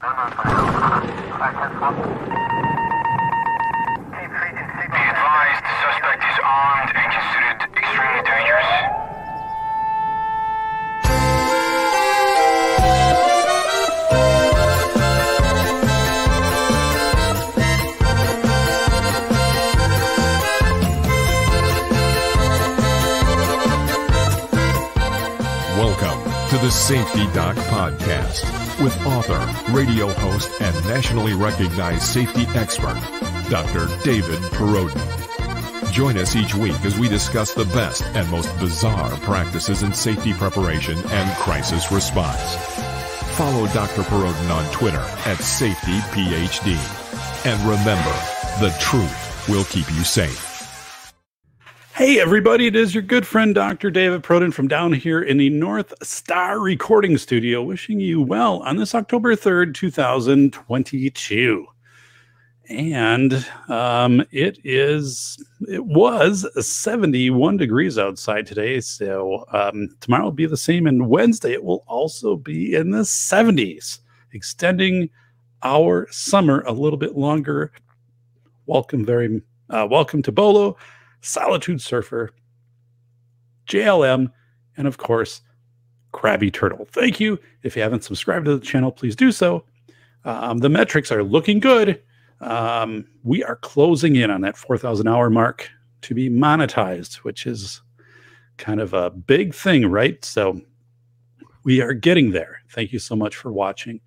Be advised, the suspect is armed and considered extremely dangerous. Welcome to the Safety Doc Podcast, with author, radio host, and nationally recognized safety expert, Dr. David Perrodin. Join us each week as we discuss the best and most bizarre practices in safety preparation and crisis response. Follow Dr. Perrodin on Twitter at SafetyPhD. And remember, the truth will keep you safe. Hey everybody, it is your good friend Dr. David Perrodin from down here in the North Star Recording Studio, wishing you well on this October 3rd, 2022. And it was 71 degrees outside today, so tomorrow will be the same, and Wednesday it will also be in the 70s, extending our summer a little bit longer. Welcome to Bolo, Solitude Surfer, JLM, and of course, Krabby Turtle. Thank you. If you haven't subscribed to the channel, please do so. The metrics are looking good. We are closing in on that 4,000-hour mark to be monetized, which is kind of a big thing, right? So we are getting there. Thank you so much for watching.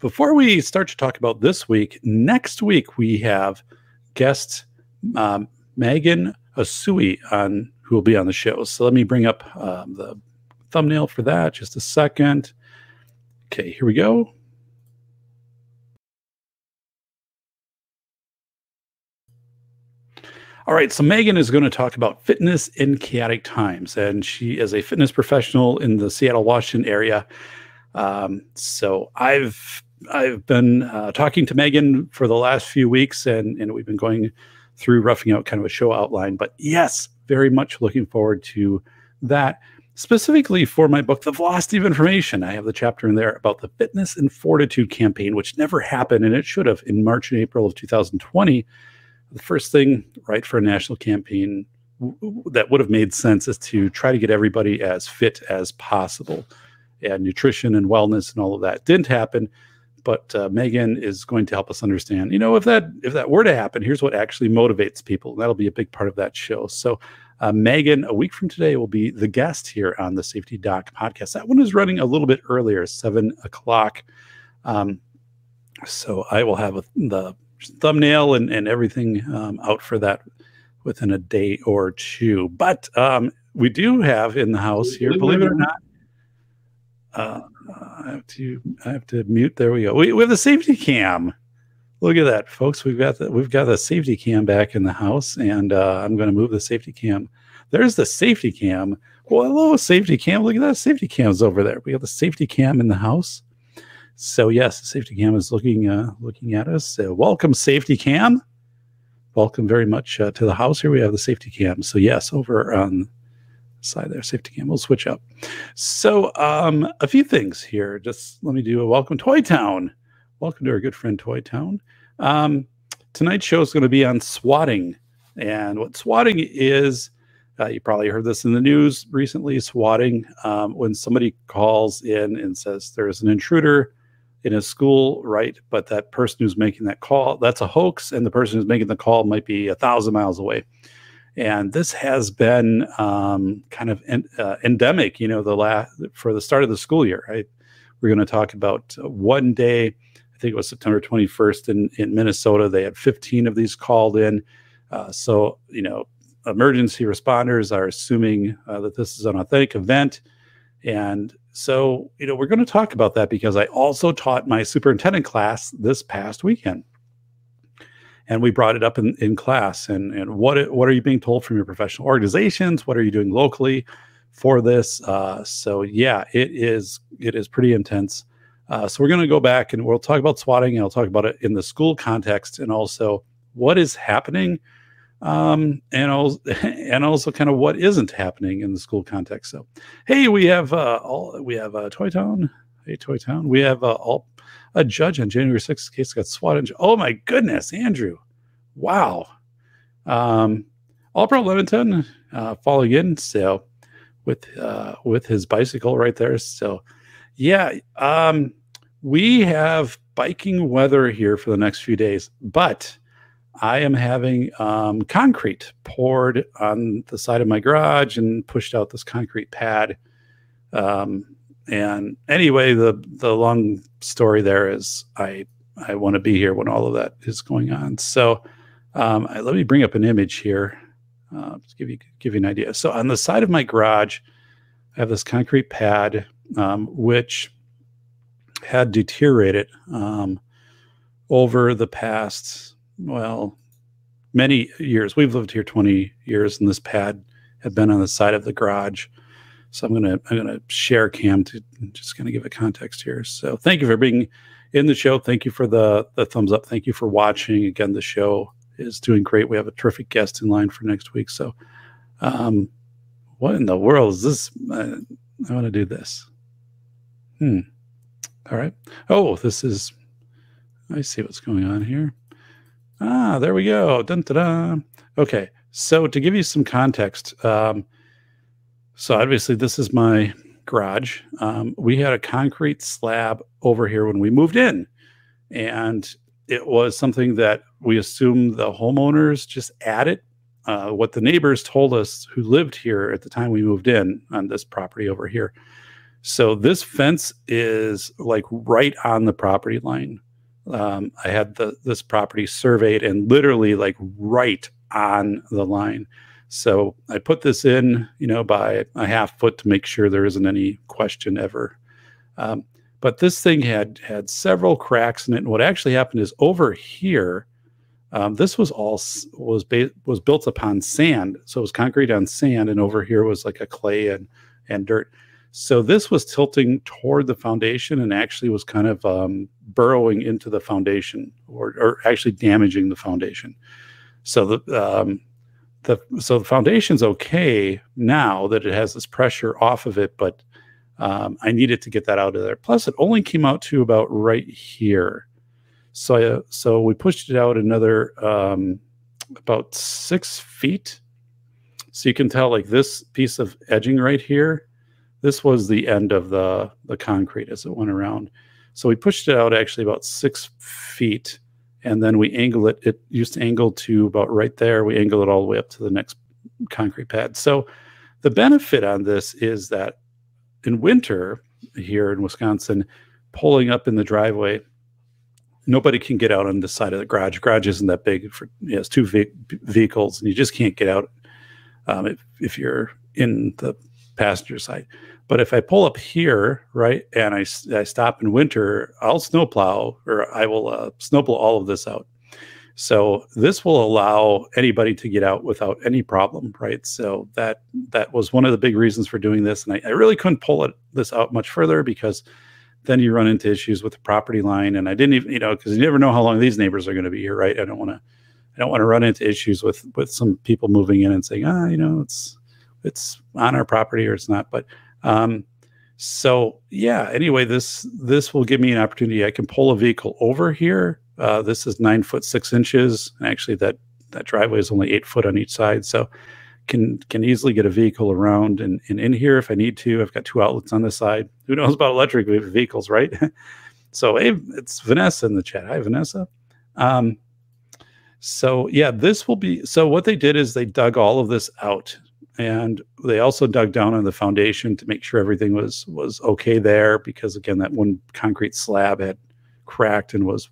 Before we start to talk about this week, next week we have guests, Megan Usui, who will be on the show. So let me bring up the thumbnail for that. Just a second. Okay, here we go. All right, so Megan is going to talk about fitness in chaotic times. And she is a fitness professional in the Seattle, Washington area. So I've been talking to Megan for the last few weeks, and we've been going through roughing out kind of a show outline, but yes, very much looking forward to that, specifically for my book, The Velocity of Information. I have the chapter in there about the Fitness and Fortitude campaign, which never happened, and it should have, in March and April of 2020. The first thing, right, for a national campaign that would have made sense is to try to get everybody as fit as possible, and nutrition and wellness and all of that didn't happen. But Megan is going to help us understand, you know, if that were to happen, here's what actually motivates people. That'll be a big part of that show. So Megan, a week from today, will be the guest here on the Safety Doc Podcast. That one is running a little bit earlier, 7 o'clock. So I will have the thumbnail and everything out for that within a day or two. But we do have in the house here, believe it or not, I have to mute. There we go. We have the safety cam. Look at that, folks. We've got the safety cam back in the house, and I'm going to move the safety cam. There's the safety cam. Well, hello, safety cam. Look at that. Safety cam's over there. We have the safety cam in the house. So yes, the safety cam is looking at us. So welcome, safety cam. Welcome very much to the house. Here we have the safety cam. So yes, over on side there, safety cam. We'll switch up. So a few things here. Just let me do a welcome, Toy Town. Welcome to our good friend Toy Town. Tonight's show is going to be on swatting, and what swatting is. You probably heard this in the news recently. Swatting, when somebody calls in and says there's an intruder in a school, right? But that person who's making that call, that's a hoax, and the person who's making the call might be 1,000 miles away. And this has been kind of endemic, you know, for the start of the school year. Right? We're going to talk about one day, I think it was September 21st in Minnesota. They had 15 of these called in. So, you know, emergency responders are assuming that this is an authentic event. And so, you know, we're going to talk about that because I also taught my superintendent class this past weekend. And we brought it up in class, and what are you being told from your professional organizations? What are you doing locally for this? So yeah, it is pretty intense. So we're going to go back and we'll talk about swatting, and I'll talk about it in the school context, and also what is happening, and also kind of what isn't happening in the school context. So hey, we have Toy Town. Hey Toy Town, we have all. A judge on January 6th case got swatted. Oh my goodness, Andrew. Wow. All Pro Leventon falling in. So with his bicycle right there. So yeah, we have biking weather here for the next few days, but I am having concrete poured on the side of my garage and pushed out this concrete pad. And anyway, the long story there is I want to be here when all of that is going on. So let me bring up an image here to give you an idea. So on the side of my garage, I have this concrete pad, which had deteriorated over the past, well, many years. We've lived here 20 years, and this pad had been on the side of the garage. So I'm gonna share cam to just kind of give a context here. So thank you for being in the show. Thank you for the thumbs up. Thank you for watching. Again, the show is doing great. We have a terrific guest in line for next week. So what in the world is this? I want to do this. All right. Oh, this is, I see what's going on here. Ah, there we go. Dun, da, da. Okay. So to give you some context, so obviously this is my garage. We had a concrete slab over here when we moved in, and it was something that we assumed the homeowners just added. What the neighbors told us who lived here at the time we moved in on this property over here. So this fence is like right on the property line. I had this property surveyed and literally like right on the line. So I put this in, you know, by a half foot to make sure there isn't any question ever. But this thing had several cracks in it. And what actually happened is over here, this was all was built upon sand. So it was concrete on sand, and over here was like a clay and dirt. So this was tilting toward the foundation and actually was kind of burrowing into the foundation or actually damaging the foundation. So the foundation's okay now that it has this pressure off of it, but I needed to get that out of there. Plus, it only came out to about right here. So so we pushed it out another about 6 feet. So you can tell, like, this piece of edging right here, this was the end of the concrete as it went around. So we pushed it out actually about 6 feet. And then we angle it. It used to angle to about right there. We angle it all the way up to the next concrete pad. So the benefit on this is that in winter here in Wisconsin, pulling up in the driveway, nobody can get out on the side of the garage. The garage isn't that big. It has two vehicles, and you just can't get out if you're in the passenger side. But if I pull up here, right, and I stop in winter, I'll snowplow, or I will snowplow all of this out. So this will allow anybody to get out without any problem, right? So that was one of the big reasons for doing this. And I really couldn't pull this out much further, because then you run into issues with the property line. And I didn't even, you know, because you never know how long these neighbors are going to be here, right? I don't want to run into issues with some people moving in and saying, you know, it's on our property or it's not, but. So yeah, anyway, this will give me an opportunity. I can pull a vehicle over here. This is 9 foot 6 inches. And actually that driveway is only 8 foot on each side. So can easily get a vehicle around and in here if I need to. I've got two outlets on this side. Who knows about electric vehicles, right? So hey, it's Vanessa in the chat. Hi, Vanessa. So yeah, this will be, so what they did is they dug all of this out. And they also dug down on the foundation to make sure everything was okay there, because again, that one concrete slab had cracked and was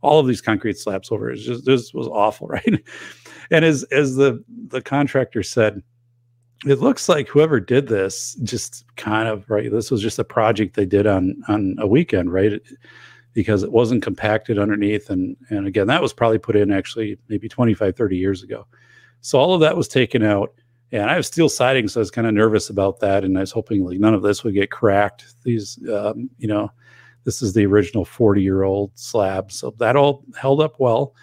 all of these concrete slabs over. It's just, this was awful, right? And as the contractor said, it looks like whoever did this just kind of, right, this was just a project they did on a weekend, right? Because it wasn't compacted underneath. And again, that was probably put in actually maybe 25, 30 years ago. So all of that was taken out. And I have steel siding, so I was kind of nervous about that. And I was hoping like none of this would get cracked. These, you know, this is the original 40-year-old slab. So that all held up well.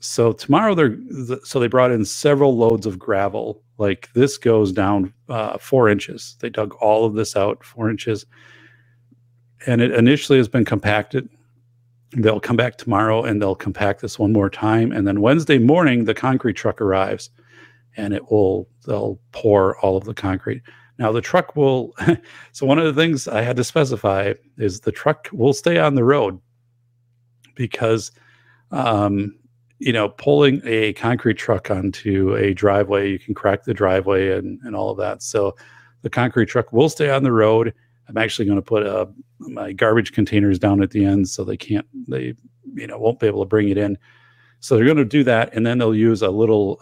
So tomorrow, they brought in several loads of gravel. Like this goes down 4 inches. They dug all of this out 4 inches. and it initially has been compacted. They'll come back tomorrow and they'll compact this one more time. And then Wednesday morning, the concrete truck arrives and it will, they'll pour all of the concrete. Now the truck will, so one of the things I had to specify is the truck will stay on the road because, you know, pulling a concrete truck onto a driveway, you can crack the driveway and all of that. So the concrete truck will stay on the road. I'm actually going to put my garbage containers down at the end so they can't, they, you know, won't be able to bring it in. So they're going to do that. And then they'll use a little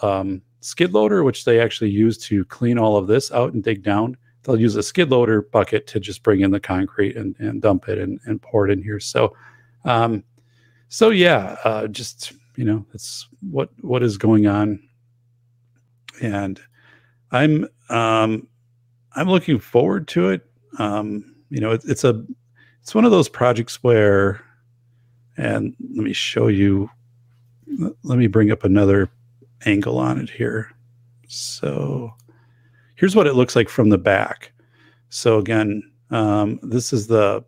skid loader, which they actually use to clean all of this out and dig down. They'll use a skid loader bucket to just bring in the concrete and dump it and pour it in here. So, yeah, just, you know, that's what is going on. And I'm looking forward to it. You know, it's one of those projects where, and let me show you, let me bring up another angle on it here. So here's what it looks like from the back. So again, this is the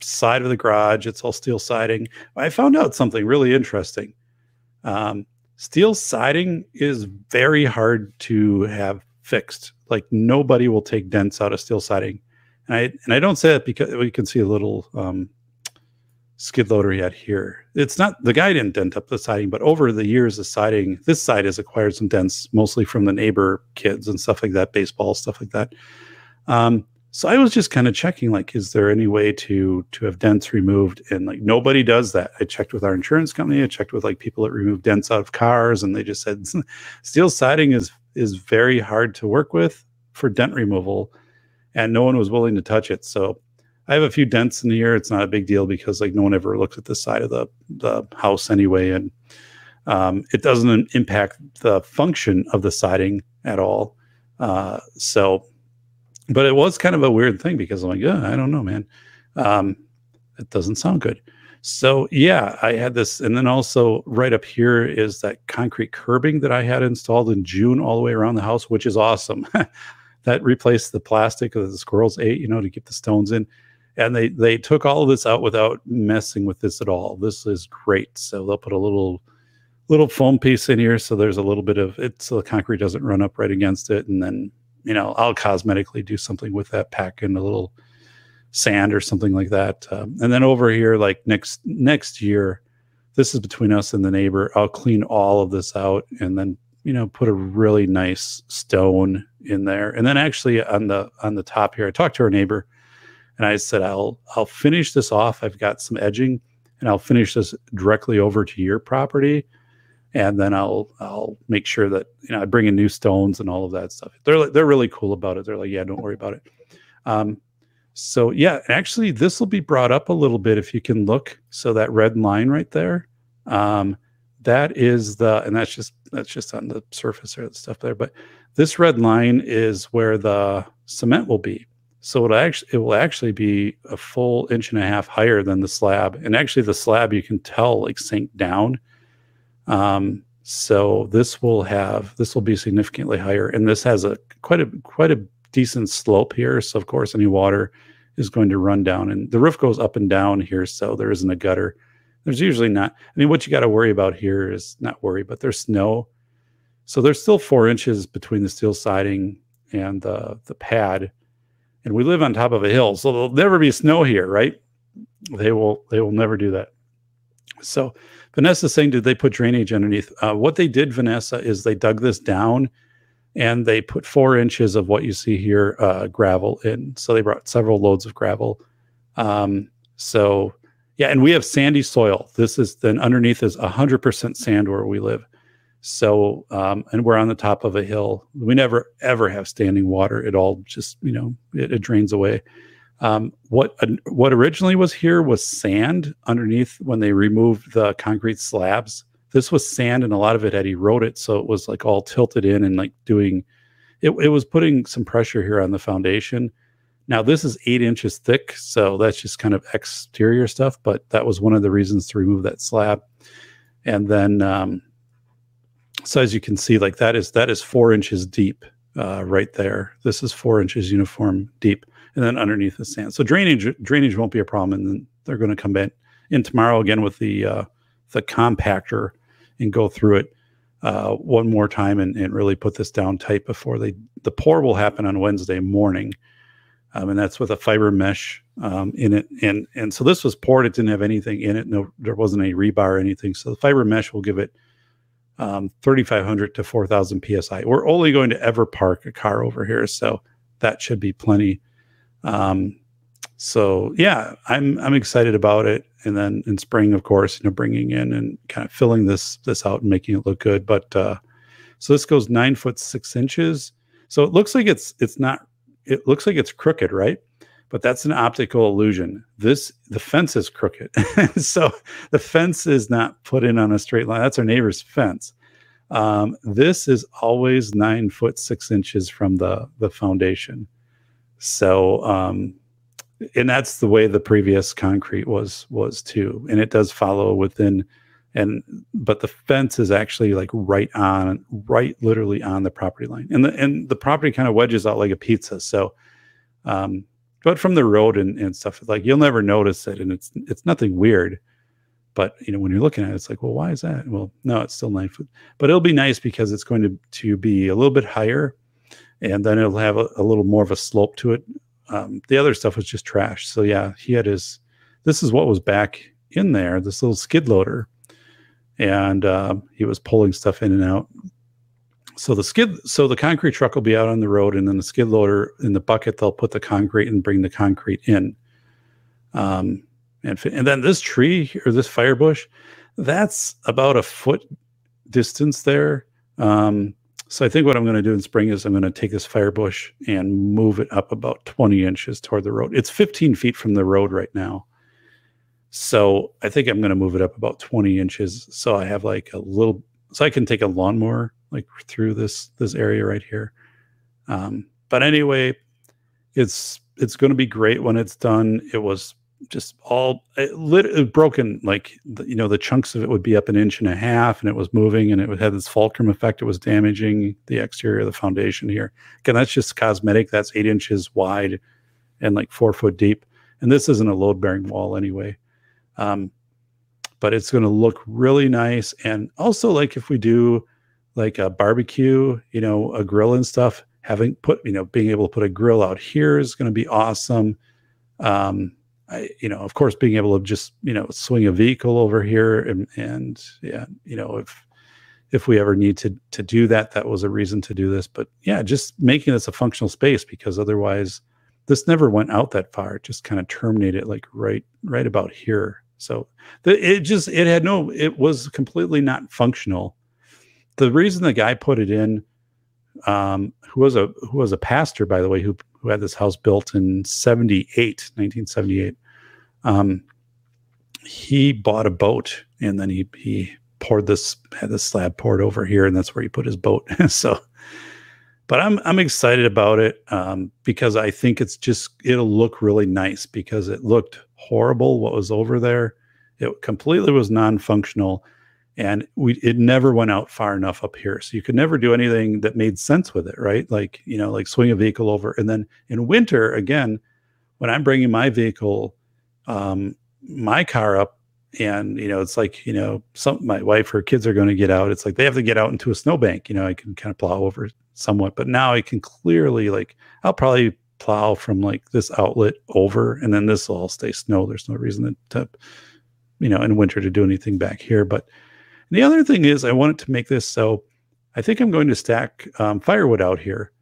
side of the garage. It's all steel siding. I found out something really interesting. Steel siding is very hard to have fixed. Like nobody will take dents out of steel siding. And I don't say that because we can see a little skid loader yet here. It's not, the guy didn't dent up the siding, but over the years, the siding, this side has acquired some dents, mostly from the neighbor kids and stuff like that, baseball, stuff like that. So I was just kind of checking, like, is there any way to have dents removed? And like, nobody does that. I checked with our insurance company. I checked with like people that remove dents out of cars, and they just said steel siding is very hard to work with for dent removal. And no one was willing to touch it. So I have a few dents in here. It's not a big deal because like no one ever looks at the side of the house anyway. And it doesn't impact the function of the siding at all. So, but it was kind of a weird thing because I'm like, oh, I don't know, man. It doesn't sound good. So yeah, I had this. And then also right up here is that concrete curbing that I had installed in June all the way around the house, which is awesome. That replaced the plastic that the squirrels ate, you know, to get the stones in. And they took all of this out without messing with this at all. This is great. So they'll put a little foam piece in here. So there's a little bit of it. So the concrete doesn't run up right against it. And then, you know, I'll cosmetically do something with that, pack in a little sand or something like that. And then over here, like next year, this is between us and the neighbor. I'll clean all of this out and then, you know, put a really nice stone in there. And then actually on the top here, I talked to our neighbor and I said, I'll finish this off. I've got some edging and I'll finish this directly over to your property. And then I'll make sure that, you know, I bring in new stones and all of that stuff. They're really cool about it. They're like, yeah, don't worry about it. So yeah, actually this will be brought up a little bit if you can look. So that red line right there, that is the, and that's just on the surface or the stuff there, but this red line is where the cement will be. So it will actually be a full 1.5 inches higher than the slab. And actually the slab, you can tell, like, sank down. So this will be significantly higher. And this has quite a decent slope here. So of course any water is going to run down, and the roof goes up and down here. So there isn't a gutter. There's usually not, I mean, what you got to worry about here is but there's snow. So there's still 4 inches between the steel siding and the pad. And we live on top of a hill, so there'll never be snow here, right? They will never do that. So Vanessa's saying, did they put drainage underneath? What they did, Vanessa, is they dug this down and they put 4 inches of what you see here, gravel in. So they brought several loads of gravel. So yeah, and we have sandy soil. This is then underneath is 100% sand where we live. So, and we're on the top of a hill. We never, ever have standing water. It all just, you know, it drains away. What originally was here was sand underneath when they removed the concrete slabs. This was sand, and a lot of it had eroded. So it was like all tilted in and like doing, it was putting some pressure here on the foundation. Now this is 8 inches thick, so that's just kind of exterior stuff, but that was one of the reasons to remove that slab. And then, so as you can see, like that is 4 inches deep right there. This is 4 inches uniform deep. and then underneath the sand. So drainage won't be a problem. And then they're going to come in tomorrow again with the compactor and go through it one more time and really put this down tight before the pour will happen on Wednesday morning. And that's with a fiber mesh in it. And so this was poured. It didn't have anything in it. No, there wasn't any rebar or anything. So the fiber mesh will give it 3,500 to 4,000 PSI. We're only going to ever park a car over here. So that should be plenty. So yeah, I'm excited about it. And then in spring, of course, you know, bringing in and kind of filling this out and making it look good. But so this goes 9 foot 6 inches. So it looks like it's crooked, right? But that's an optical illusion. The fence is crooked. So the fence is not put in on a straight line. That's our neighbor's fence. This is always 9 foot 6 inches from the foundation. So, and that's the way the previous concrete was too. And it does follow within, but the fence is actually like literally on the property line, and the property kind of wedges out like a pizza. So, but from the road and stuff, like you'll never notice it, and it's nothing weird. But you know, when you're looking at it, it's like, well, why is that? Well, no, it's still 9 foot, but it'll be nice because it's going to be a little bit higher, and then it'll have a little more of a slope to it. The other stuff was just trash. So yeah, he had this is what was back in there, this little skid loader. And he was pulling stuff in and out. So the concrete truck will be out on the road, and then the skid loader in the bucket, they'll put the concrete and bring the concrete in. And then this tree or this fire bush, that's about a foot distance there. So I think what I'm going to do in spring is I'm going to take this fire bush and move it up about 20 inches toward the road. It's 15 feet from the road right now. So I think I'm going to move it up about 20 inches. So I have like so I can take a lawnmower like through this area right here. But anyway, it's going to be great when it's done. It was just broken. Like, you know, the chunks of it would be up 1.5 inches, and it was moving, and it had this fulcrum effect. It was damaging the exterior of the foundation here. Again, that's just cosmetic. That's 8 inches wide and like 4 foot deep. And this isn't a load bearing wall anyway. But it's going to look really nice. And also, like, if we do like a barbecue, you know, a grill and stuff, being able to put a grill out here is going to be awesome. Of course, being able to just, you know, swing a vehicle over here and yeah, you know, if we ever need to do that, that was a reason to do this, but yeah, just making this a functional space, because otherwise this never went out that far. It just kind of terminated like right about here. So it was completely not functional. The reason the guy put it in, who was a pastor, by the way, who had this house built in 1978, he bought a boat, and then he had this slab poured over here, and that's where he put his boat. So, but I'm excited about it, because I think it'll look really nice, because it looked horrible what was over there. It completely was non-functional, and it never went out far enough up here, so you could never do anything that made sense with it, right? Like, you know, like swing a vehicle over. And then in winter, again, when I'm bringing my vehicle, my car up, and you know, it's like, you know, my wife, her kids are going to get out, it's like they have to get out into a snowbank. You know, I can kind of plow over somewhat, but now I can clearly, like, I'll probably plow from like this outlet over, and then this will all stay snow. There's no reason to, you know, in winter to do anything back here. But the other thing is, I wanted to make this so I think I'm going to stack firewood out here,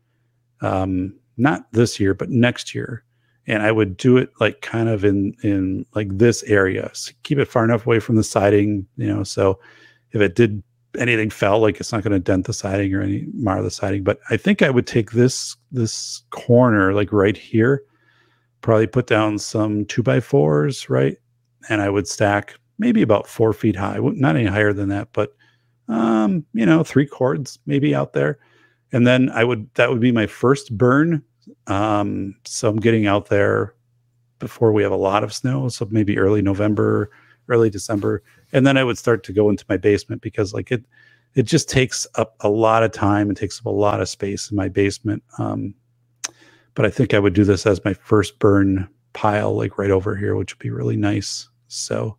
not this year, but next year. And I would do it like kind of in like this area, so keep it far enough away from the siding, you know, so if it did anything fell, like it's not going to dent the siding or any mar the siding. But I think I would take this corner, like right here, probably put down some 2x4s, right? And I would stack maybe about 4 feet high, not any higher than that, but, you know, 3 cords maybe out there. And then that would be my first burn. So I'm getting out there before we have a lot of snow. So maybe early November, early December. And then I would start to go into my basement, because like it just takes up a lot of time and takes up a lot of space in my basement. But I think I would do this as my first burn pile, like right over here, which would be really nice. So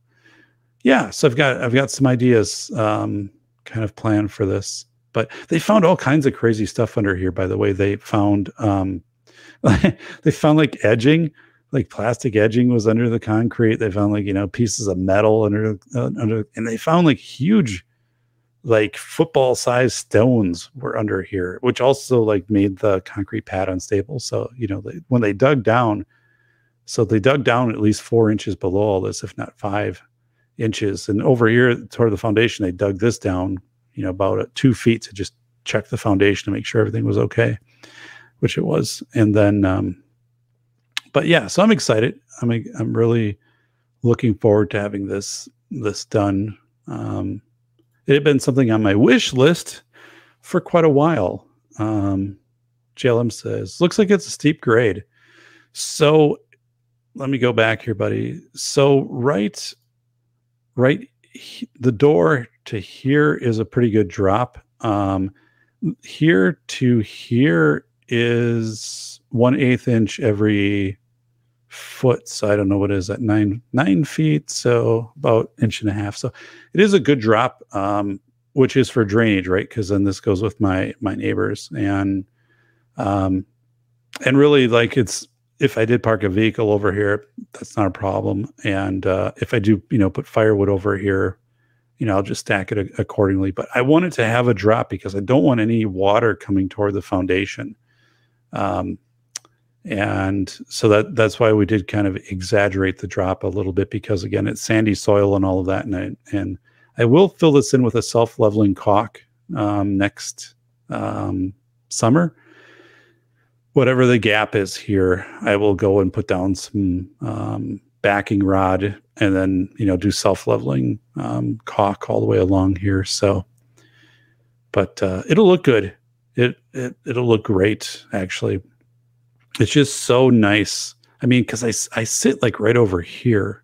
yeah, so I've got some ideas kind of planned for this. But they found all kinds of crazy stuff under here, by the way. They found like edging, like plastic edging was under the concrete. They found like, you know, pieces of metal under, and they found like huge, like football sized stones were under here, which also like made the concrete pad unstable. So, you know, when they dug down, so they dug down at least 4 inches below all this, if not 5 inches. And over here toward the foundation, they dug this down, you know, about 2 feet to just check the foundation to make sure everything was okay, which it was. And then, but yeah, so I'm excited. I'm really looking forward to having this done. It had been something on my wish list for quite a while. JLM says, looks like it's a steep grade. So let me go back here, buddy. So right, the door to here is a pretty good drop. Here to here is 1/8 inch every foot. So I don't know what is that, nine feet. So about 1.5 inches. So it is a good drop, which is for drainage, right? Cause then this goes with my neighbors and really like it's, if I did park a vehicle over here, that's not a problem. And, if I do, you know, put firewood over here, you know, I'll just stack it accordingly, but I wanted to have a drop because I don't want any water coming toward the foundation. And so that's why we did kind of exaggerate the drop a little bit, because again, it's sandy soil and all of that. And I will fill this in with a self-leveling caulk, next, summer, whatever the gap is here. I will go and put down some, backing rod and then, you know, do self-leveling, caulk all the way along here. So, but, it'll look good. It'll look great, actually. It's just so nice. I mean, because I sit like right over here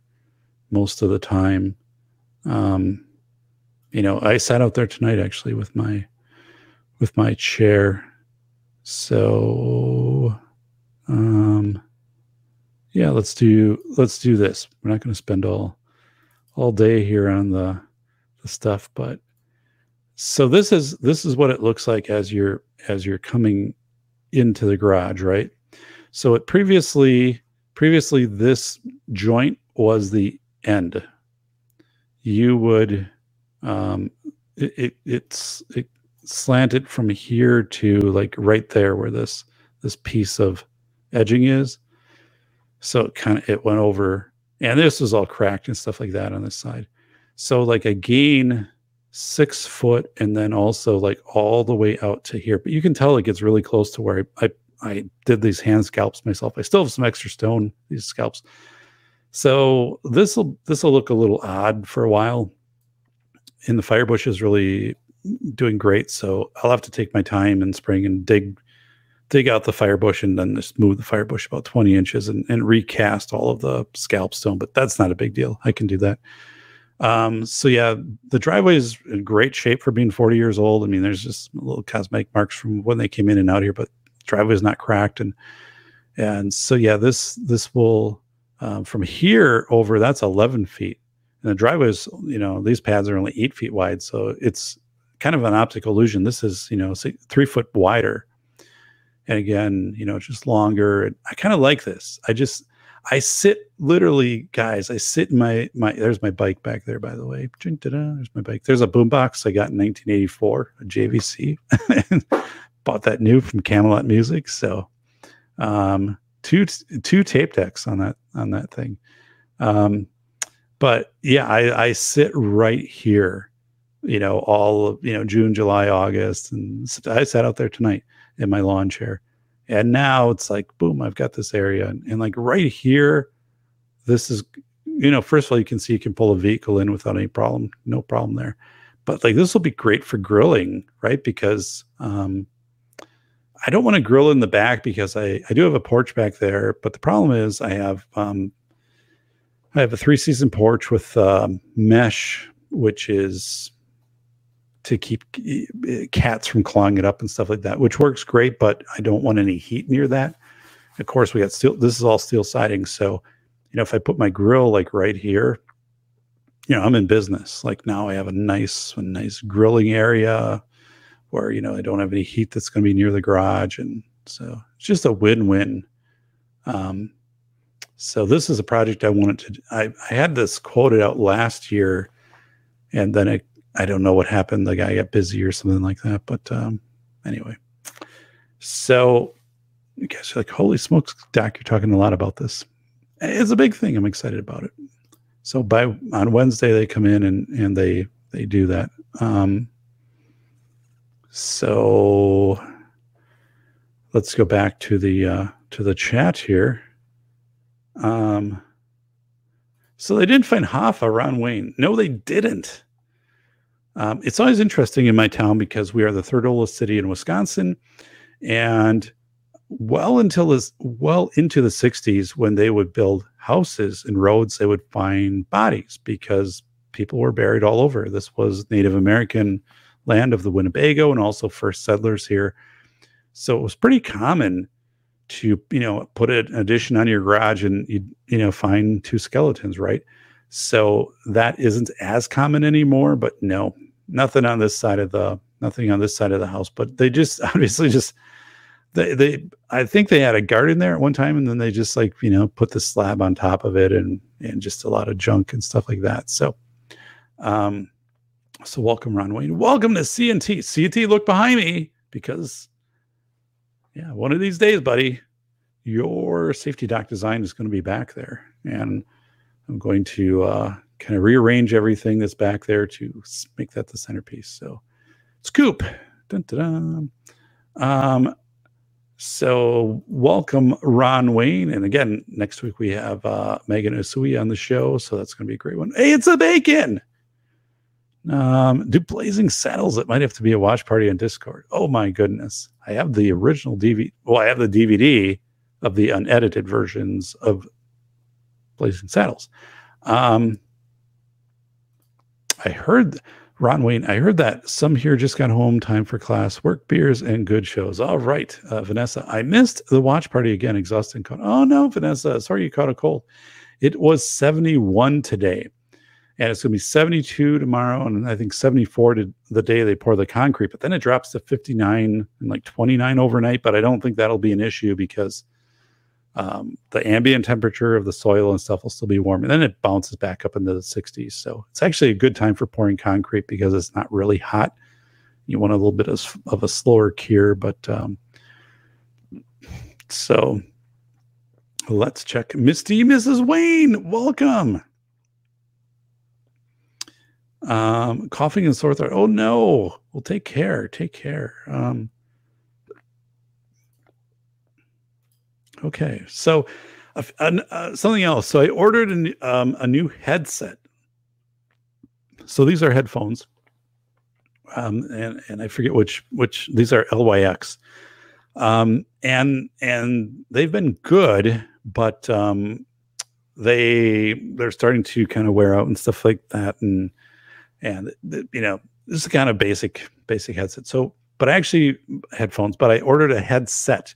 most of the time. You know, I sat out there tonight actually with my chair. So, yeah, let's do this. We're not going to spend all day here on the stuff, but so this is what it looks like as you're coming into the garage, right? So it previously this joint was the end. You would, it slanted from here to like right there where this piece of edging is. So it went over, and this was all cracked and stuff like that on this side. So like a gain 6 foot, and then also like all the way out to here, but you can tell it gets really close to where I did these hand scalps myself. I still have some extra stone, these scalps. So this will look a little odd for a while. And the firebush is really doing great. So I'll have to take my time in spring and dig out the firebush and then just move the firebush about 20 inches and recast all of the scalp stone, but that's not a big deal. I can do that. So yeah, the driveway is in great shape for being 40 years old. I mean, there's just little cosmetic marks from when they came in and out here, but driveway is not cracked, and so yeah, this will from here over, that's 11 feet, and the driveway is, you know, these pads are only 8 feet wide, so it's kind of an optical illusion. This is, you know, 3 foot wider, and again, you know, just longer. And I kind of like this. I sit literally, guys. I sit in my. There's my bike back there, by the way. There's my bike. There's a boombox I got in 1984, a JVC. Bought that new from Camelot Music. So two tape decks on that thing. But yeah, I sit right here, you know, all of, you know, June, July, August, and I sat out there tonight in my lawn chair. And now it's like, boom, I've got this area. And like right here, this is, you know, first of all, you can see you can pull a vehicle in without any problem. No problem there. But like, this will be great for grilling, right? Because I don't want to grill in the back, because I do have a porch back there. But the problem is I have a 3-season porch with mesh, which is to keep cats from clawing it up and stuff like that, which works great, but I don't want any heat near that. Of course, we got steel. This is all steel siding. So, you know, if I put my grill like right here, you know, I'm in business. Like now I have a nice grilling area where, you know, I don't have any heat that's going to be near the garage. And so it's just a win-win. So this is a project I wanted to, I had this quoted out last year and then I don't know what happened. The guy got busy or something like that. But anyway, so I guess you're like, holy smokes, Doc, you're talking a lot about this. It's a big thing. I'm excited about it. So on Wednesday, they come in and they do that. So let's go back to the chat here. So they didn't find Hoffa, Ron Wayne. No, they didn't. It's always interesting in my town because we are the third oldest city in Wisconsin. And well into the 60s, when they would build houses and roads, they would find bodies because people were buried all over. This was Native American land of the Winnebago and also first settlers here. So it was pretty common to, you know, put an addition on your garage and, you know, find two skeletons, right? So that isn't as common anymore, but no, nothing on this side of the house, but they just obviously just, I think they had a garden there at one time and then they just like, you know, put the slab on top of it and just a lot of junk and stuff like that. So, so welcome Ron Wayne, welcome to CNT. CNT, look behind me because yeah, one of these days, buddy, your safety doc design is going to be back there. And I'm going to kind of rearrange everything that's back there to make that the centerpiece. So scoop. Dun, dun, dun. So welcome, Ron Wayne. And again, next week we have Megan Usui on the show. So that's going to be a great one. Hey, it's a bacon. Do Blazing Saddles. It might have to be a watch party on Discord. Oh, my goodness. I have the original DVD. Well, I have the DVD of the unedited versions of Blazing Saddles. I heard Ron Wayne. I heard that some here just got home. Time for class, work, beers, and good shows. All right, Vanessa. I missed the watch party again. Exhausting. Oh no, Vanessa. Sorry you caught a cold. It was 71 today, and it's going to be 72 tomorrow, and I think 74 to the day they pour the concrete. But then it drops to 59 and like 29 overnight. But I don't think that'll be an issue because the ambient temperature of the soil and stuff will still be warm. And then it bounces back up into the 60s. So it's actually a good time for pouring concrete because it's not really hot. You want a little bit of a slower cure, but so let's check. Misty, Mrs. Wayne, welcome. Coughing and sore throat. Oh no, well, take care. Take care. Okay, so something else. So I ordered a new headset. So these are headphones, and I forget which these are LYX, and they've been good, but they're starting to kind of wear out and stuff like that, and you know, this is kind of basic headset. So, but I actually headphones, but I ordered a headset.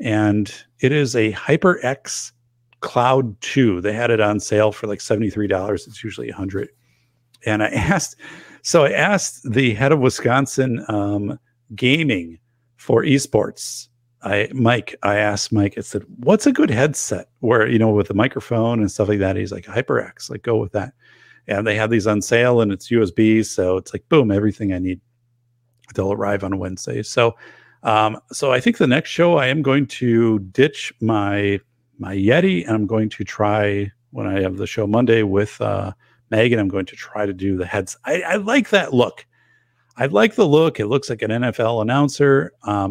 And it is a HyperX Cloud 2. They had it on sale for like $73. It's usually $100. And I asked the head of Wisconsin gaming for esports. I asked Mike, I said, what's a good headset where, you know, with a microphone and stuff like that? He's like, HyperX, like go with that. And they have these on sale and it's USB. So it's like, boom, everything I need. They'll arrive on Wednesday. So I think the next show I am going to ditch my Yeti, and I'm going to try when I have the show Monday with Megan. I'm going to try to do the heads. I like that look. I like the look. It looks like an NFL announcer. I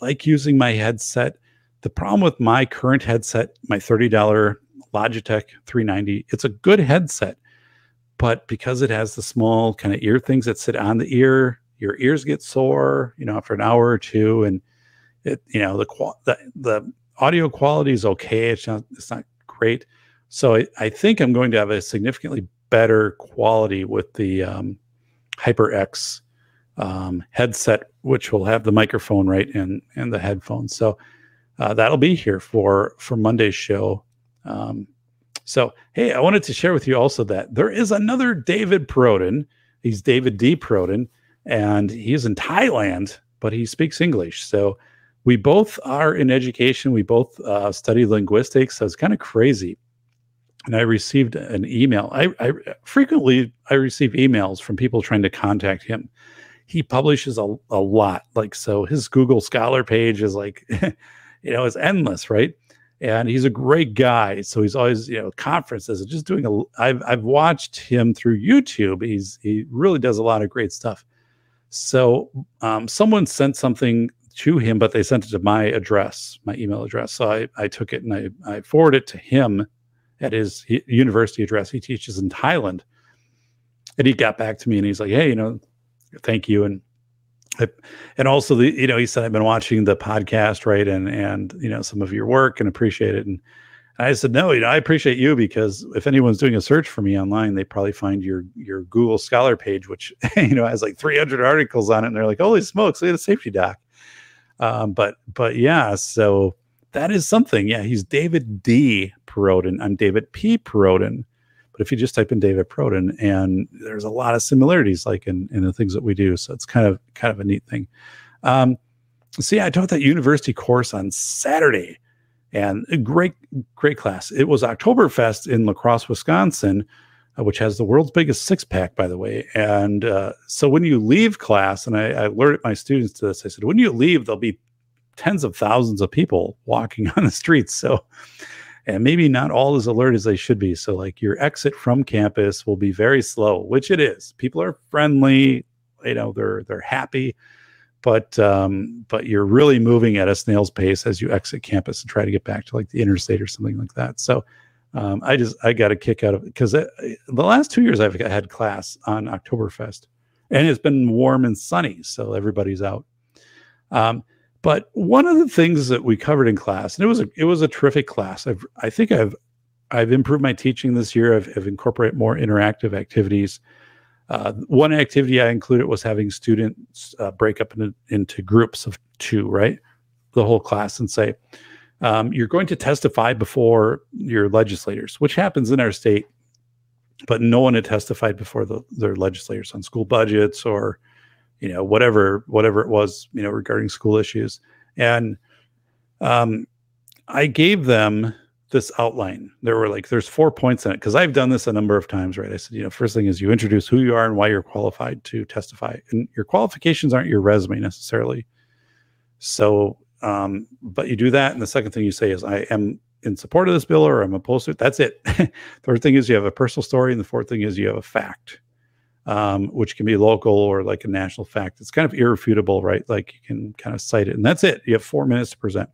like using my headset. The problem with my current headset, my $30 Logitech 390, it's a good headset, but because it has the small kind of ear things that sit on the ear. Your ears get sore, you know, after an hour or two, and it, you know, the audio quality is okay. It's not great. So I think I'm going to have a significantly better quality with the HyperX headset, which will have the microphone, right, and the headphones. So that'll be here for Monday's show. So, hey, I wanted to share with you also that there is another David Perrodin. He's David D. Perrodin, and he's in Thailand, but he speaks English. So we both are in education. We both study linguistics. So it's kind of crazy. And I received an email. I frequently receive emails from people trying to contact him. He publishes a lot. Like, so his Google Scholar page is like, you know, it's endless, right? And he's a great guy. So he's always, you know, conferences and just doing I've watched him through YouTube. He really does a lot of great stuff. So someone sent something to him, but they sent it to my address, my email address. So I took it and I forwarded it to him at his university address. He teaches in Thailand. And he got back to me and he's like, hey, you know, thank you. And also, you know, he said, I've been watching the podcast, right? And, you know, some of your work and appreciate it. And I said, no, you know, I appreciate you, because if anyone's doing a search for me online, they probably find your Google Scholar page, which, you know, has like 300 articles on it. And they're like, holy smokes, look at the safety doc. But yeah, so that is something. Yeah. He's David D. Perrodin. I'm David P. Perrodin. But if you just type in David Perrodin, and there's a lot of similarities, like in the things that we do. So it's kind of a neat thing. So yeah, I taught that university course on Saturday, and a great class. It was Oktoberfest in La Crosse, Wisconsin, which has the world's biggest six-pack, by the way. And so when you leave class, and I alerted my students to this, I said, when you leave, there'll be tens of thousands of people walking on the streets. So, and maybe not all as alert as they should be. So like your exit from campus will be very slow, which it is. People are friendly, you know, they're happy, but you're really moving at a snail's pace as you exit campus and try to get back to like the interstate or something like that. So I got a kick out of it, because the last 2 years I've had class on Oktoberfest, and it's been warm and sunny. So everybody's out. But one of the things that we covered in class, and it was a terrific class. I think I've improved my teaching this year. I've incorporated more interactive activities. One activity I included was having students break up into groups of two, right? The whole class, and say, you're going to testify before your legislators, which happens in our state, but no one had testified before their legislators on school budgets or, you know, whatever it was, you know, regarding school issues. And I gave them this outline. There's 4 points in it, because I've done this a number of times, right? I said, you know, first thing is you introduce who you are and why you're qualified to testify. And your qualifications aren't your resume necessarily. So, but you do that. And the second thing you say is, I am in support of this bill, or I'm opposed to it. That's it. Third thing is you have a personal story. And the fourth thing is you have a fact. Which can be local or like a national fact. It's kind of irrefutable, right? Like you can kind of cite it, and that's it. You have 4 minutes to present.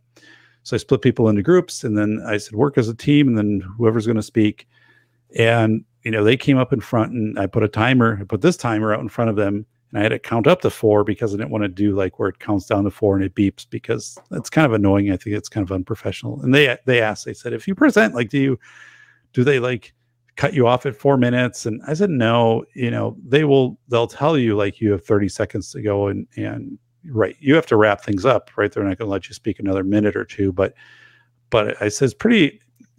So I split people into groups, and then I said, work as a team, and then whoever's going to speak. And, you know, they came up in front, and I put this timer out in front of them, and I had to count up to four, because I didn't want to do like where it counts down to four and it beeps, because that's kind of annoying. I think it's kind of unprofessional. And they asked, they said, if you present, like, do they like cut you off at 4 minutes? And I said, no, you know, they'll tell you like you have 30 seconds to go, and right, you have to wrap things up, right? They're not going to let you speak another minute or two, but I said,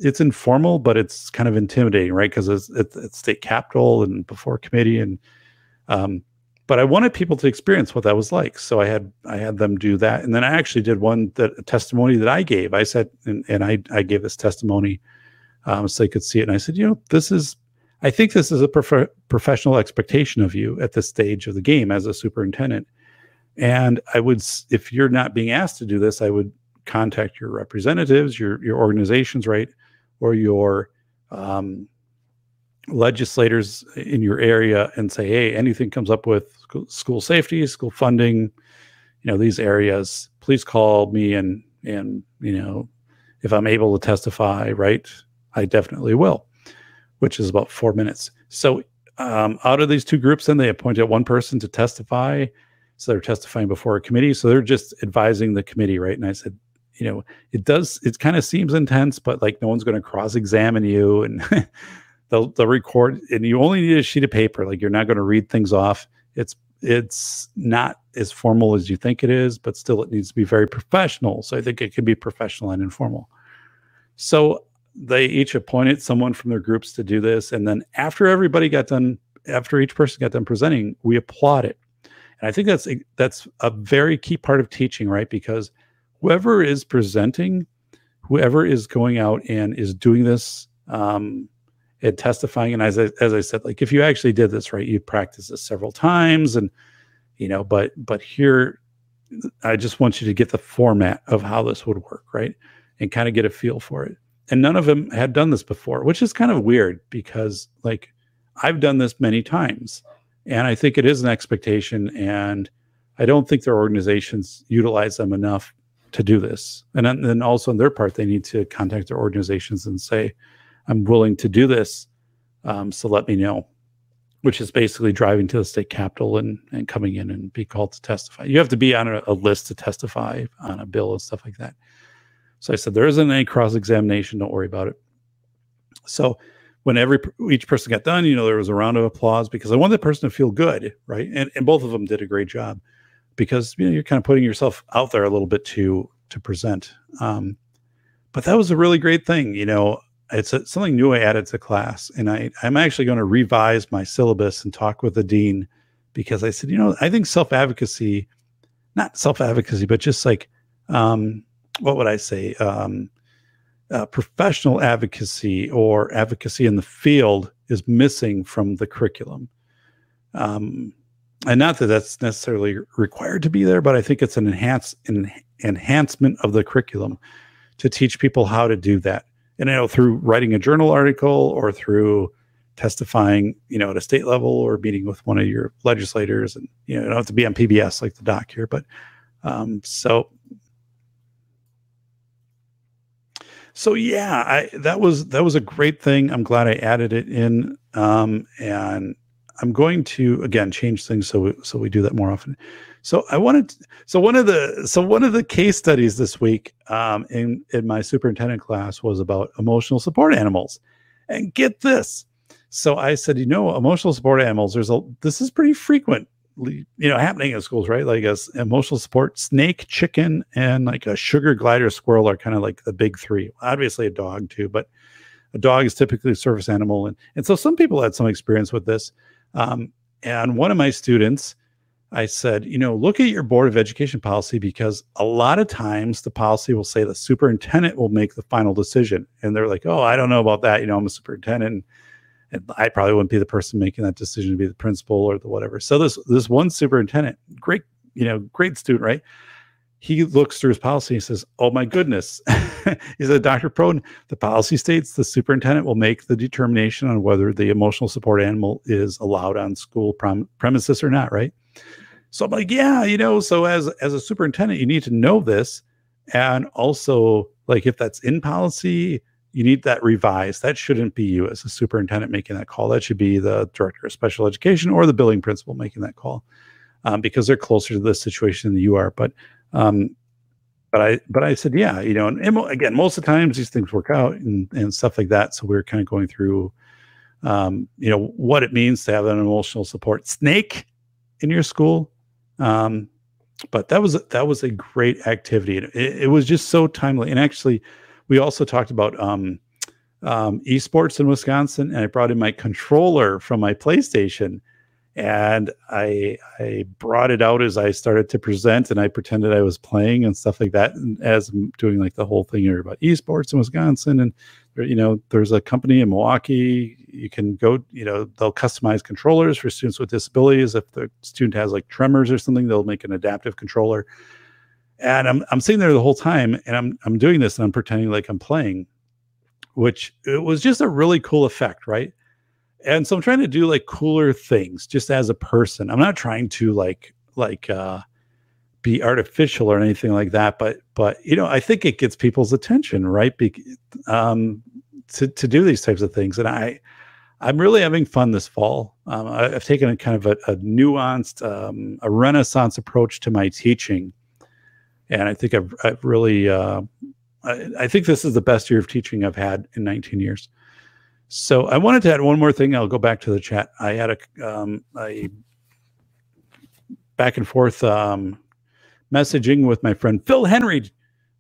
it's informal, but it's kind of intimidating, right? Cause it's state capitol and before committee. And, but I wanted people to experience what that was like. So I had them do that. And then I actually did a testimony that I gave. I said, and I gave this testimony, so they could see it. And I said, you know, I think this is a professional expectation of you at this stage of the game as a superintendent. And if you're not being asked to do this, I would contact your representatives, your organizations, right? Or your legislators in your area, and say, hey, anything comes up with school safety, school funding, you know, these areas, please call me. And, you know, if I'm able to testify, right, I definitely will, which is about 4 minutes. So out of these two groups, then they appointed one person to testify. So they're testifying before a committee. So they're just advising the committee, right? And I said, you know, it kind of seems intense, but like no one's going to cross-examine you, and they'll record, and you only need a sheet of paper. Like you're not going to read things off. It's It's not as formal as you think it is, but still it needs to be very professional. So I think it could be professional and informal. So they each appointed someone from their groups to do this. And then after everybody got done, after each person got done presenting, we applaud it. And I think that's a very key part of teaching, right? Because whoever is presenting, whoever is going out and is doing this and testifying, and as I said, like if you actually did this right, you'd practice this several times, and you know. But here, I just want you to get the format of how this would work, right, and kind of get a feel for it. And none of them had done this before, which is kind of weird because like I've done this many times, and I think it is an expectation, and I don't think their organizations utilize them enough to do this. And then also on their part, they need to contact their organizations and say, I'm willing to do this, so let me know, which is basically driving to the state capitol and coming in and be called to testify. You have to be on a list to testify on a bill and stuff like that. So I said, there isn't any cross-examination. Don't worry about it. So when each person got done, you know, there was a round of applause because I wanted the person to feel good, right? And both of them did a great job because, you know, you're kind of putting yourself out there a little bit to present. But that was a really great thing, you know. It's something new I added to class, and I'm actually going to revise my syllabus and talk with the dean because I said, you know, I think self-advocacy, not self-advocacy, but just like, what would I say? Professional advocacy or advocacy in the field is missing from the curriculum. And not that that's necessarily required to be there, but I think it's an enhancement of the curriculum to teach people how to do that. And I know through writing a journal article or through testifying, you know, at a state level or meeting with one of your legislators, and, you know, you don't have to be on PBS like the doc here, but so yeah, that was a great thing. I'm glad I added it in. And I'm going to again change things so we do that more often. So one of the case studies this week in my superintendent class was about emotional support animals, and get this. So I said, you know, emotional support animals. This is pretty frequently, you know, happening in schools, right? Like a emotional support snake, chicken, and like a sugar glider squirrel are kind of like the big three. Obviously a dog too, but a dog is typically a service animal, and so some people had some experience with this. And one of my students, I said, you know, look at your Board of Education policy, because a lot of times the policy will say the superintendent will make the final decision. And they're like, oh, I don't know about that. You know, I'm a superintendent, and I probably wouldn't be the person making that decision, to be the principal or the whatever. So this one superintendent, great, you know, great student, right? He looks through his policy and says, oh my goodness. He said, Dr. Perrodin, the policy states the superintendent will make the determination on whether the emotional support animal is allowed on school premises or not, right? So I'm like, yeah, you know, so as a superintendent, you need to know this. And also, like, if that's in policy, you need that revised. That shouldn't be you as a superintendent making that call. That should be the director of special education or the building principal making that call, because they're closer to this situation than you are. But I said, yeah, you know, and again, most of the times these things work out and stuff like that. So we were kind of going through, you know, what it means to have an emotional support snake in your school. But that was a great activity. It was just so timely. And actually we also talked about, esports in Wisconsin, and I brought in my controller from my PlayStation. And I brought it out as I started to present, and I pretended I was playing and stuff like that. And as I'm doing like the whole thing here about esports in Wisconsin, and, you know, there's a company in Milwaukee, you can go, you know, they'll customize controllers for students with disabilities. If the student has like tremors or something, they'll make an adaptive controller. And I'm sitting there the whole time, and I'm doing this, and I'm pretending like I'm playing, which it was just a really cool effect, right? And so I'm trying to do like cooler things just as a person. I'm not trying to like be artificial or anything like that, but you know, I think it gets people's attention, right? To do these types of things. And I'm really having fun this fall. I've taken a kind of a nuanced, a Renaissance approach to my teaching. And I think I've really, I think this is the best year of teaching I've had in 19 years. So I wanted to add one more thing. I'll go back to the chat. I had a back and forth messaging with my friend Phil Henry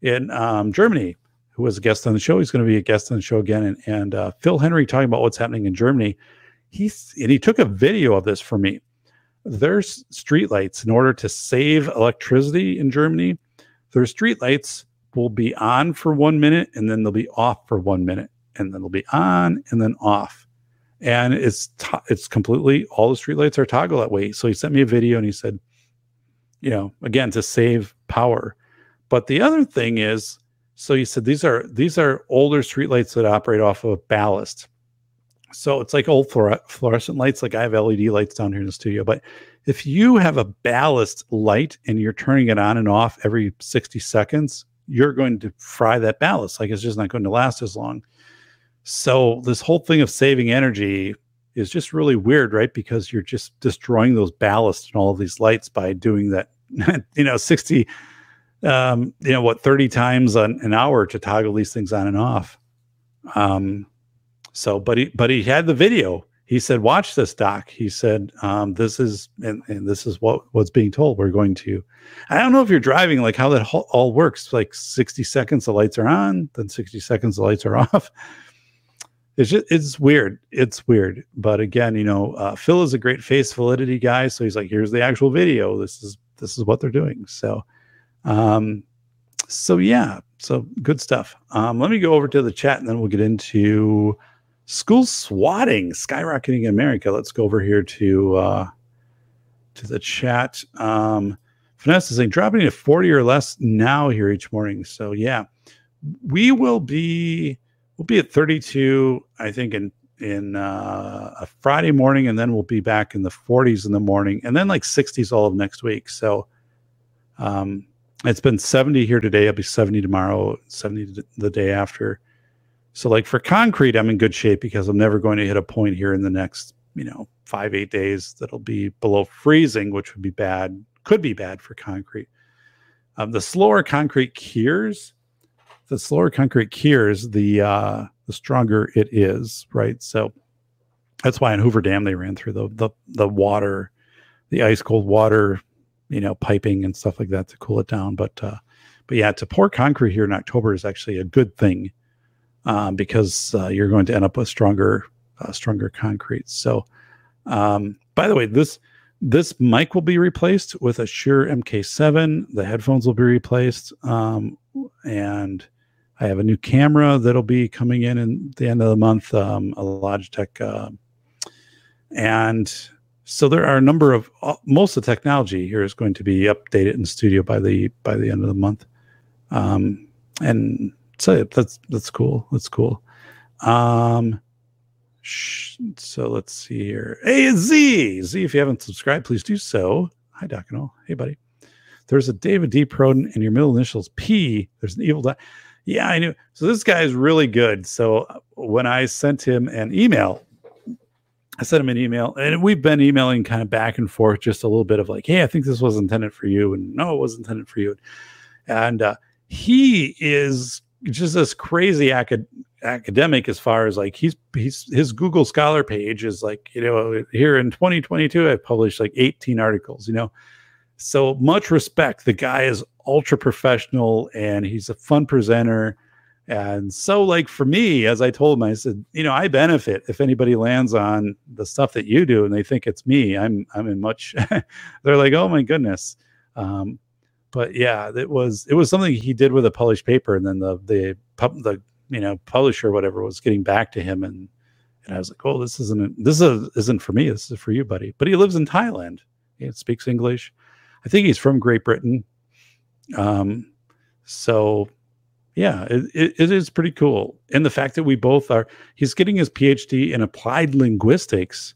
in Germany, who was a guest on the show. He's going to be a guest on the show again. And Phil Henry talking about what's happening in Germany. He took a video of this for me. Their streetlights, in order to save electricity in Germany, their streetlights will be on for 1 minute and then they'll be off for 1 minute, and then they'll be on and then off. And it's completely, all the streetlights are toggle that way. So he sent me a video and he said, you know, again, to save power. But the other thing is, so he said, these are older streetlights that operate off of ballast. So it's like old fluorescent lights. Like I have LED lights down here in the studio, but if you have a ballast light and you're turning it on and off every 60 seconds, you're going to fry that ballast. Like it's just not going to last as long. So this whole thing of saving energy is just really weird, right? Because you're just destroying those ballasts and all of these lights by doing that, you know, 30 times an hour to toggle these things on and off. But he had the video. He said, watch this, doc. He said, this is what's being told. We're going to, I don't know if you're driving, like how that all works, like 60 seconds, the lights are on, then 60 seconds, the lights are off. It's weird. It's weird. But again, you know, Phil is a great face validity guy. So he's like, here's the actual video. This is what they're doing. So yeah, so good stuff. Let me go over to the chat and then we'll get into school swatting, skyrocketing in America. Let's go over here to the chat. Vanessa is saying dropping to 40 or less now here each morning. So yeah, we'll be at 32, I think, in a Friday morning, and then we'll be back in the 40s in the morning, and then like 60s all of next week. So it's been 70 here today. It'll be 70 tomorrow, 70 the day after. So like for concrete, I'm in good shape because I'm never going to hit a point here in the next, 5-8 days that'll be below freezing, which would be bad, could be bad for concrete. The slower concrete cures, the stronger it is, right? So that's why on Hoover Dam they ran through the water, the ice cold water, piping and stuff like that to cool it down. But yeah, to pour concrete here in October is actually a good thing. Because you're going to end up with stronger concrete. So, by the way, this mic will be replaced with a Shure MK7. The headphones will be replaced, and I have a new camera that'll be coming in the end of the month, a Logitech. And so there are a number of most of the technology here is going to be updated in the studio by the end of the month, and. So that's cool. That's cool. So let's see here. Hey, Z, if you haven't subscribed, please do so. Hi, Doc and all. Hey, buddy. There's a David D. Perrodin and your middle initials P. There's an evil. Yeah, I knew. So this guy is really good. So when I sent him an email, and we've been emailing kind of back and forth, just a little bit of like, hey, I think this was intended for you. And no, it wasn't intended for you. And he is just this crazy academic as far as like he's his Google Scholar page is like, here in 2022 I published like 18 articles, so much respect. The guy is ultra professional and he's a fun presenter. And so like for me, as I told him, I said, I benefit if anybody lands on the stuff that you do and they think it's me. I'm in much they're like, oh my goodness. But yeah, it was something he did with a published paper, and then the publisher or whatever was getting back to him, and I was like, oh, this isn't for me. This is for you, buddy. But he lives in Thailand. He speaks English. I think he's from Great Britain. So yeah, it is pretty cool. And the fact that we both are, he's getting his PhD in applied linguistics.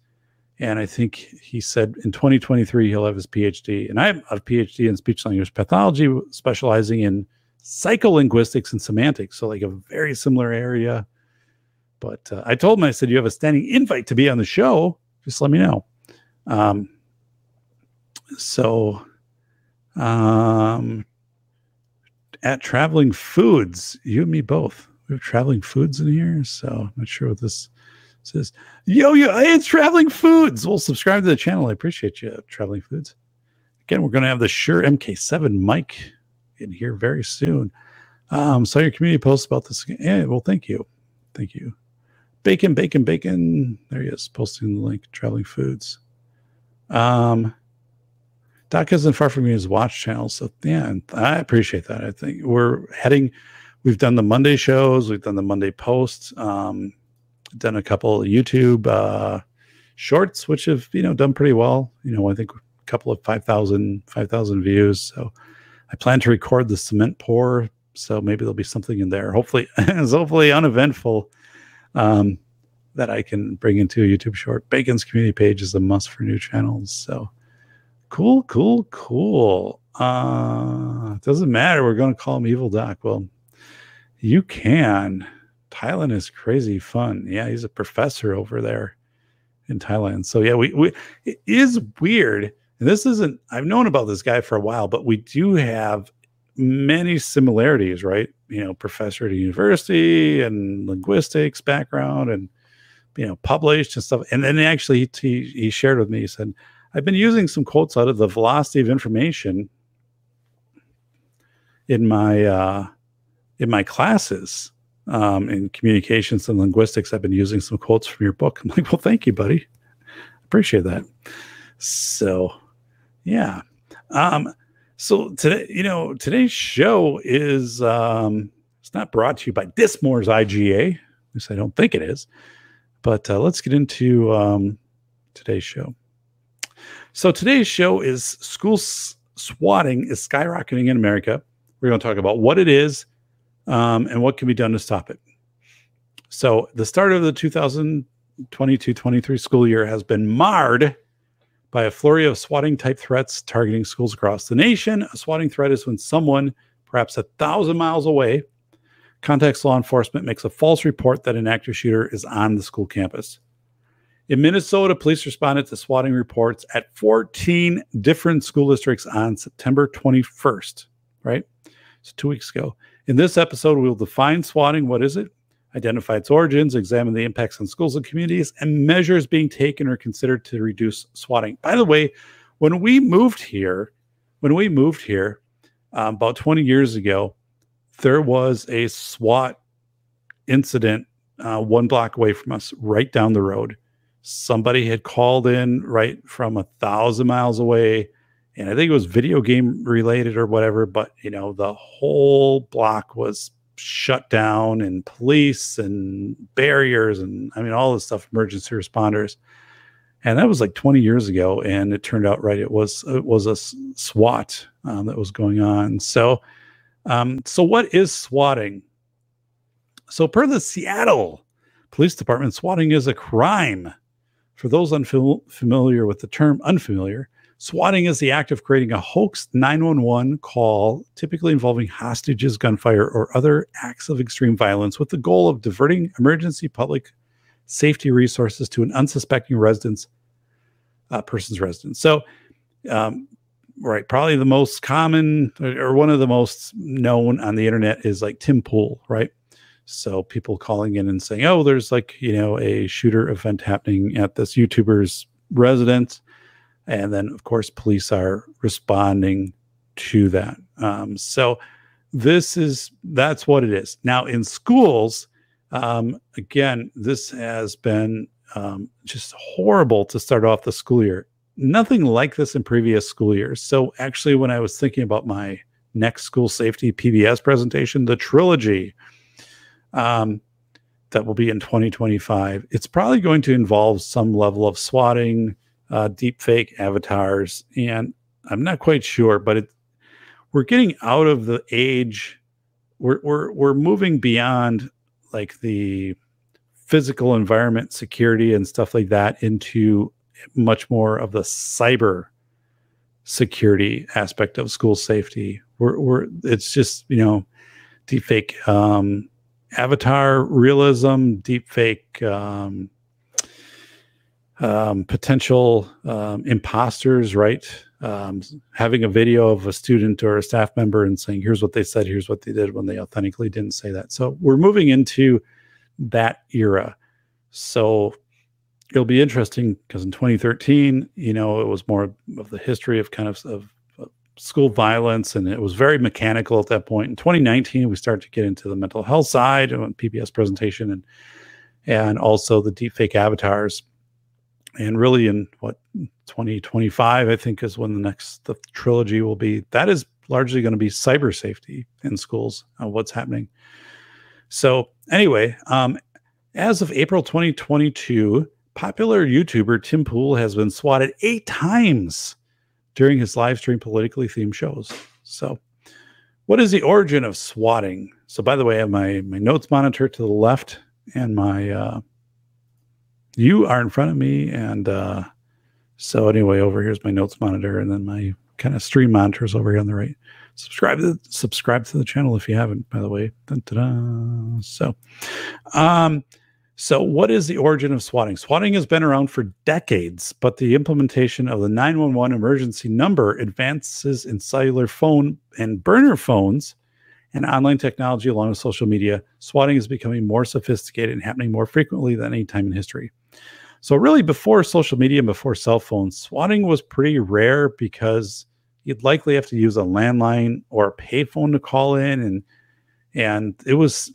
And I think he said in 2023, he'll have his PhD. And I have a PhD in speech language pathology, specializing in psycholinguistics and semantics. So like a very similar area. But I told him, I said, you have a standing invite to be on the show. Just let me know. At Traveling Foods, you and me both. We have Traveling Foods in here. So I'm not sure what this says. Yo, it's Traveling Foods. Well, subscribe to the channel. I appreciate you, Traveling Foods. Again, we're going to have the Shure MK7 mic in here very soon. Saw your community post about this. Yeah, well, thank you. Thank you. Bacon, bacon, bacon. There he is, posting the link, Traveling Foods. Doc isn't far from his watch channel. So, yeah, I appreciate that. I think we're heading, we've done the Monday shows, we've done the Monday posts, done a couple of YouTube shorts, which have, you know, done pretty well. You know, I think a couple of 5,000 views. So I plan to record the cement pour. So maybe there'll be something in there. Hopefully, it's hopefully uneventful that I can bring into a YouTube short. Bacon's community page is a must for new channels. So cool, cool, cool. Doesn't matter. We're going to call him Evil Doc. Well, you can. Thailand is crazy fun. Yeah, he's a professor over there in Thailand. So yeah, we it is weird. And this isn't, I've known about this guy for a while, but we do have many similarities, right? You know, professor at a university and linguistics background and, you know, published and stuff. And then actually he shared with me, he said, I've been using some quotes out of The Velocity of Information in my classes. In communications and linguistics, I've been using some quotes from your book. I'm like, well, thank you, buddy. Appreciate that. So, yeah. So today, you know, today's show is, it's not brought to you by Dismore's IGA. At least I don't think it is. But let's get into today's show. So today's show is school swatting is skyrocketing in America. We're going to talk about what it is, and what can be done to stop it. So the start of the 2022-23 school year has been marred by a flurry of swatting type threats targeting schools across the nation. A swatting threat is when someone, perhaps 1,000 miles away, contacts law enforcement, makes a false report that an active shooter is on the school campus. In Minnesota, police responded to swatting reports at 14 different school districts on September 21st, right? So 2 weeks ago. In this episode, we'll define swatting, what is it, identify its origins, examine the impacts on schools and communities, and measures being taken or considered to reduce swatting. By the way, when we moved here, about 20 years ago, there was a SWAT incident 1 block away from us, right down the road. Somebody had called in right from 1,000 miles away. And I think it was video game related or whatever, but you know, the whole block was shut down and police and barriers and I mean, all this stuff, emergency responders. And that was like 20 years ago. And it turned out, right, it was a SWAT that was going on. So, so what is swatting? So per the Seattle Police Department, swatting is a crime. For those unfamiliar with the term, swatting is the act of creating a hoax 911 call, typically involving hostages, gunfire, or other acts of extreme violence, with the goal of diverting emergency public safety resources to an unsuspecting person's residence. So, right, probably the most common or one of the most known on the internet is like Tim Pool, right? So people calling in and saying, oh, there's like, you know, a shooter event happening at this YouTuber's residence. And then, of course, police are responding to that. So that's what it is. Now, in schools, again, this has been just horrible to start off the school year. Nothing like this in previous school years. So actually, when I was thinking about my next school safety PBS presentation, the trilogy that will be in 2025, it's probably going to involve some level of swatting, deep fake avatars, and I'm not quite sure, but we're getting out of the age. We're moving beyond like the physical environment security and stuff like that into much more of the cyber security aspect of school safety. It's just, you know, deep fake avatar realism, deep fake potential imposters, right? Having a video of a student or a staff member and saying, here's what they said, here's what they did when they authentically didn't say that. So we're moving into that era. So it'll be interesting because in 2013, you know, it was more of the history of kind of school violence, and it was very mechanical at that point. In 2019, we started to get into the mental health side on PBS presentation and also the deepfake avatars. And really in what 2025, I think, is when the trilogy will be. That is largely going to be cyber safety in schools, what's happening. So anyway, as of April 2022, popular YouTuber Tim Pool has been swatted 8 times during his live stream politically themed shows. So what is the origin of swatting? So by the way, I have my notes monitor to the left and my you are in front of me. And so anyway, over here's my notes monitor, and then my kind of stream monitors over here on the right. Subscribe to the channel if you haven't, by the way. Dun, dun, dun. So what is the origin of swatting? Swatting has been around for decades, but the implementation of the 911 emergency number, advances in cellular phone and burner phones, and online technology along with social media, swatting is becoming more sophisticated and happening more frequently than any time in history. So really, before social media and before cell phones, swatting was pretty rare because you'd likely have to use a landline or a payphone to call in, and it was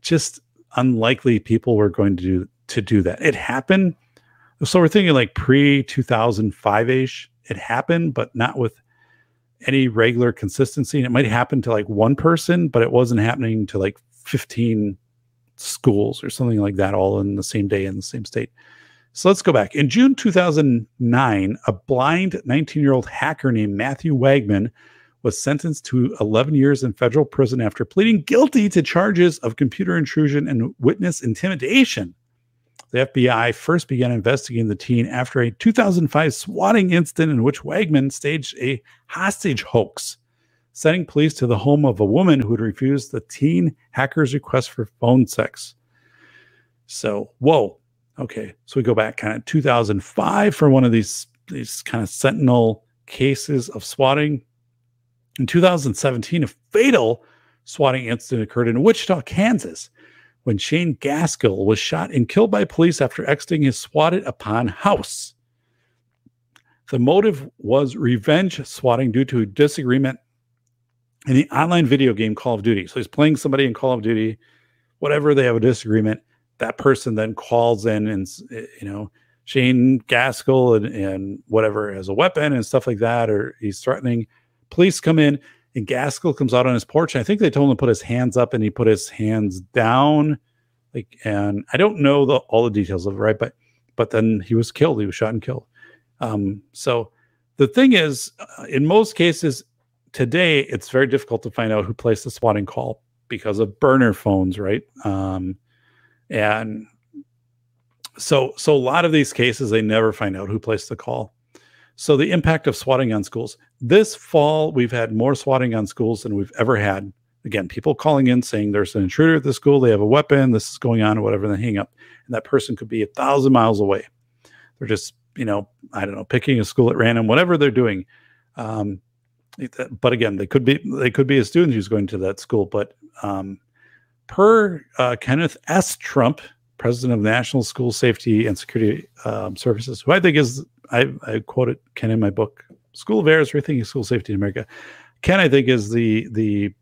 just unlikely people were going to do that. It happened. So we're thinking like pre-2005-ish. It happened, but not with any regular consistency. And it might happen to like one person, but it wasn't happening to like 15 schools or something like that, all in the same day in the same state. So let's go back. In June 2009, a blind 19-year-old hacker named Matthew Wagman was sentenced to 11 years in federal prison after pleading guilty to charges of computer intrusion and witness intimidation. The FBI first began investigating the teen after a 2005 swatting incident in which Wagman staged a hostage hoax, sending police to the home of a woman who had refused the teen hacker's request for phone sex. So, whoa. Okay, so we go back kind of 2005 for one of these kind of sentinel cases of swatting. In 2017, a fatal swatting incident occurred in Wichita, Kansas, when Shane Gaskill was shot and killed by police after exiting his swatted upon house. The motive was revenge swatting due to a disagreement in the online video game Call of Duty. So he's playing somebody in Call of Duty, whatever, they have a disagreement. That person then calls in, and Shane Gaskill and whatever has a weapon and stuff like that, or he's threatening. Police come in, and Gaskill comes out on his porch. I think they told him to put his hands up, and he put his hands down. And I don't know all the details of it, right? But then he was killed. He was shot and killed. So the thing is, in most cases today, it's very difficult to find out who placed the swatting call because of burner phones, right? And so a lot of these cases, they never find out who placed the call. So the impact of swatting on schools. This fall, we've had more swatting on schools than we've ever had. Again, people calling in saying there's an intruder at the school, they have a weapon, this is going on, or whatever, and they hang up. And that person could be 1,000 miles away. They're just, I don't know, picking a school at random, whatever they're doing. But again, they could be a student who's going to that school. But per Kenneth S. Trump, president of National School Safety and Security Services, who I think is, I quoted Ken in my book, School of Errors, Rethinking School Safety in America. Ken, I think, is the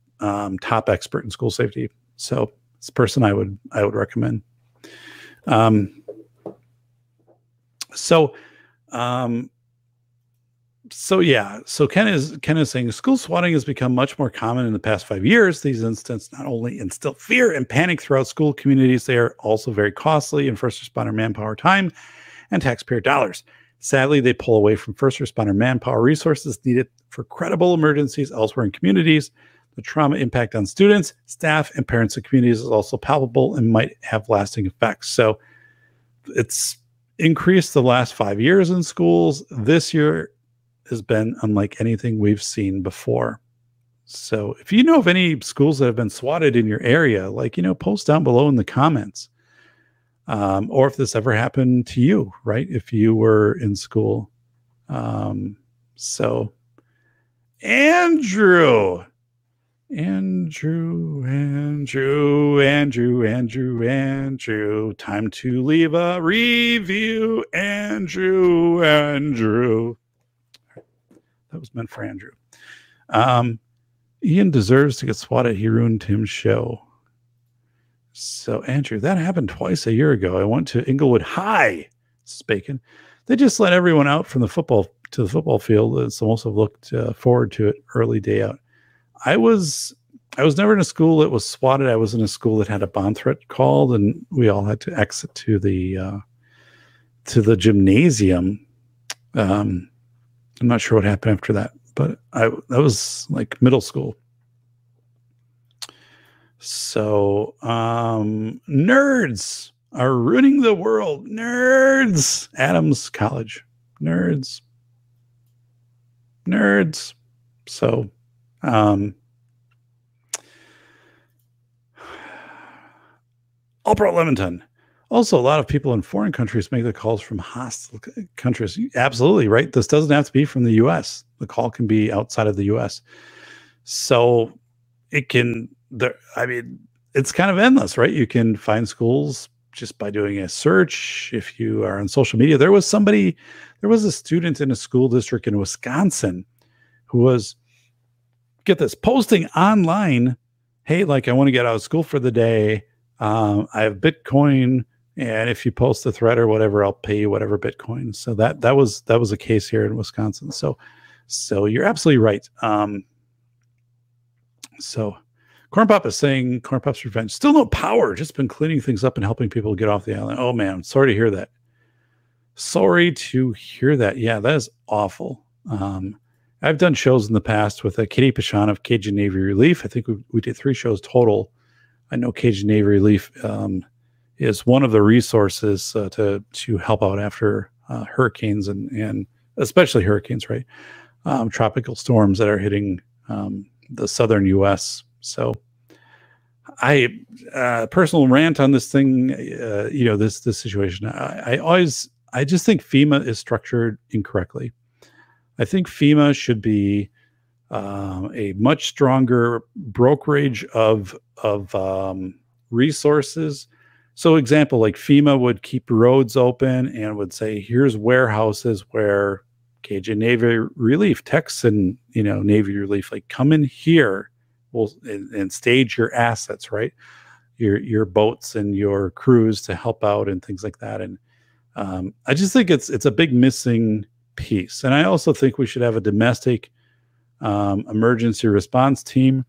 top expert in school safety. So it's a person I would recommend. So Ken is saying school swatting has become much more common in the past 5 years. These incidents not only instill fear and panic throughout school communities, they are also very costly in first responder manpower, time, and taxpayer dollars. Sadly, they pull away from first responder manpower resources needed for credible emergencies elsewhere in communities. The trauma impact on students, staff, and parents of communities is also palpable and might have lasting effects. So it's increased the last 5 years in schools. This year has been unlike anything we've seen before. So if you know of any schools that have been swatted in your area, post down below in the comments. Or if this ever happened to you, right? If you were in school. So Andrew, time to leave a review, Andrew. That was meant for Andrew. Ian deserves to get swatted. He ruined Tim's show. So, Andrew, that happened twice a year ago. I went to Inglewood High, Bacon. They just let everyone out from the football to the football field. It's almost have looked forward to it early day out. I was never in a school that was swatted. I was in a school that had a bomb threat called, and we all had to exit to the gymnasium. I'm not sure what happened after that, but that was like middle school. So nerds are ruining the world. Nerds. Adams College. Nerds. Nerds. So Alpro Leventon. Also, a lot of people in foreign countries make the calls from hostile countries. Absolutely, right? This doesn't have to be from the U.S. The call can be outside of the U.S. So it can, I mean, it's kind of endless, right? You can find schools just by doing a search. If you are on social media, there was a student in a school district in Wisconsin who was, get this, posting online, hey, like, I want to get out of school for the day. I have Bitcoin, and if you post the thread or whatever, I'll pay you whatever Bitcoin. So that was a case here in Wisconsin. So you're absolutely right. So Corn Pop is saying Corn Pop's revenge. Still no power. Just been cleaning things up and helping people get off the island. Oh man, sorry to hear that. Sorry to hear that. Yeah, that is awful. I've done shows in the past with Katie Pichon of Cajun Navy Relief. I think we did 3 shows total. I know Cajun Navy Relief is one of the resources to help out after hurricanes and especially hurricanes, right? Tropical storms that are hitting the southern U.S. So, personal rant on this thing, you know, this situation. I just think FEMA is structured incorrectly. I think FEMA should be a much stronger brokerage of resources. So example, like FEMA would keep roads open and would say, here's warehouses where Cajun Navy Relief, Texan, you know, Navy Relief, like come in here and stage your assets, right? Your boats and your crews to help out and things like that. And I just think it's a big missing piece. And I also think we should have a domestic emergency response team.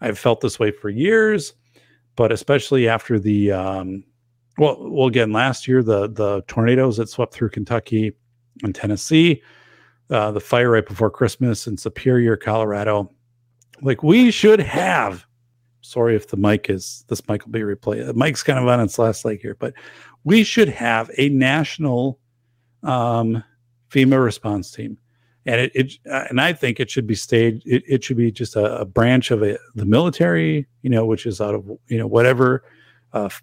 I've felt this way for years, but especially after the, again, last year, the tornadoes that swept through Kentucky and Tennessee, the fire right before Christmas in Superior, Colorado, like we should have, sorry if the mic is, this mic will be replayed. The mic's kind of on its last leg here, but we should have a national FEMA response team. And and I think it should be staged. It should be just a branch of the military, you know, which is out of, you know, whatever,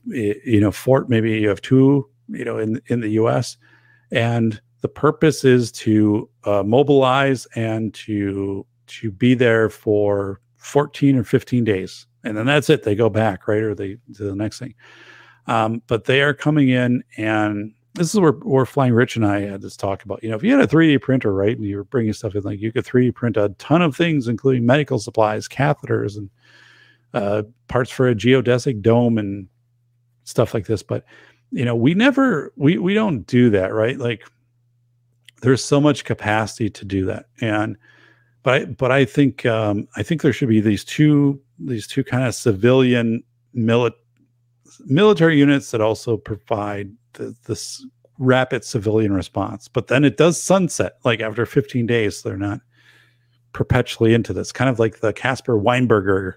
you know, fort. Maybe you have 2, you know, in the U.S. And the purpose is to mobilize and to be there for 14 or 15 days, and then that's it. They go back, right, or they do the next thing. But they are coming in and. This is where Flying Rich and I had this talk about, you know, if you had a 3D printer, right, and you were bringing stuff in, like you could 3D print a ton of things, including medical supplies, catheters, and parts for a geodesic dome and stuff like this. But, you know, we don't do that, right? Like there's so much capacity to do that. And, but I think there should be these two kind of civilian military units that also provide this rapid civilian response, but then it does sunset like after 15 days. They're not perpetually into this, kind of like the Caspar Weinberger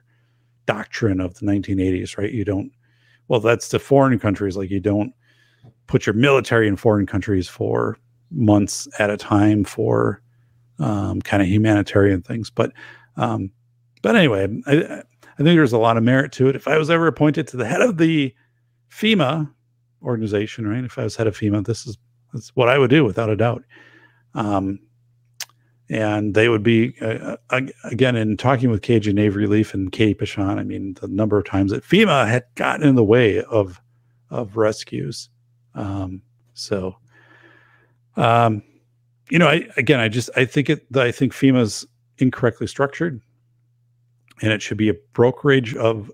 doctrine of the 1980s, right? You don't, well, that's to foreign countries. Like you don't put your military in foreign countries for months at a time for kind of humanitarian things. But anyway, I think there's a lot of merit to it. If I was ever appointed to the head of the FEMA organization, right? If I was head of FEMA, that's what I would do without a doubt. And they would be, again, in talking with Cajun Navy Relief and Katie Pichon, I mean, the number of times that FEMA had gotten in the way of rescues. you know, I think FEMA's incorrectly structured, and it should be a brokerage of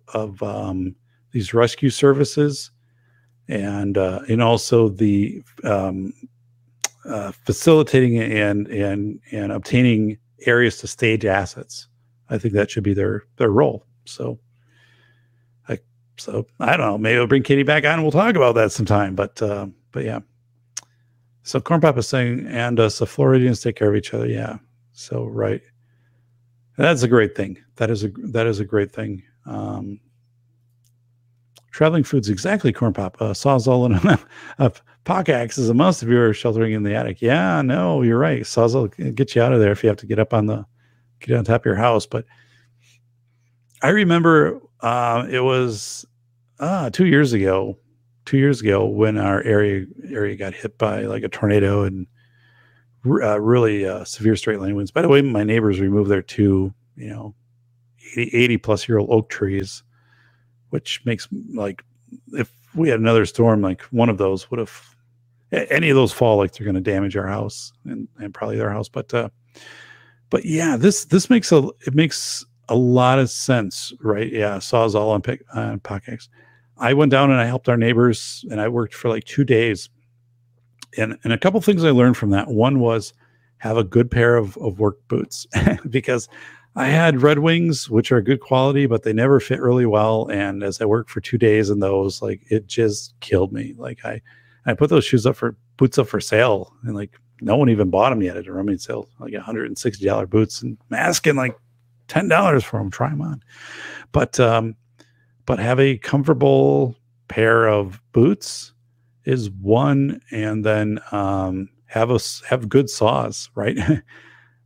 these rescue services, and also the facilitating and obtaining areas to stage assets. I think that should be their role. So I don't know. Maybe we'll bring Katie back on and we'll talk about that sometime. But yeah. So Corn Pop is saying, and so Floridians take care of each other. Yeah. So right. That's a great thing. That is a great thing. Traveling foods, exactly, Corn Pop. Sawzall and pockaxe is a must if you're sheltering in the attic. Yeah, no, you're right. Sawzall get you out of there if you have to get on top of your house. But I remember it was 2 years ago when our area got hit by like a tornado and really severe straight line winds. By the way, my neighbors removed their two, 80-plus-year-old oak trees, which makes, like, if we had another storm, like one of those would have, any of those fall, like they're going to damage our house and probably their house. But yeah, this makes a lot of sense, right? Yeah, Sawzall and pockaxe. I went down and I helped our neighbors, and I worked for like 2 days. And a couple things I learned from that. One was have a good pair of work boots because I had Red Wings, which are good quality, but they never fit really well. And as I worked for 2 days in those, like it just killed me. Like I put those boots up for sale, and like no one even bought them yet at a Rummage sale, like $160 boots, and masking like $10 for them. Try them on, but have a comfortable pair of boots is one, and then have good saws, right?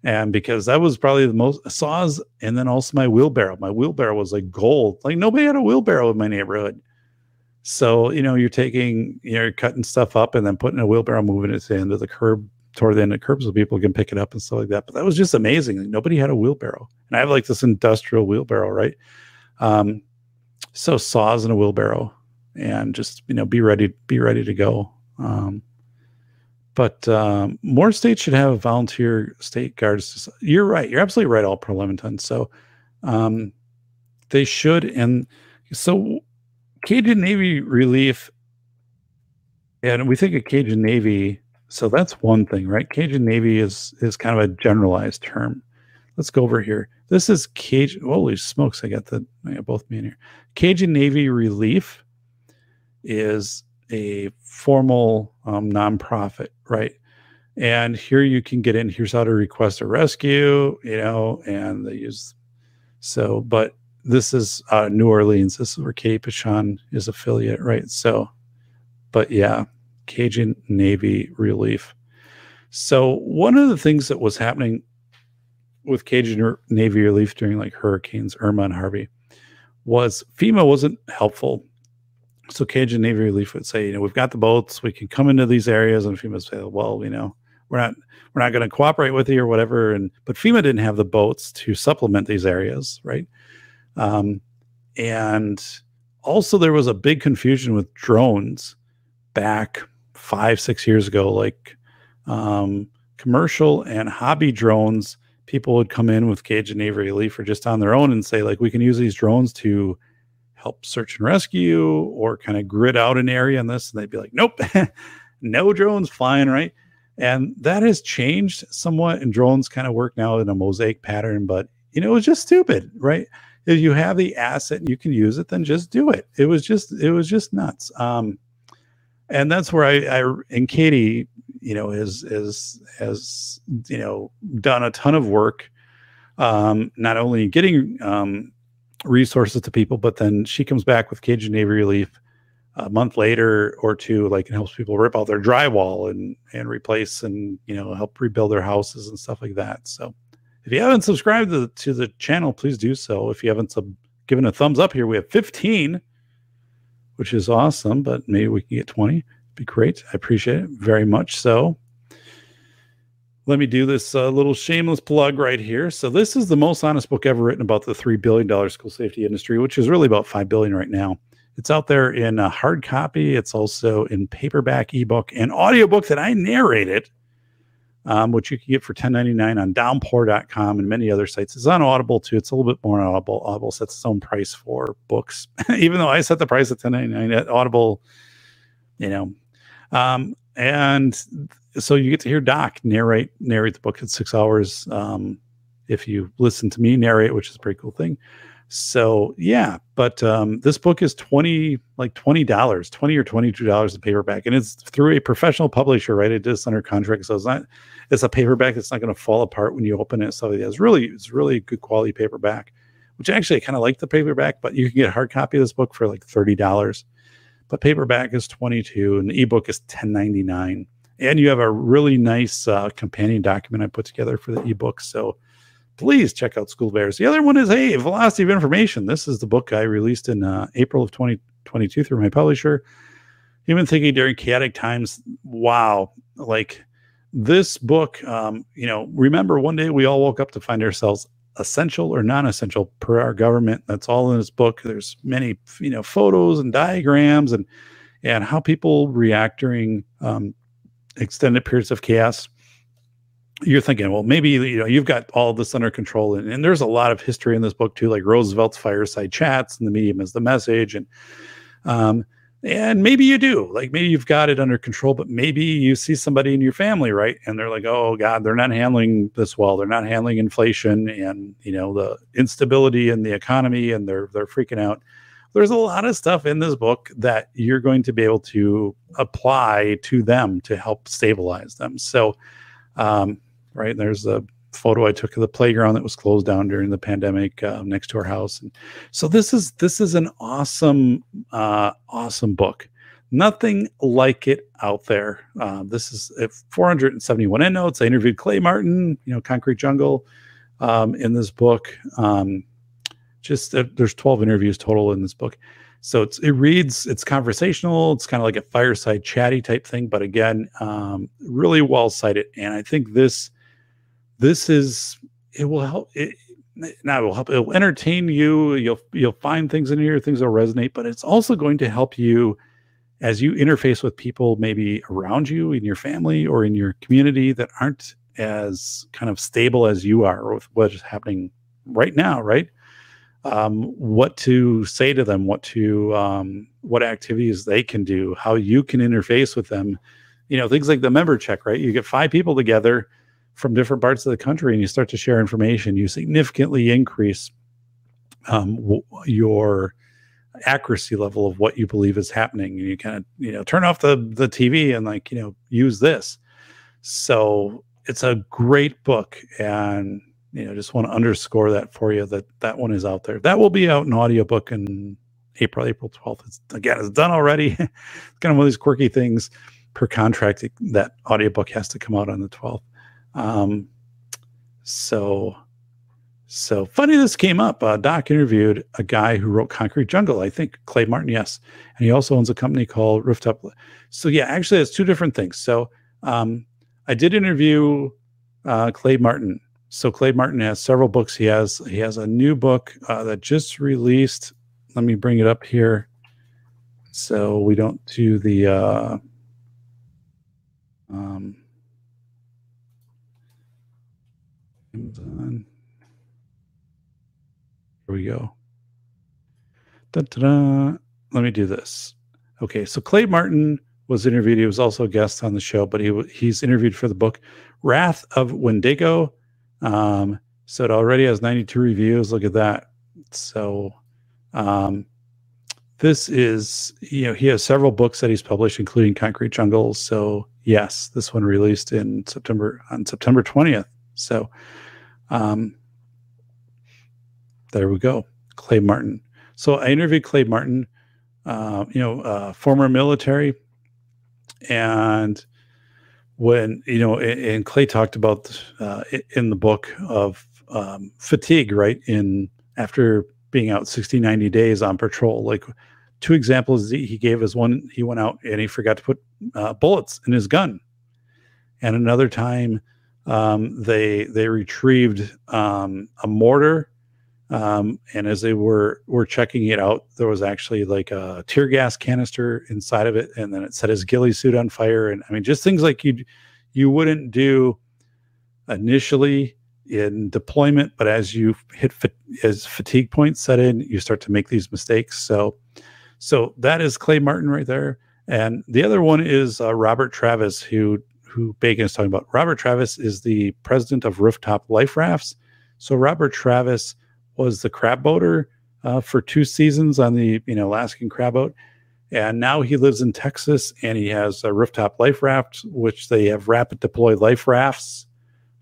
And because that was probably the most saws, and then also my wheelbarrow. My wheelbarrow was like gold. Like nobody had a wheelbarrow in my neighborhood. So you're cutting stuff up and then putting a wheelbarrow, moving it to the end of the curb, toward the end of the curb so people can pick it up and stuff like that. But that was just amazing. Like, nobody had a wheelbarrow, and I have like this industrial wheelbarrow, right? So saws and a wheelbarrow, and just be ready to go. But more states should have volunteer state guards. You're right. You're absolutely right, all per Leventon. So they should. And so Cajun Navy Relief, and we think of Cajun Navy. So that's one thing, right? Cajun Navy is kind of a generalized term. Let's go over here. This is Cajun. Holy smokes! I got both me in here. Cajun Navy Relief is a formal nonprofit, right? And here you can get in. Here's how to request a rescue, and they use. So, but this is New Orleans. This is where Katie Pichon is affiliate, right? So, but yeah, Cajun Navy Relief. So one of the things that was happening with Cajun Navy Relief during like hurricanes Irma and Harvey was FEMA wasn't helpful. So Cajun Navy Relief would say, we've got the boats, we can come into these areas, and FEMA would say, well, we're not going to cooperate with you or whatever. But FEMA didn't have the boats to supplement these areas, right? And also there was a big confusion with drones back 5-6 years ago. Like commercial and hobby drones, people would come in with Cajun Navy Relief or just on their own and say, like, we can use these drones to help search and rescue or kind of grid out an area on this. And they'd be like, nope, no drones flying, right? And that has changed somewhat. And drones kind of work now in a mosaic pattern, but it was just stupid, right? If you have the asset and you can use it, then just do it. It was just nuts. And that's where I and Katie, has done a ton of work, not only getting, resources to people, but then she comes back with Cajun Navy Relief a month later or two, like, and helps people rip out their drywall and replace and, help rebuild their houses and stuff like that. So if you haven't subscribed to the channel, please do so. If you haven't given a thumbs up here, we have 15, which is awesome, but maybe we can get 20. It'd be great. I appreciate it very much. So let me do this little shameless plug right here. So this is the most honest book ever written about the $3 billion school safety industry, which is really about $5 billion right now. It's out there in a hard copy. It's also in paperback, ebook, and audiobook that I narrated. which you can get for $10.99 on downpour.com and many other sites. It's on Audible too. It's a little bit more on Audible. Audible sets its own price for books, even though I set the price at $10.99 at Audible, you know. And so you get to hear Doc narrate the book. It's 6 hours. If you listen to me narrate, which is a pretty cool thing. So yeah, but this book is $20 or $22 a paperback, and it's through a professional publisher, right? It is under contract, so it's a paperback that's not going to fall apart when you open it. So it's really good quality paperback, which actually I kind of like the paperback, but you can get a hard copy of this book for like $30, but paperback is $22 and the ebook is $10.99. And you have a really nice companion document I put together for the ebook. So please check out School of Errors. The other one is, hey, Velocity of Information. This is the book I released in April of 2022 through my publisher. Even thinking during chaotic times, wow, like this book, you know, remember one day we all woke up to find ourselves essential or non-essential per our government. That's all in this book. There's many, you know, photos and diagrams and how people react during extended periods of chaos. You're thinking, well, maybe, you know, you've got all this under control. And there's a lot of history in this book too, like Roosevelt's fireside chats and the medium is the message. And maybe you do, like, maybe you've got it under control, but maybe you see somebody in your family, right? And they're like, oh God, they're not handling this well. They're not handling inflation and, you know, the instability in the economy, and they're freaking out. There's a lot of stuff in this book that you're going to be able to apply to them to help stabilize them. So, right. There's a photo I took of the playground that was closed down during the pandemic next to our house. And so this is an awesome, awesome book. Nothing like it out there. This is 471 endnotes. I interviewed Clay Martin, you know, Concrete Jungle, in this book. There's 12 interviews total in this book. So it's conversational. It's kind of like a fireside chatty type thing, but again, really well cited. And I think it will help. It'll entertain you. You'll find things in here, things that'll resonate, but it's also going to help you as you interface with people maybe around you in your family or in your community that aren't as kind of stable as you are with what is happening right now, right? What to say to them, what activities they can do, how you can interface with them, you know, things like the member check, right? You get 5 people together from different parts of the country and you start to share information. You significantly increase, your accuracy level of what you believe is happening. And you kind of, you know, turn off the TV and, like, you know, use this. So it's a great book, and, you know, just want to underscore that for you, that one is out there. That will be out in audiobook in April 12th. It's done already. It's kind of one of these quirky things per contract. That audiobook has to come out on the 12th. So funny this came up. Doc interviewed a guy who wrote Concrete Jungle, I think Clay Martin, yes. And he also owns a company called Rooftop. So yeah, actually that's two different things. So I did interview Clay Martin. So Clay Martin has several books. He has a new book that just released. Let me bring it up here, so we don't do the. Amazon. Here we go. Da-da-da. Let me do this. Okay, so Clay Martin was interviewed. He was also a guest on the show, but he's interviewed for the book Wrath of Wendigo. So it already has 92 reviews. Look at that. So, this is, you know, he has several books that he's published, including Concrete Jungle. So yes, this one released in September 20th. So, there we go. Clay Martin. So I interviewed Clay Martin, you know, former military, and when, you know, and Clay talked about in the book of fatigue, right? After being out 60, 90 days on patrol, like 2 examples he gave is one, he went out and he forgot to put bullets in his gun. And another time they retrieved a mortar. And as they were checking it out, there was actually like a tear gas canister inside of it. And then it set his ghillie suit on fire. And I mean, just things like you wouldn't do initially in deployment, but as you hit as fatigue points set in, you start to make these mistakes. So that is Clay Martin right there. And the other one is Robert Travis, who Bacon is talking about. Robert Travis is the president of Rooftop Life Rafts. So Robert Travis was the crab boater for 2 seasons on the Alaskan crab boat. And now he lives in Texas, and he has a Rooftop Life Raft, which they have rapid deploy life rafts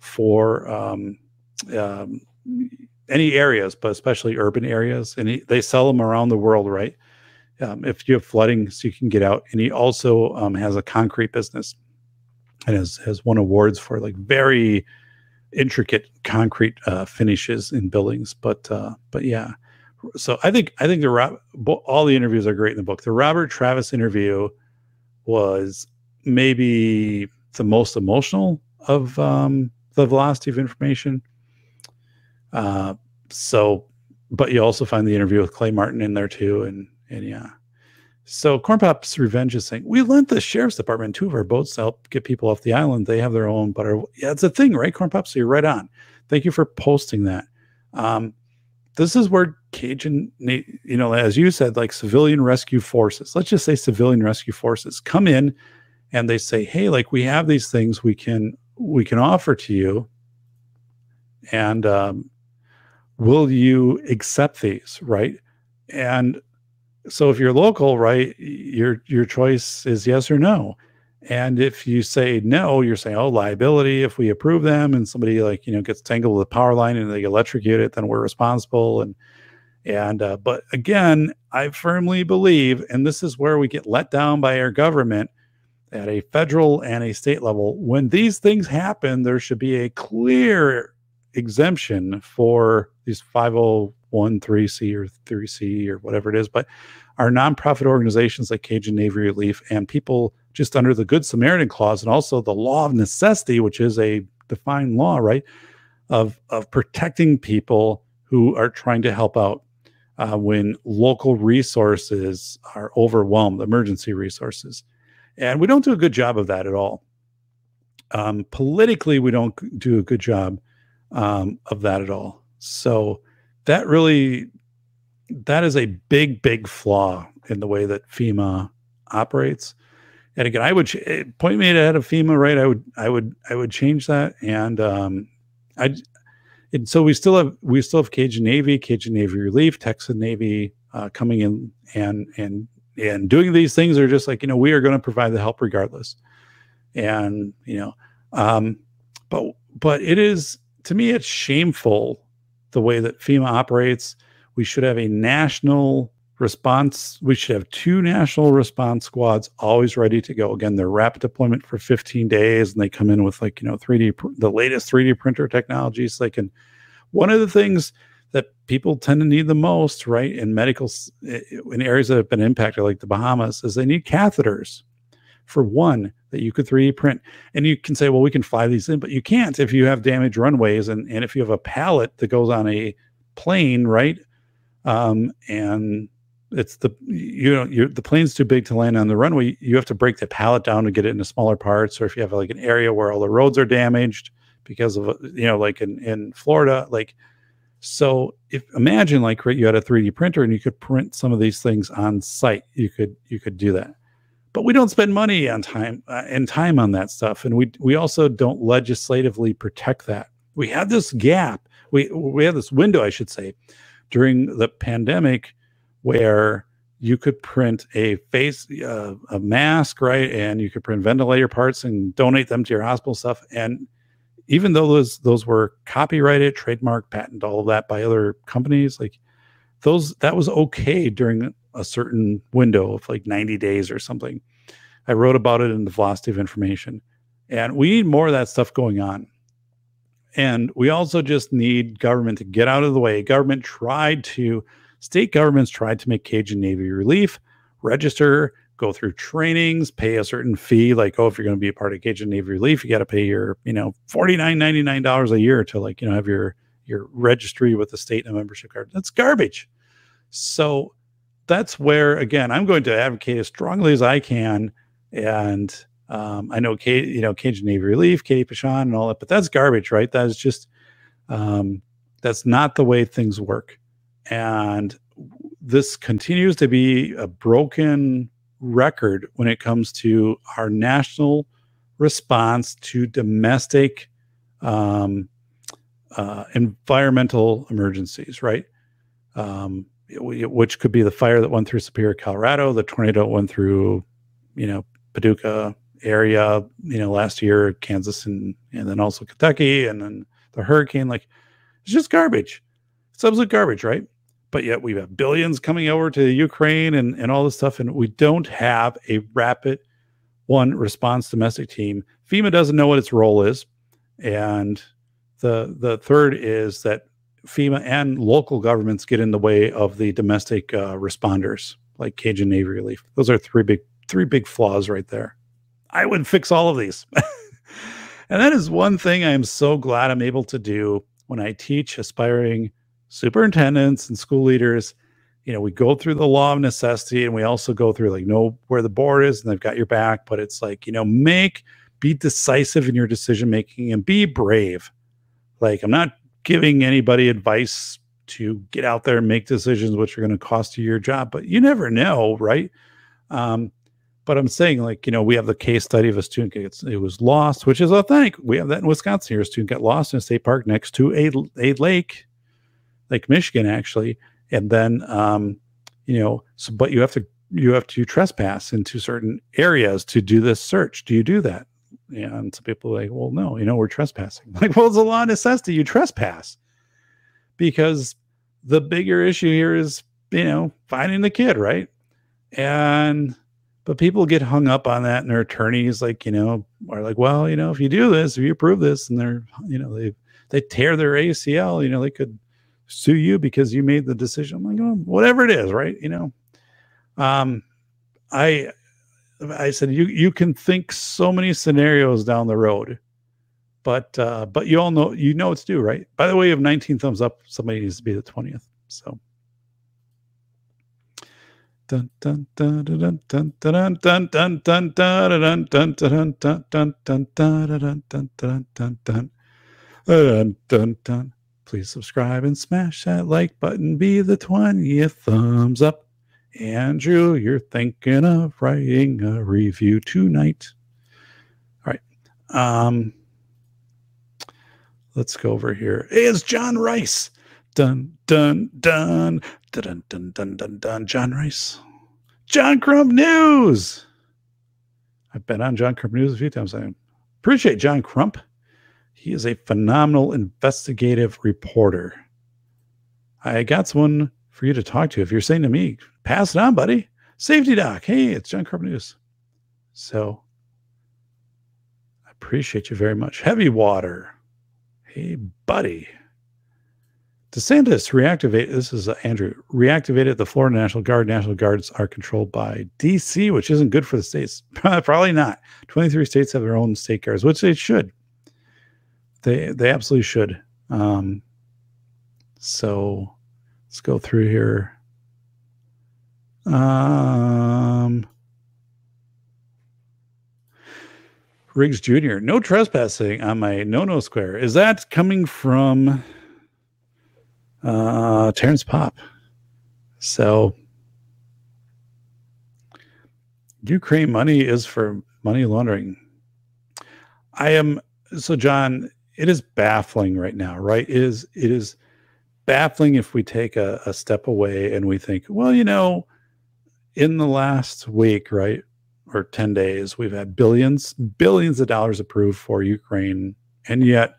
for any areas, but especially urban areas. And they sell them around the world, right? If you have flooding, so you can get out. And he also has a concrete business and has won awards for like very intricate concrete finishes in buildings. But yeah. So I think all the interviews are great in the book. The Robert Travis interview was maybe the most emotional of The Velocity of Information. But you also find the interview with Clay Martin in there too. And yeah. So Cornpop's Revenge is saying, we lent the sheriff's department 2 of our boats to help get people off the island. They have their own, but yeah, it's a thing, right, Cornpop? So you're right on. Thank you for posting that. This is where Cajun, as you said, like civilian rescue forces, let's just say civilian rescue forces come in and they say, hey, like we have these things we can offer to you. And will you accept these, right? And so if you're local, right, your choice is yes or no. And if you say no, you're saying, oh, liability, if we approve them and somebody like, gets tangled with the power line and they electrocute it, then we're responsible. But again, I firmly believe, and this is where we get let down by our government at a federal and a state level. When these things happen, there should be a clear exemption for these 501(c)(3) or 3C or whatever it is. But our nonprofit organizations like Cajun Navy Relief and people just under the Good Samaritan Clause and also the Law of Necessity, which is a defined law, right, of protecting people who are trying to help out when local resources are overwhelmed, emergency resources. And we don't do a good job of that at all. Politically, we don't do a good job of that at all. So that is a big, big flaw in the way that FEMA operates. And again, I would point me ahead of FEMA, right? I would change that. And so we still have Cajun Navy Relief, Texan Navy coming in and doing these things. Are just like, we are going to provide the help regardless. And, but it is, to me, it's shameful the way that FEMA operates. We should have a national response. We should have 2 national response squads always ready to go. Again, they're rapid deployment for 15 days and they come in with like, 3D, the latest 3D printer technologies. They can, one of the things that people tend to need the most, right, in areas that have been impacted, like the Bahamas, is they need catheters, for one, that you could 3D print. And you can say, well, we can fly these in, but you can't if you have damaged runways and if you have a pallet that goes on a plane, right, and it's the plane's too big to land on the runway, you have to break the pallet down to get it into smaller parts. Or if you have like an area where all the roads are damaged because of, like in Florida, like. So imagine like, right, you had a 3D printer and you could print some of these things on site. You could do that, but we don't spend money on time on that stuff. And we also don't legislatively protect that. We had this gap. We had this window, I should say, during the pandemic where you could print a mask, right? And you could print ventilator parts and donate them to your hospital stuff. And even though those were copyrighted, trademarked, patented, all of that by other companies, like that was okay during a certain window of like 90 days or something. I wrote about it in The Velocity of Information. And we need more of that stuff going on. And we also just need government to get out of the way. State governments tried to make Cajun Navy Relief register, go through trainings, pay a certain fee. Like, oh, if you're going to be a part of Cajun Navy Relief, you got to pay your, $49.99 a year to like, have your registry with the state and a membership card. That's garbage. So that's where, again, I'm going to advocate as strongly as I can. And I know, Cajun Navy Relief, Katie Pichon and all that, but that's garbage, right? That is just, that's not the way things work. And this continues to be a broken record when it comes to our national response to domestic environmental emergencies, right? Which could be the fire that went through Superior, Colorado, the tornado that went through, Paducah area, last year, Kansas, and then also Kentucky, and then the hurricane. Like, it's just garbage. It's absolute garbage, right? But yet we have billions coming over to Ukraine and all this stuff, and we don't have a rapid one response domestic team. FEMA doesn't know what its role is. And the third is that FEMA and local governments get in the way of the domestic responders, like Cajun Navy Relief. Those are three big flaws right there. I would fix all of these. And that is one thing I am so glad I'm able to do when I teach aspiring superintendents and school leaders. We go through the law of necessity, and we also go through, like, know where the board is and they've got your back. But it's like, be decisive in your decision making and be brave. Like, I'm not giving anybody advice to get out there and make decisions which are going to cost you your job, but you never know, right? But I'm saying, like, we have the case study of a student it was lost, which is authentic. We have that in Wisconsin here. A student got lost in a state park next to a lake, Lake Michigan, actually. And then, but you have to trespass into certain areas to do this search. Do you do that? And some people are like, well, no, we're trespassing. Like, well, it's a law of necessity. You trespass, because the bigger issue here is, finding the kid, right? But people get hung up on that, and their attorneys, like, are like, well, if you do this, if you approve this, and they're, they tear their ACL, they could sue you because you made the decision. I'm like, oh, whatever it is, right? I said, you can think so many scenarios down the road, but you all know, it's due, right? By the way, of 19 thumbs up, somebody needs to be the 20th. So. Please subscribe and smash that like button. Be the 20th thumbs up. Andrew, you're thinking of writing a review tonight. All right. Let's go over here. Hey, it's John Rice. Dun, dun, dun. Dun, dun, dun, dun, dun. John Rice. John Crump News. I've been on John Crump News a few times. I appreciate John Crump. He is a phenomenal investigative reporter. I got someone for you to talk to. If you're saying to me, pass it on, buddy. Safety Doc. Hey, it's John Crump News. So I appreciate you very much. Heavy Water. Hey, buddy. DeSantis reactivated. This is Andrew. Reactivated the Florida National Guard. National Guards are controlled by DC, which isn't good for the states. Probably not. 23 states have their own state guards, which they should. They absolutely should. So let's go through here. Riggs Jr. No trespassing on my no-no square. Is that coming from Terrence Pop? So Ukraine money is for money laundering. So John, it is baffling right now, right? It is baffling if we take a step away and we think, well, in the last week, right, or 10 days, we've had billions of dollars approved for Ukraine, and yet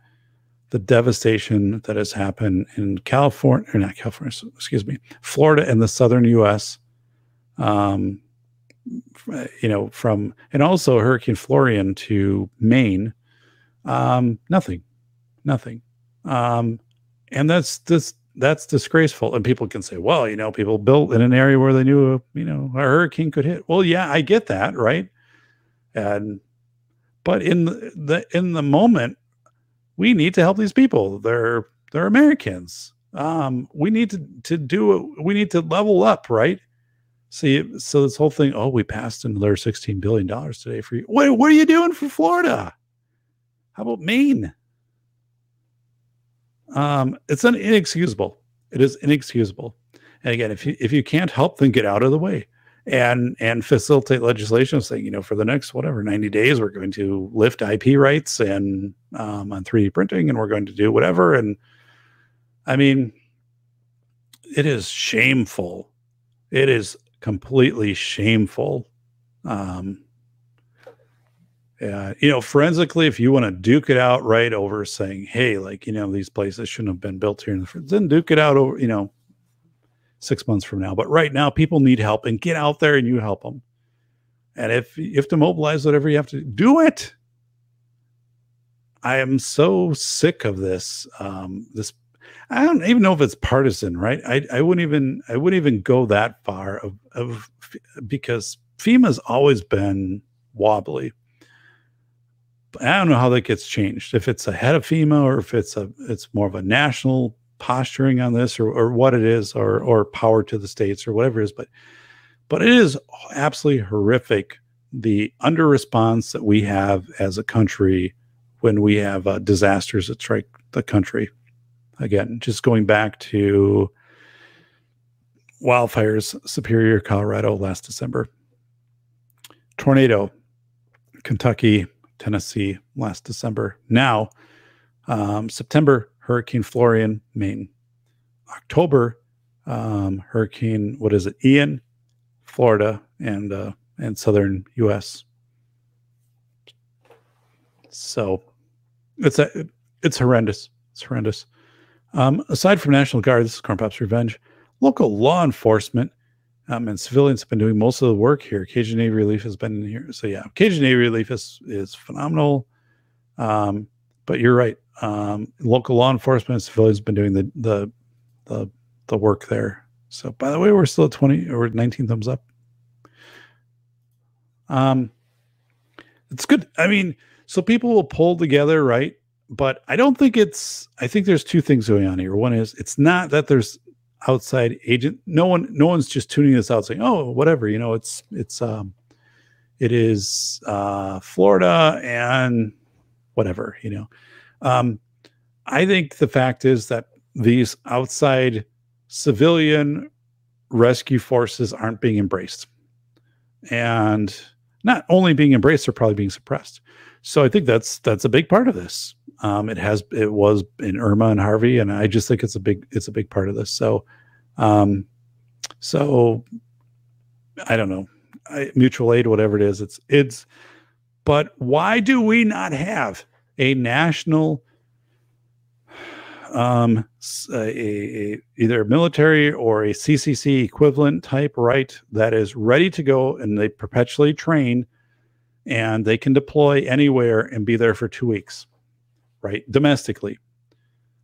the devastation that has happened in Florida and the southern U.S., and also Hurricane Florian to Maine, nothing. And that's disgraceful. And people can say, well, people built in an area where they knew, a hurricane could hit. Well, yeah, I get that. Right. But in the moment, we need to help these people. They're Americans. We need to level up. Right. See, so this whole thing, oh, we passed another $16 billion today for you. What are you doing for Florida? How about Maine? It's inexcusable. It is inexcusable. And again, if you can't help, then get out of the way and facilitate legislation saying, you know, for the next, whatever, 90 days, we're going to lift IP rights and on 3D printing, and we're going to do whatever. And I mean, it is shameful. It is completely shameful. You know, forensically, if you want to duke it out right over saying, hey, like, you know, these places shouldn't have been built here, then duke it out over, you know, 6 months from now. But right now, people need help, and get out there and you help them. And if you have to mobilize whatever you have to do, it. I am so sick of this. I don't even know if it's partisan, right? I wouldn't even go that far of because FEMA's always been wobbly. I don't know how that gets changed. If it's a head of FEMA, or if it's more of a national posturing on this, or what it is, or power to the states, or whatever it is. But it is absolutely horrific, the under response that we have as a country when we have disasters that strike the country. Again, just going back to wildfires, Superior, Colorado last December. Tornado, Kentucky, Tennessee last December. Now, September, Hurricane Florian, Maine. October, Hurricane, what is it, Ian, Florida, and southern U.S. So it's horrendous. It's horrendous. Aside from National Guard, this is Cornpop's Revenge. Local law enforcement and civilians have been doing most of the work here. Cajun Navy Relief has been in here. So yeah, Cajun Navy Relief is phenomenal. But you're right. Local law enforcement and civilians have been doing the work there. So by the way, we're still at 20 or 19 thumbs up. It's good. I mean, so people will pull together, right? But I don't think I think there's two things going on here. One is, it's not that there's outside agent. No one's just tuning this out saying, oh, whatever, you know, it is Florida and whatever, you know. I think the fact is that these outside civilian rescue forces aren't being embraced, and not only being embraced, they're probably being suppressed. So I think that's a big part of this. It was in Irma and Harvey, and I just think it's a big part of this. So, so I don't know, mutual aid, whatever it is, but why do we not have a national, either a military or a CCC equivalent type, right? That is ready to go, and they perpetually train, and they can deploy anywhere and be there for 2 weeks. Right, domestically,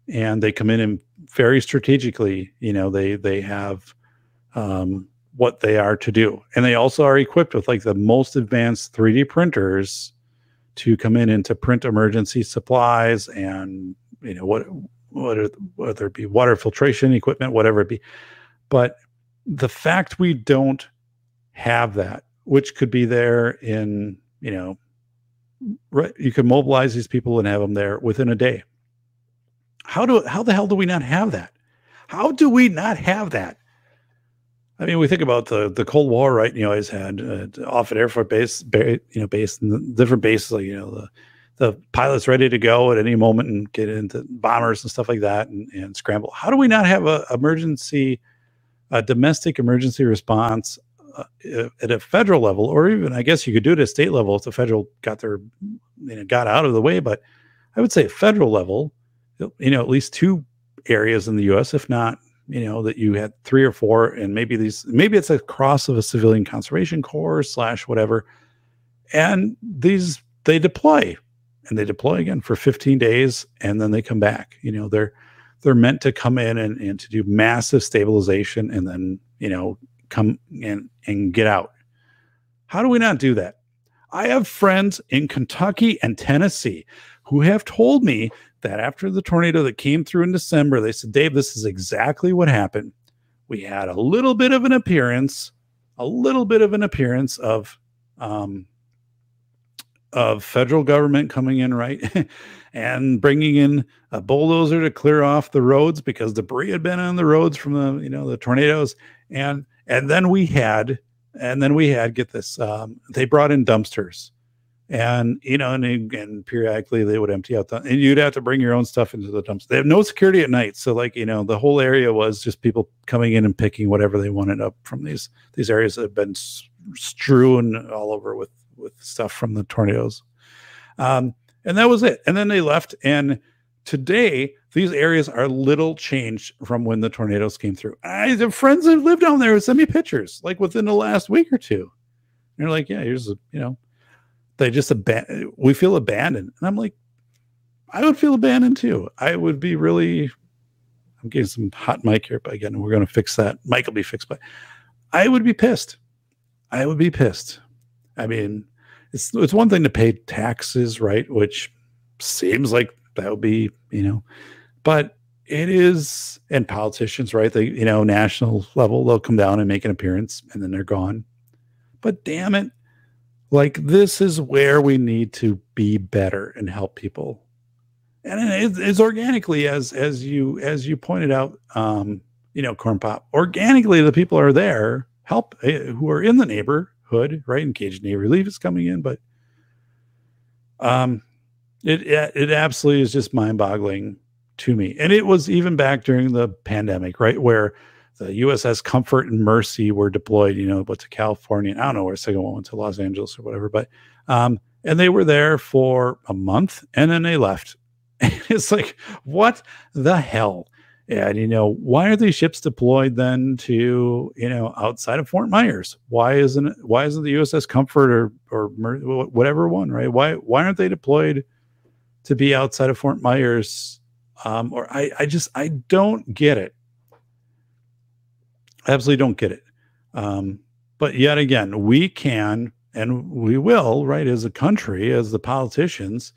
and they come in and very strategically, you know, they have what they are to do, and they also are equipped with like the most advanced 3D printers to come in and to print emergency supplies, and you know whether it be water filtration equipment, whatever it be. But the fact we don't have that, which could be there in, you know. Right, you can mobilize these people and have them there within a day. How the hell do we not have that? How do we not have that? I mean, we think about the Cold War, right? You always had off at Air Force Base, base and the different bases, like, you know, the pilots ready to go at any moment and get into bombers and stuff like that, and scramble. How do we not have a domestic emergency response? At a federal level, or even I guess you could do it at a state level if the federal got out of the way. But I would say at federal level, you know, at least two areas in the U.S., if not, you know, that you had three or four, and maybe it's a cross of a civilian conservation corps / whatever, and these they deploy again for 15 days, and then they come back. You know, they're meant to come in and to do massive stabilization, and then, you know, come in and get out. How do we not do that? I have friends in Kentucky and Tennessee who have told me that after the tornado that came through in December, they said, Dave, this is exactly what happened. We had a little bit of an appearance a little bit of an appearance of federal government coming in, right, and bringing in a bulldozer to clear off the roads because debris had been on the roads from the, you know, the tornadoes. And then we had, get this, they brought in dumpsters, and, you know, and periodically they would empty out and you'd have to bring your own stuff into the dumpster. They have no security at night. So, like, you know, the whole area was just people coming in and picking whatever they wanted up from these areas that have been strewn all over with stuff from the tornadoes. And that was it. And then they left. And today, these areas are little changed from when the tornadoes came through. I have friends that live down there who send me pictures, like within the last week or two. And they're like, yeah, here's, you know, they just we feel abandoned. And I'm like, I would feel abandoned too. I would be really, I'm getting some hot mic here, but again, we're going to fix that. Mic will be fixed, but I would be pissed. I would be pissed. I mean, it's one thing to pay taxes, right? Which seems like that would be, you know, but it is, and politicians, right? They, you know, national level, they'll come down and make an appearance and then they're gone. But damn it. Like, this is where we need to be better and help people. And it's organically, as you pointed out, you know, Corn Pop, organically, the people are there, help who are in the neighborhood, right? And Cajun Navy Relief is coming in, but it absolutely is just mind-boggling to me. And it was even back during the pandemic, right, where the USS Comfort and Mercy were deployed, you know, but to California, and I don't know where the second one went, to Los Angeles or whatever, but and they were there for a month and then they left. And it's like, what the hell? And, you know, why are these ships deployed then to, you know, outside of Fort Myers? Why isn't the USS Comfort or whatever one, right? Why aren't they deployed to be outside of Fort Myers? I don't get it. I absolutely don't get it. But yet again, we can, and we will, right? As a country, as the politicians,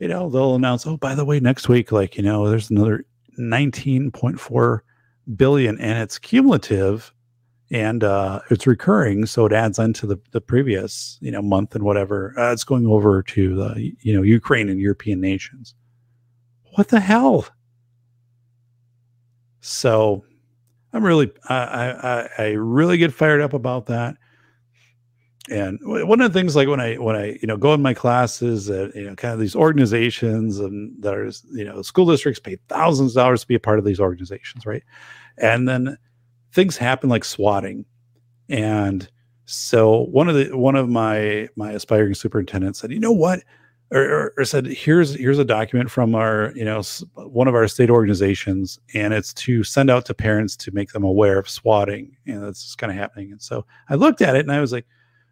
you know, they'll announce, oh, by the way, next week, like, you know, there's another 19.4 billion and it's cumulative and it's recurring, so it adds on to the previous, you know, month and whatever. It's going over to the, you know, Ukraine and European nations. What the hell? So I'm really I really get fired up about that. And one of the things, like when I, you know, go in my classes at, you know, kind of these organizations, and that are, you know, school districts pay thousands of dollars to be a part of these organizations, right? And then things happen like swatting. And so one of my aspiring superintendents said, you know what, or said, here's a document from our, you know, one of our state organizations, and it's to send out to parents to make them aware of swatting, and that's kind of happening. And so I looked at it and I was like,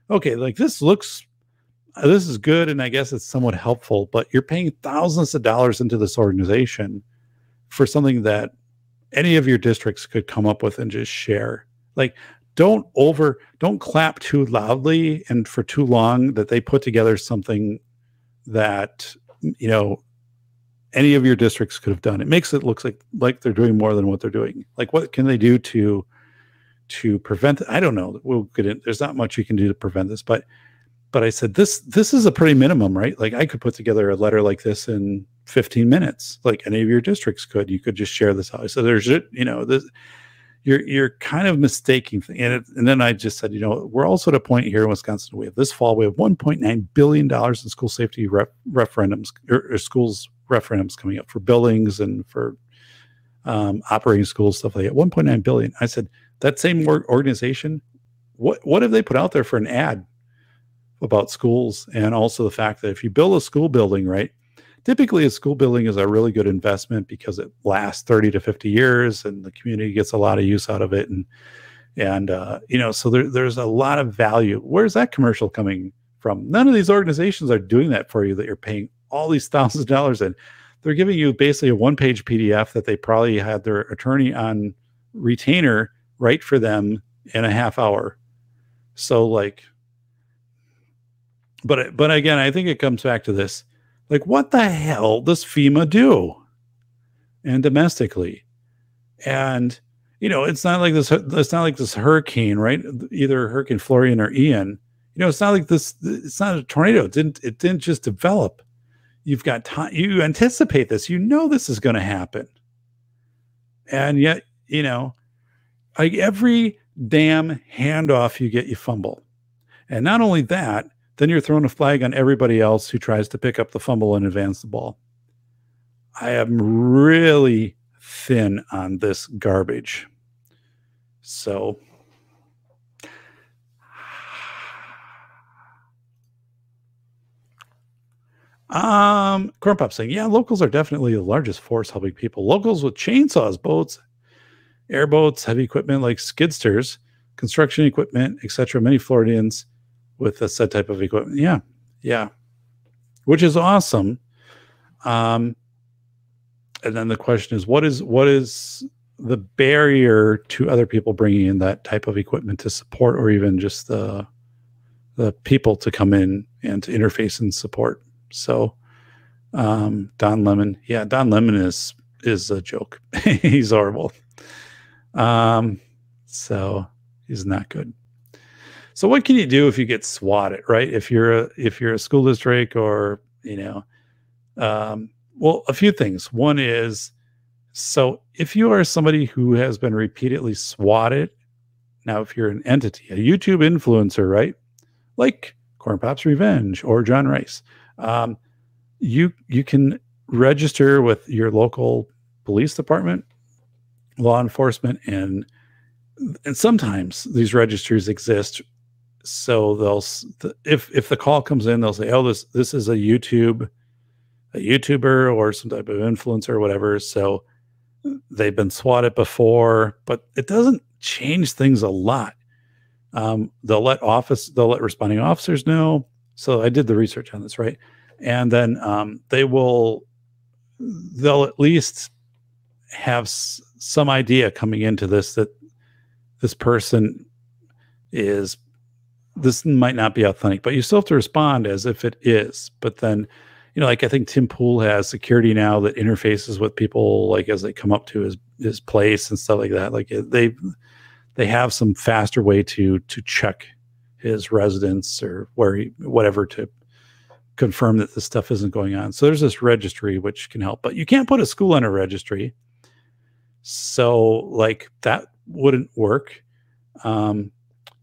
okay, like this is good. And I guess it's somewhat helpful, but you're paying thousands of dollars into this organization for something that any of your districts could come up with and just share. Like, don't clap too loudly and for too long that they put together something that, you know, any of your districts could have done. It makes it look like they're doing more than what they're doing. Like, what can they do to prevent it? I don't know. We'll get in. There's not much you can do to prevent this, but I said, this is a pretty minimum, right? Like, I could put together a letter like this in 15 minutes. Like, any of your districts could, you could just share this out. So there's, you know, this, you're kind of mistaking things. And then I just said, you know, we're also at a point here in Wisconsin. We have this fall, we have $1.9 billion in school safety referendums or schools referendums coming up for buildings and for operating schools, stuff like that. 1.9 billion. I said, that same organization, what have they put out there for an ad about schools? And also the fact that if you build a school building, right, typically a school building is a really good investment because it lasts 30 to 50 years and the community gets a lot of use out of it. And you know, so there's a lot of value. Where's that commercial coming from? None of these organizations are doing that for you, that you're paying all these thousands of dollars in. They're giving you basically a one-page PDF that they probably had their attorney on retainer write for them in a half hour. So, like, but again, I think it comes back to this. Like, what the hell does FEMA do? And domestically. And you know, it's not like this. It's not like this hurricane, right? Either Hurricane Florian or Ian. You know, it's not like this. It's not a tornado. It didn't just develop. You've got time. You anticipate this. You know this is going to happen. And yet, you know, like every damn handoff you get, you fumble. And not only that, then you're throwing a flag on everybody else who tries to pick up the fumble and advance the ball. I am really thin on this garbage. So Corn Pop saying, yeah, locals are definitely the largest force helping people. Locals with chainsaws, boats, airboats, heavy equipment like skidsters, construction equipment, etc. Many Floridians with a said type of equipment. Yeah. Yeah. Which is awesome. And then the question is, what is the barrier to other people bringing in that type of equipment to support, or even just the people to come in and to interface and support? So, Don Lemon. Yeah. Don Lemon is a joke. He's horrible. So he's not good. So what can you do if you get swatted, right? If you're a school district, or, you know, well, a few things. One is, so if you are somebody who has been repeatedly swatted, now if you're an entity, a YouTube influencer, right? Like Corn Pop's Revenge or John Rice, you can register with your local police department, law enforcement, and sometimes these registers exist. So they'll, if the call comes in, they'll say, oh, this is a YouTuber or some type of influencer or whatever. So they've been swatted before, but it doesn't change things a lot. They'll let responding officers know. So I did the research on this, right? And then they'll at least have some idea coming into this that this person is, this might not be authentic, but you still have to respond as if it is. But then, you know, like I think Tim Pool has security now that interfaces with people, like as they come up to his place and stuff like that. Like they have some faster way to check his residence or where he, whatever, to confirm that this stuff isn't going on. So there's this registry which can help, but you can't put a school on a registry. So like that wouldn't work.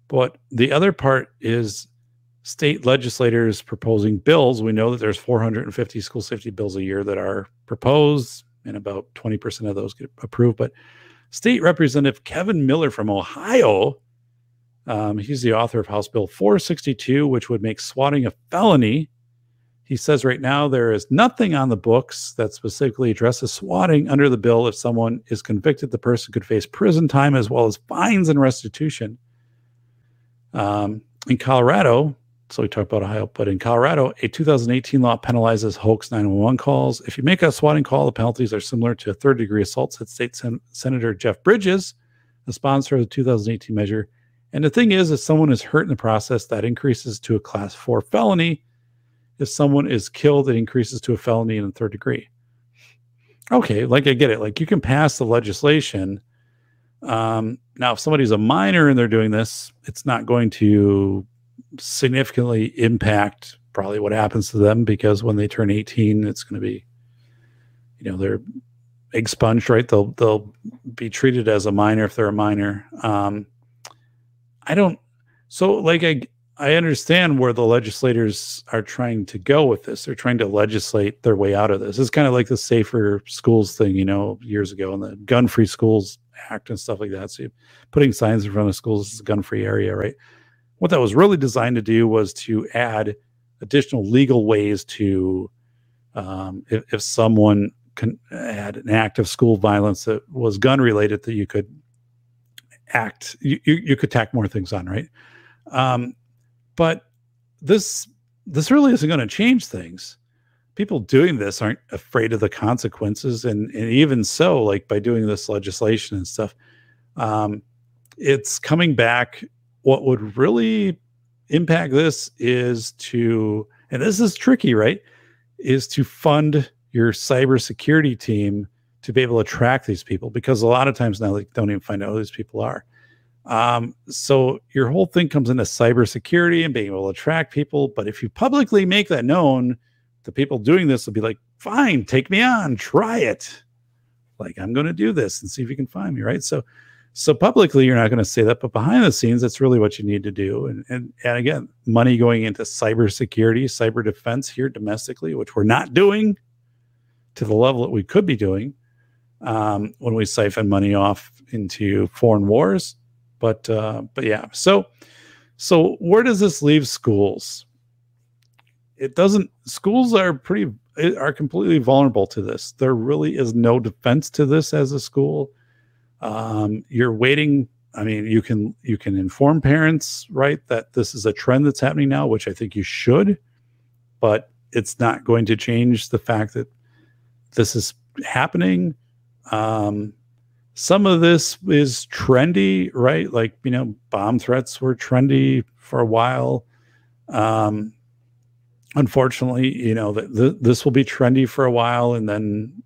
But the other part is state legislators proposing bills. We know that there's 450 school safety bills a year that are proposed, and about 20% of those get approved. But State Representative Kevin Miller from Ohio, he's the author of House Bill 462, which would make swatting a felony. He says right now there is nothing on the books that specifically addresses swatting under the bill. If someone is convicted, the person could face prison time as well as fines and restitution. In Colorado, so we talked about Ohio, but in Colorado, a 2018 law penalizes hoax 911 calls. If you make a swatting call, the penalties are similar to third-degree assault, said State Senator Jeff Bridges, the sponsor of the 2018 measure. And the thing is, if someone is hurt in the process, that increases to a Class 4 felony. If someone is killed, it increases to a felony in the third degree. Okay, like I get it. Like you can pass the legislation. Now, if somebody's a minor and they're doing this, it's not going to significantly impact probably what happens to them, because when they turn 18, it's going to be, you know, they're expunged, right? They'll be treated as a minor if they're a minor. I understand where the legislators are trying to go with this. They're trying to legislate their way out of this. It's kind of like the Safer Schools thing, you know, years ago, and the Gun-Free Schools Act and stuff like that. So you're putting signs in front of schools, this is a gun-free area, right? What that was really designed to do was to add additional legal ways to, if someone had an act of school violence that was gun-related, that you could act, you could tack more things on, right? But this really isn't going to change things. People doing this aren't afraid of the consequences. And even so, like by doing this legislation and stuff, it's coming back. What would really impact this is to, and this is tricky, right? Is to fund your cybersecurity team to be able to track these people, because a lot of times now they don't even find out who these people are. So your whole thing comes into cybersecurity and being able to track people. But if you publicly make that known, the people doing this will be like, fine, take me on, try it. Like, I'm going to do this and see if you can find me. Right. So publicly, you're not going to say that, but behind the scenes, that's really what you need to do. And again, money going into cybersecurity, cyber defense here domestically, which we're not doing to the level that we could be doing, when we siphon money off into foreign wars. But yeah, so where does this leave schools? It doesn't. Schools are completely vulnerable to this. There really is no defense to this as a school. You're waiting. I mean, you can inform parents, right, that this is a trend that's happening now, which I think you should, but it's not going to change the fact that this is happening. Some of this is trendy, right? Like, you know, bomb threats were trendy for a while. Unfortunately, you know, this will be trendy for a while, and then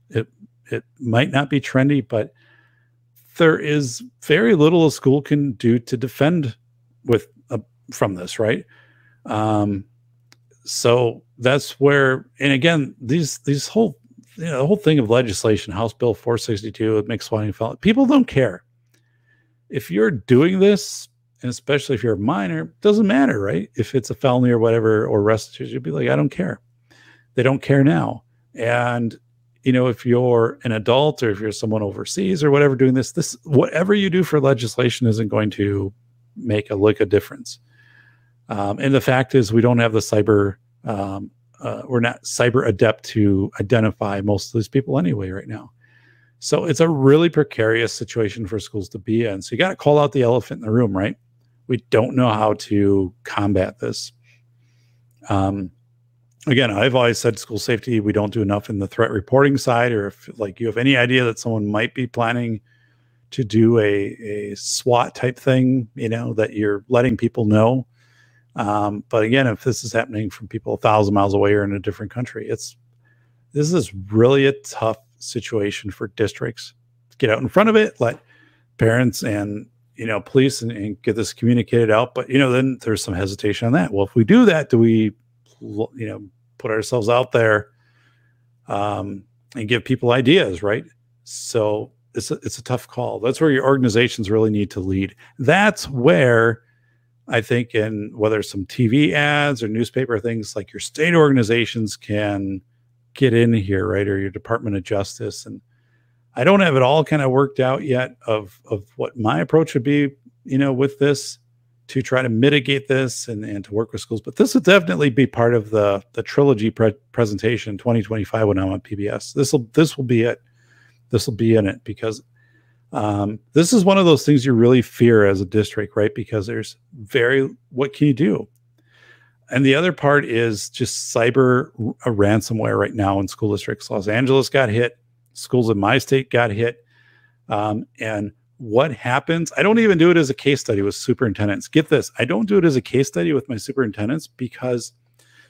it might not be trendy, but there is very little a school can do to defend from this, right? So that's where, and again, these whole, you know, the whole thing of legislation, House Bill 462, it makes one felony. People don't care. If you're doing this, and especially if you're a minor, it doesn't matter, right? If it's a felony or whatever, or restitution, you'd be like, I don't care. They don't care now. And, you know, if you're an adult or if you're someone overseas or whatever doing this, whatever you do for legislation isn't going to make a lick of difference. And the fact is, we don't have the cyber, we're not cyber adept to identify most of these people anyway right now. So it's a really precarious situation for schools to be in. So you got to call out the elephant in the room, right? We don't know how to combat this. Again, I've always said school safety, we don't do enough in the threat reporting side, or if like you have any idea that someone might be planning to do a SWAT type thing, you know, that you're letting people know. But again, if this is happening from people 1,000 miles away or in a different country, this is really a tough situation for districts. Get out in front of it, let parents and, you know, police and get this communicated out. But, you know, then there's some hesitation on that. Well, if we do that, do we, you know, put ourselves out there and give people ideas, right? So it's a tough call. That's where your organizations really need to lead. That's where I think, in whether some TV ads or newspaper things, like your state organizations can get in here, right? Or your Department of Justice. And I don't have it all kind of worked out yet of what my approach would be, you know, with this, to try to mitigate this and to work with schools. But this will definitely be part of the trilogy presentation 2025 when I'm on PBS. This will be it. This will be in it, because this is one of those things you really fear as a district, right? Because there's what can you do? And the other part is just cyber ransomware right now in school districts. Los Angeles got hit. Schools in my state got hit. And what happens? I don't even do it as a case study with superintendents. Get this. I don't do it as a case study with my superintendents, because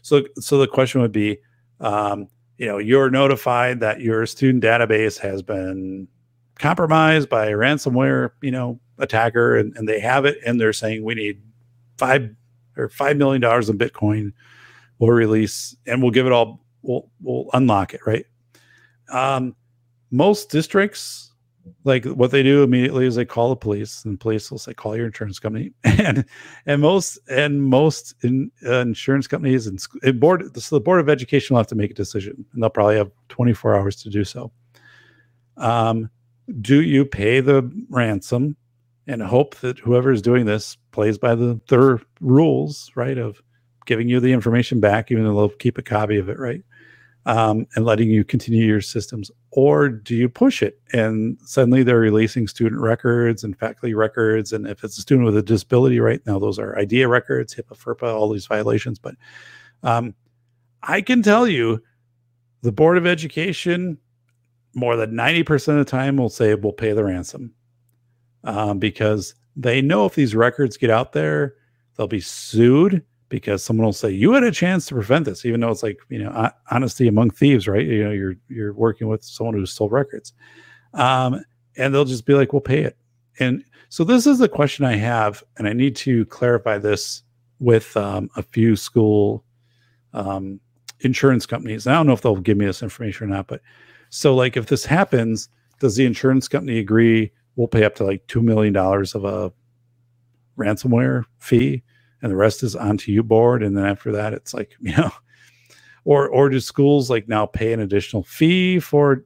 so the question would be, you know, you're notified that your student database has been compromised by a ransomware, you know, attacker, and they have it, and they're saying we need $5 million in Bitcoin. We'll release, and we'll give it all. We'll unlock it, right? Most districts, like, what they do immediately is they call the police, and the police will say, call your insurance company, and most insurance companies and board. So the Board of Education will have to make a decision, and they'll probably have 24 hours to do so. Do you pay the ransom and hope that whoever is doing this plays by their rules, right, of giving you the information back, even though they'll keep a copy of it, right, and letting you continue your systems? Or do you push it, and suddenly they're releasing student records and faculty records, and if it's a student with a disability, right, now those are IDEA records, HIPAA, FERPA, all these violations. But I can tell you, the Board of Education, more than 90% of the time, will say we'll pay the ransom, because they know if these records get out there, they'll be sued. because someone will say, you had a chance to prevent this, even though it's like, you know, honesty among thieves, right? You know, you're working with someone who stole records. And they'll just be like, we'll pay it. And so this is the question I have, and I need to clarify this with a few school insurance companies. And I don't know if they'll give me this information or not, but so like if this happens, does the insurance company agree we'll pay up to like $2 million of a ransomware fee and the rest is onto you, board? And then after that, it's like, you know, or do schools like now pay an additional fee for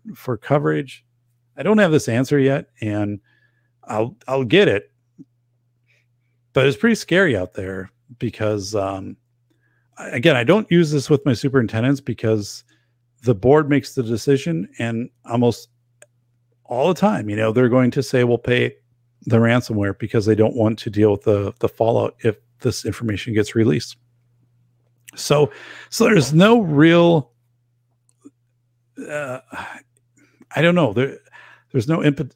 coverage? I don't have this answer yet, and I'll get it, but it's pretty scary out there because, again, I don't use this with my superintendents because the board makes the decision, and almost all the time, you know, they're going to say, we'll pay the ransomware because they don't want to deal with the fallout if this information gets released. So there's no real, I don't know. There's no input,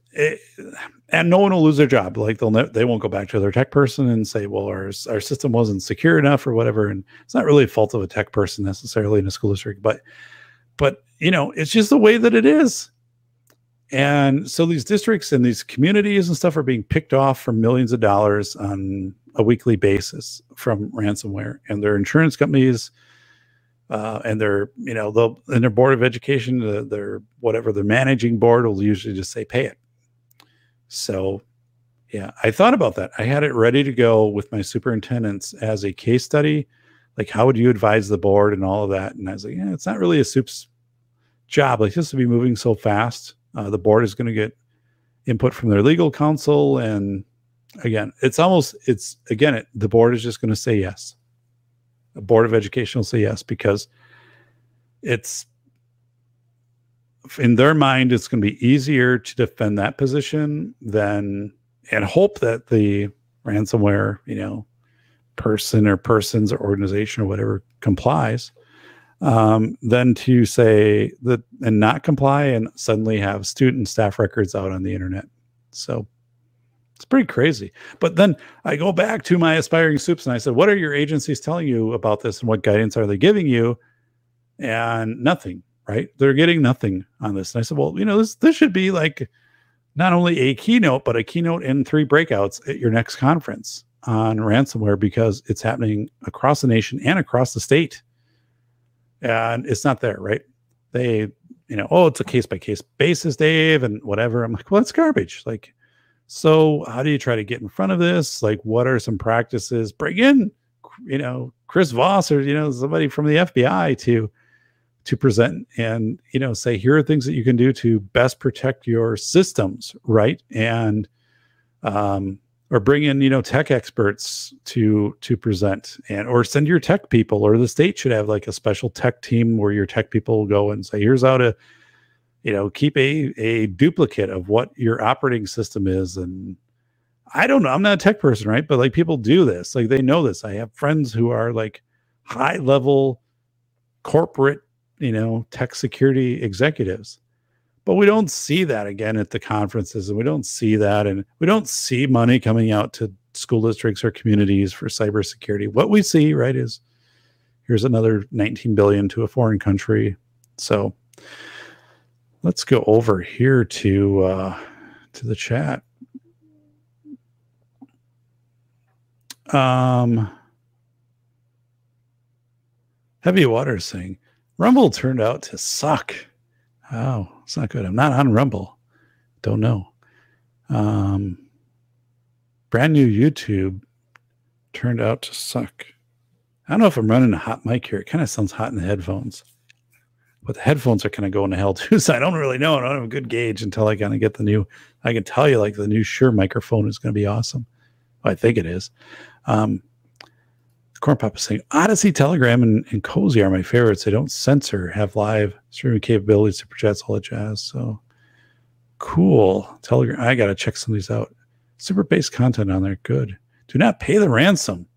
and no one will lose their job. Like they won't go back to their tech person and say, well, our system wasn't secure enough or whatever. And it's not really a fault of a tech person necessarily in a school district, but you know, it's just the way that it is. And so these districts and these communities and stuff are being picked off for millions of dollars on a weekly basis from ransomware, and their insurance companies, and their, you know, their board of education, their whatever their managing board will usually just say pay it. So, yeah, I thought about that. I had it ready to go with my superintendents as a case study, like how would you advise the board and all of that. And I was like, yeah, it's not really a soup's job. Like this would be moving so fast. The board is going to get input from their legal counsel, and again, the board is just going to say yes. A board of education will say yes because it's in their mind, it's going to be easier to defend that position than and hope that the ransomware, you know, person or persons or organization or whatever complies, than to say that and not comply and suddenly have student staff records out on the internet. So it's pretty crazy. But then I go back to my aspiring soups and I said, what are your agencies telling you about this and what guidance are they giving you? And nothing, right? They're getting nothing on this. And I said, well, you know, this should be like not only a keynote, but a keynote and 3 breakouts at your next conference on ransomware, because it's happening across the nation and across the state. And it's not there, right? They, you know, oh, it's a case-by-case basis, Dave, and whatever. I'm like, well, it's garbage. Like, so how do you try to get in front of this? Like, what are some practices? Bring in, you know, Chris Voss or, you know, somebody from the FBI to present and, you know, say, here are things that you can do to best protect your systems, right? And, or bring in, you know, tech experts to present, and, or send your tech people, or the state should have like a special tech team where your tech people will go and say, here's how to, you know, keep a duplicate of what your operating system is. And I don't know, I'm not a tech person, right? But like people do this, like they know this. I have friends who are like high level corporate, you know, tech security executives, but we don't see that again at the conferences, and we don't see that. And we don't see money coming out to school districts or communities for cybersecurity. What we see, right, is here's another $19 billion to a foreign country. So let's go over here to the chat. Heavy Water saying, Rumble turned out to suck. Oh, it's not good. I'm not on Rumble. Don't know. Brand new YouTube turned out to suck. I don't know if I'm running a hot mic here. It kind of sounds hot in the headphones. But the headphones are kind of going to hell too, so I don't really know. I don't have a good gauge until I kind of get the new. I can tell you like the new Shure microphone is going to be awesome. Well, I think it is. Corn Pop is saying Odyssey, Telegram, and Cozy are my favorites. They don't censor, have live streaming capabilities, super chats, all that jazz. So cool. Telegram. I got to check some of these out. Super based content on there. Good. Do not pay the ransom.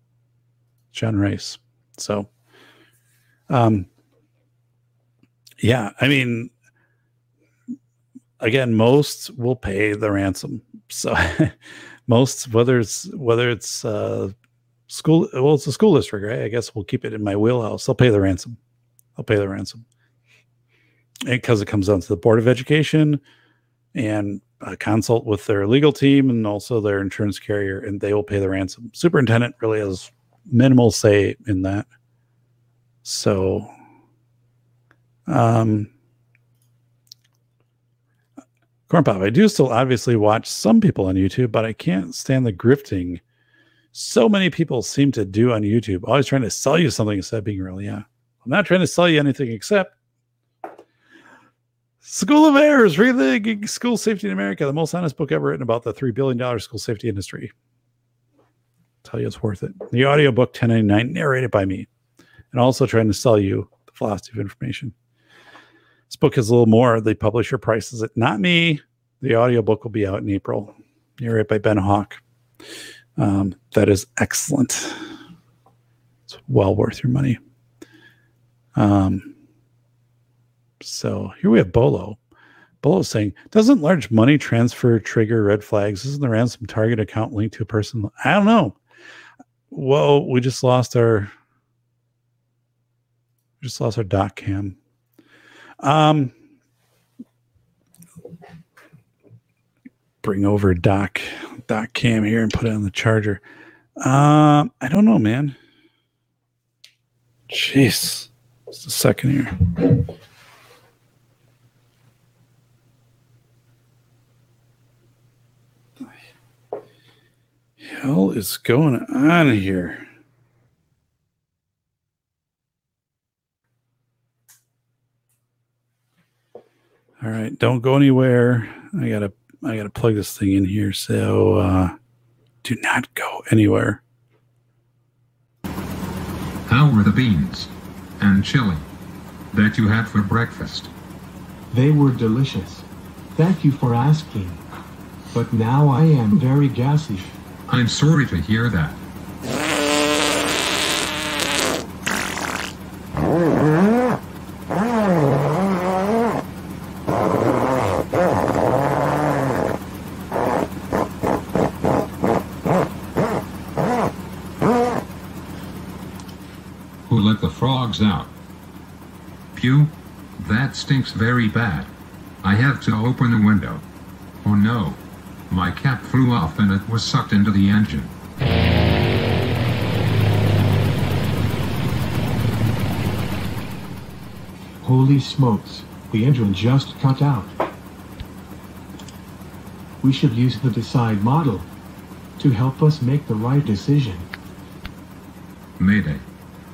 John Rice. So. Yeah, I mean, again, most will pay the ransom. So most, whether it's School, well, it's a school district, right? I guess we'll keep it in my wheelhouse. I'll pay the ransom. I'll pay the ransom. Because it comes down to the Board of Education and a consult with their legal team and also their insurance carrier, and they will pay the ransom. Superintendent really has minimal say in that. So, Corn Pop, I do still obviously watch some people on YouTube, but I can't stand the grifting so many people seem to do on YouTube, always trying to sell you something instead of being real. Yeah. I'm not trying to sell you anything except School of Errors, Reliving School Safety in America, the most honest book ever written about the $3 billion school safety industry. Tell you it's worth it. The audiobook 1099 narrated by me, and also trying to sell you The Velocity of Information. This book is a little more. The publisher prices it, not me. The audiobook will be out in April, narrated by Ben Hawk. That is excellent. It's well worth your money. So here we have Bolo. Bolo's saying, doesn't large money transfer trigger red flags? Isn't the ransom target account linked to a person? I don't know. Whoa, we just lost our doc cam. Bring over doc cam here and put it on the charger. I don't know, man. Jeez. Just a second here. The hell is going on here? All right, don't go anywhere. I gotta plug this thing in here, so do not go anywhere. How were the beans and chili that you had for breakfast? They were delicious. Thank you for asking. But now I am very gassy. I'm sorry to hear that. Out. Pew, that stinks very bad. I have to open the window. Oh no. My cap flew off and it was sucked into the engine. Holy smokes, the engine just cut out. We should use the Decide model to help us make the right decision. Mayday.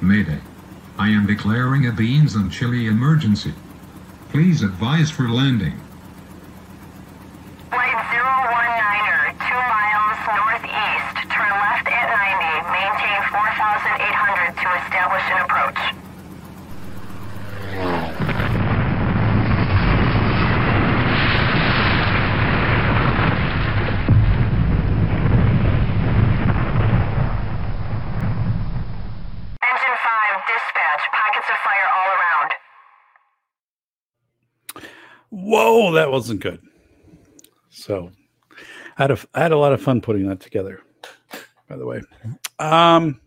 Mayday. I am declaring a beans and chili emergency. Please advise for landing. Flight 019er, 2 miles northeast. Turn left at 90. Maintain 4,800 to establish an approach. Whoa, that wasn't good. So I had a lot of fun putting that together, by the way. I'm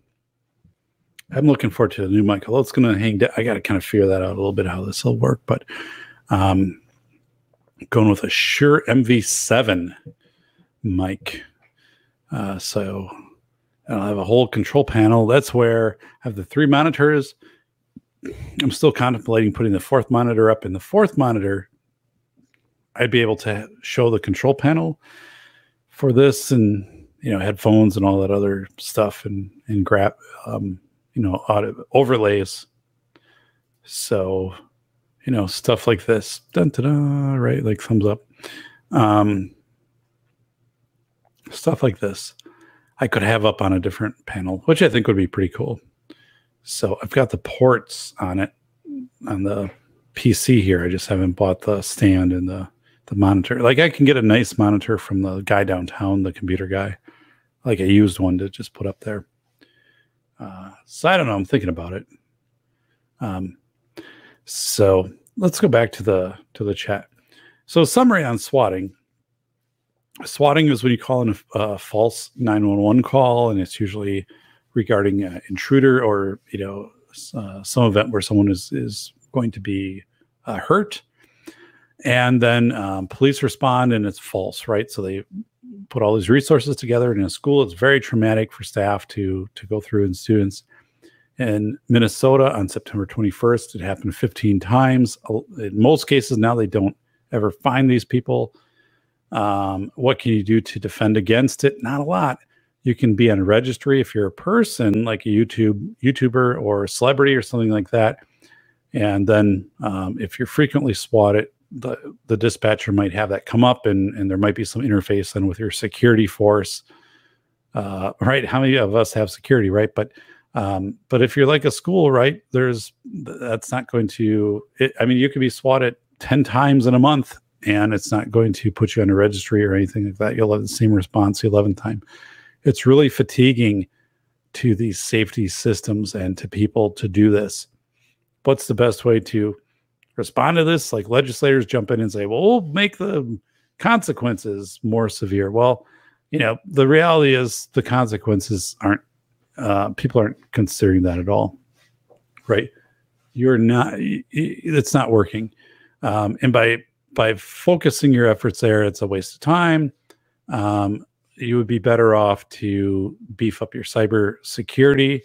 looking forward to the new Michael. It's going to hang down. I got to kind of figure that out a little bit, how this will work. But going with a Shure MK7 mic. So I'll have a whole control panel. That's where I have the 3 monitors. I'm still contemplating putting the 4th monitor up. In the 4th monitor, I'd be able to show the control panel for this, and headphones and all that other stuff, and grab audio overlays. So stuff like this, dun, dun, dun, right? Like thumbs up, stuff like this. I could have up on a different panel, which I think would be pretty cool. So I've got the ports on it on the PC here. I just haven't bought the stand and the monitor. Like I can get a nice monitor from the guy downtown, the computer guy. Like I used one to just put up there. So I don't know. I'm thinking about it. So let's go back to the chat. So summary on swatting. Swatting is when you call in a false 911 call, and it's usually regarding intruder or, you know, some event where someone is going to be hurt. And then police respond and it's false, right? So they put all these resources together, and in a school, it's very traumatic for staff to go through and students. In Minnesota on September 21st, it happened 15 times. In most cases, now they don't ever find these people. What can you do to defend against it? Not a lot. You can be on a registry if you're a person, like a YouTuber or a celebrity or something like that. And then if you're frequently swatted, the dispatcher might have that come up, and there might be some interface then with your security force, right? How many of us have security, right? But if you're like a school, right, that's not going to, I mean, you could be swatted 10 times in a month and it's not going to put you on a registry or anything like that. You'll have the same response the 11th time. It's really fatiguing to these safety systems and to people to do this. What's the best way to respond to this? Like, legislators jump in and say, well, we'll make the consequences more severe. Well, you know, the reality is the consequences aren't, people aren't considering that at all, right? You're not, it's not working. And by focusing your efforts there, it's a waste of time. You would be better off to beef up your cyber security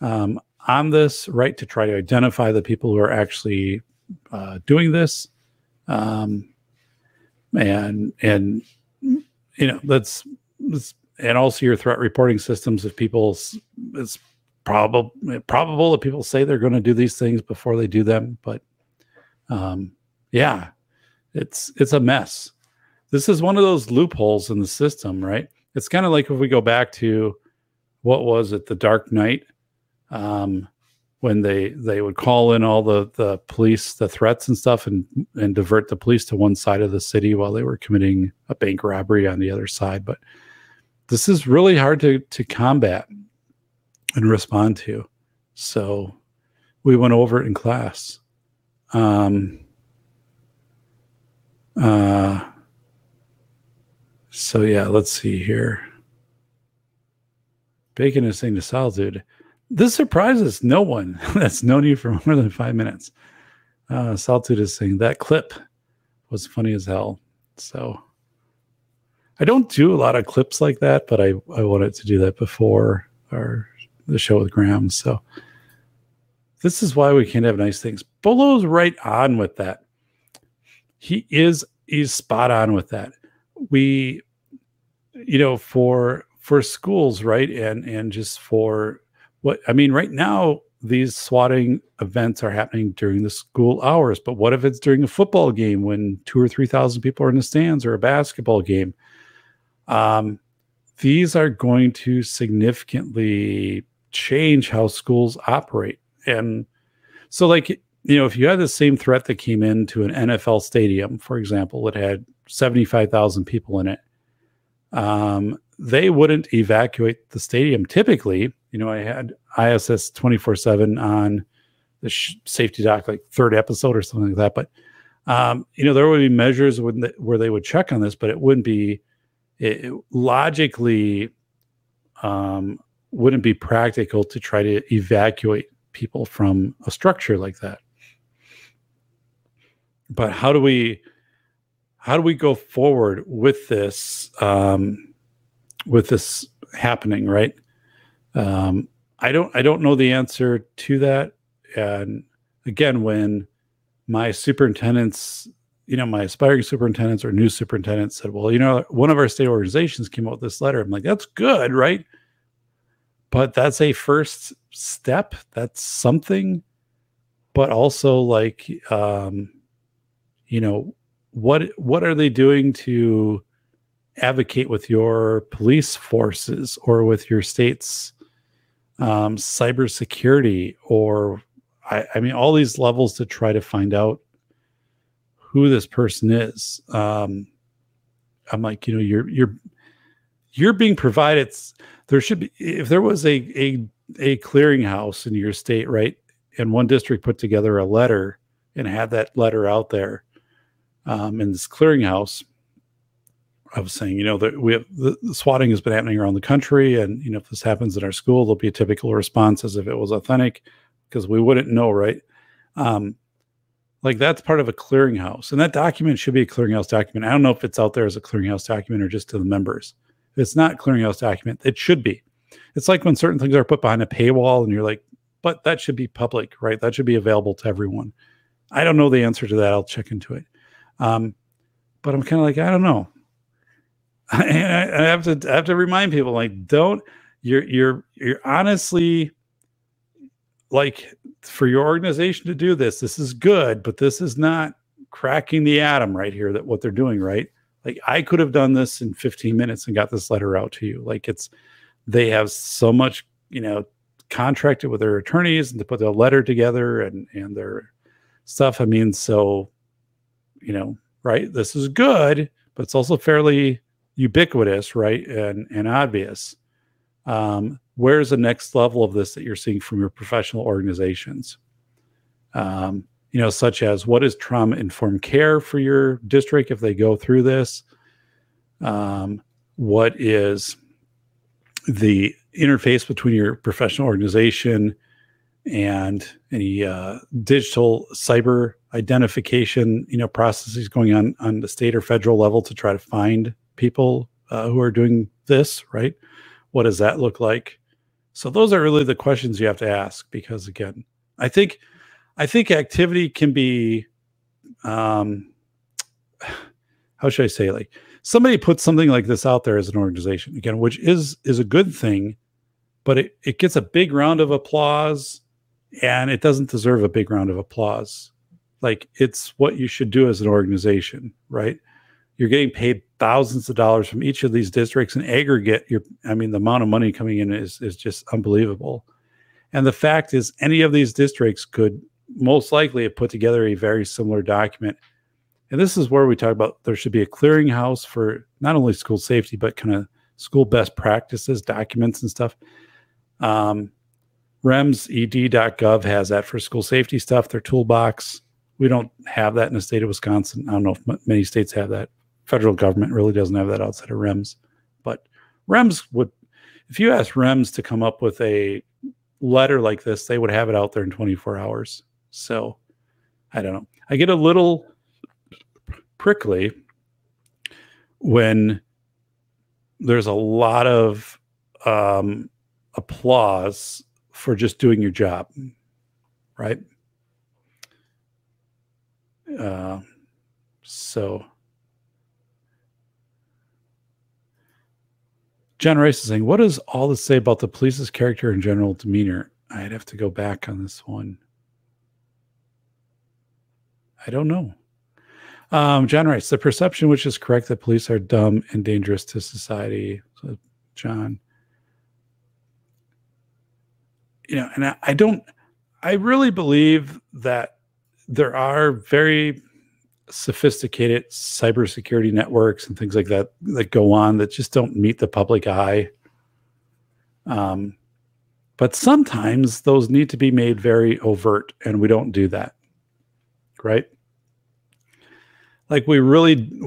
on this, right? To try to identify the people who are actually doing this, and you know, that's and also your threat reporting systems. If people, it's probable that people say they're going to do these things before they do them. But yeah, it's a mess. This is one of those loopholes in the system, right? It's kind of like if we go back to, what was it, the Dark Knight, when they would call in all the police, the threats and stuff, and divert the police to one side of the city while they were committing a bank robbery on the other side. But this is really hard to combat and respond to. So we went over it in class. So yeah, let's see here. Bacon is saying to solitude. This surprises no one that's known you for more than 5 minutes. Saltud is saying that clip was funny as hell. So I don't do a lot of clips like that, but I wanted to do that before the show with Graham. So this is why we can't have nice things. Bolo's right on with that. He's spot on with that. We, you know, for schools, right? And just for, what I mean, right now, these swatting events are happening during the school hours. But what if it's during a football game when 2,000 or 3,000 people are in the stands, or a basketball game? These are going to significantly change how schools operate. And so, like, you know, if you had the same threat that came into an NFL stadium, for example, it had 75,000 people in it, they wouldn't evacuate the stadium typically. You know, I had ISS 24/7 on the safety doc, like third episode or something like that. But, you know, there would be measures where they would check on this, but it wouldn't be, it logically wouldn't be practical to try to evacuate people from a structure like that. But how do we go forward with this happening, right? I don't know the answer to that. And again, when my superintendents, you know, my aspiring superintendents or new superintendents said, well, you know, one of our state organizations came out with this letter. I'm like, that's good, right? But that's a first step. That's something. But also, like, you know, what are they doing to advocate with your police forces or with your state's cybersecurity, or I mean, all these levels to try to find out who this person is. I'm like, you know, you're being provided. There should be, if there was a clearinghouse in your state, right? And one district put together a letter and had that letter out there in this clearinghouse. I was saying, you know, that we have, the swatting has been happening around the country, and you know, if this happens in our school, there'll be a typical response as if it was authentic, because we wouldn't know, right? Like that's part of a clearinghouse, and that document should be a clearinghouse document. I don't know if it's out there as a clearinghouse document or just to the members. If it's not a clearinghouse document, it should be. It's like when certain things are put behind a paywall, and you're like, but that should be public, right? That should be available to everyone. I don't know the answer to that. I'll check into it. But I'm kind of like, I don't know. I have to remind people, like, don't, you're honestly, like, for your organization to do this, this is good, but this is not cracking the atom right here, that what they're doing, right? Like, I could have done this in 15 minutes and got this letter out to you. Like, it's, they have so much, you know, contracted with their attorneys and to put their letter together and their stuff. I mean, so, you know, right, this is good, but it's also fairly ubiquitous, right? And obvious. Where's the next level of this that you're seeing from your professional organizations? You know, such as what is trauma-informed care for your district if they go through this? What is the interface between your professional organization and any digital cyber identification, you know, processes going on the state or federal level to try to find people who are doing this, right? What does that look like? So those are really the questions you have to ask, because again, I think activity can be, how should I say, like, somebody puts something like this out there as an organization, again, which is a good thing, but it gets a big round of applause, and it doesn't deserve a big round of applause. Like, it's what you should do as an organization, right? You're getting paid thousands of dollars from each of these districts in aggregate. I mean, the amount of money coming in is just unbelievable. And the fact is, any of these districts could most likely have put together a very similar document. And this is where we talk about there should be a clearinghouse for not only school safety, but kind of school best practices, documents and stuff. REMS.ed.gov has that for school safety stuff, their toolbox. We don't have that in the state of Wisconsin. I don't know if many states have that. Federal government really doesn't have that outside of REMS. But REMS would, if you ask REMS to come up with a letter like this, they would have it out there in 24 hours. So I don't know. I get a little prickly when there's a lot of applause for just doing your job, right? So John Rice is saying, what does all this say about the police's character and general demeanor? I'd have to go back on this one. I don't know. John Rice, the perception which is correct that police are dumb and dangerous to society. So John, you know, and I really believe that there are very sophisticated cybersecurity networks and things like that that go on that just don't meet the public eye. But sometimes those need to be made very overt, and we don't do that, right? Like, we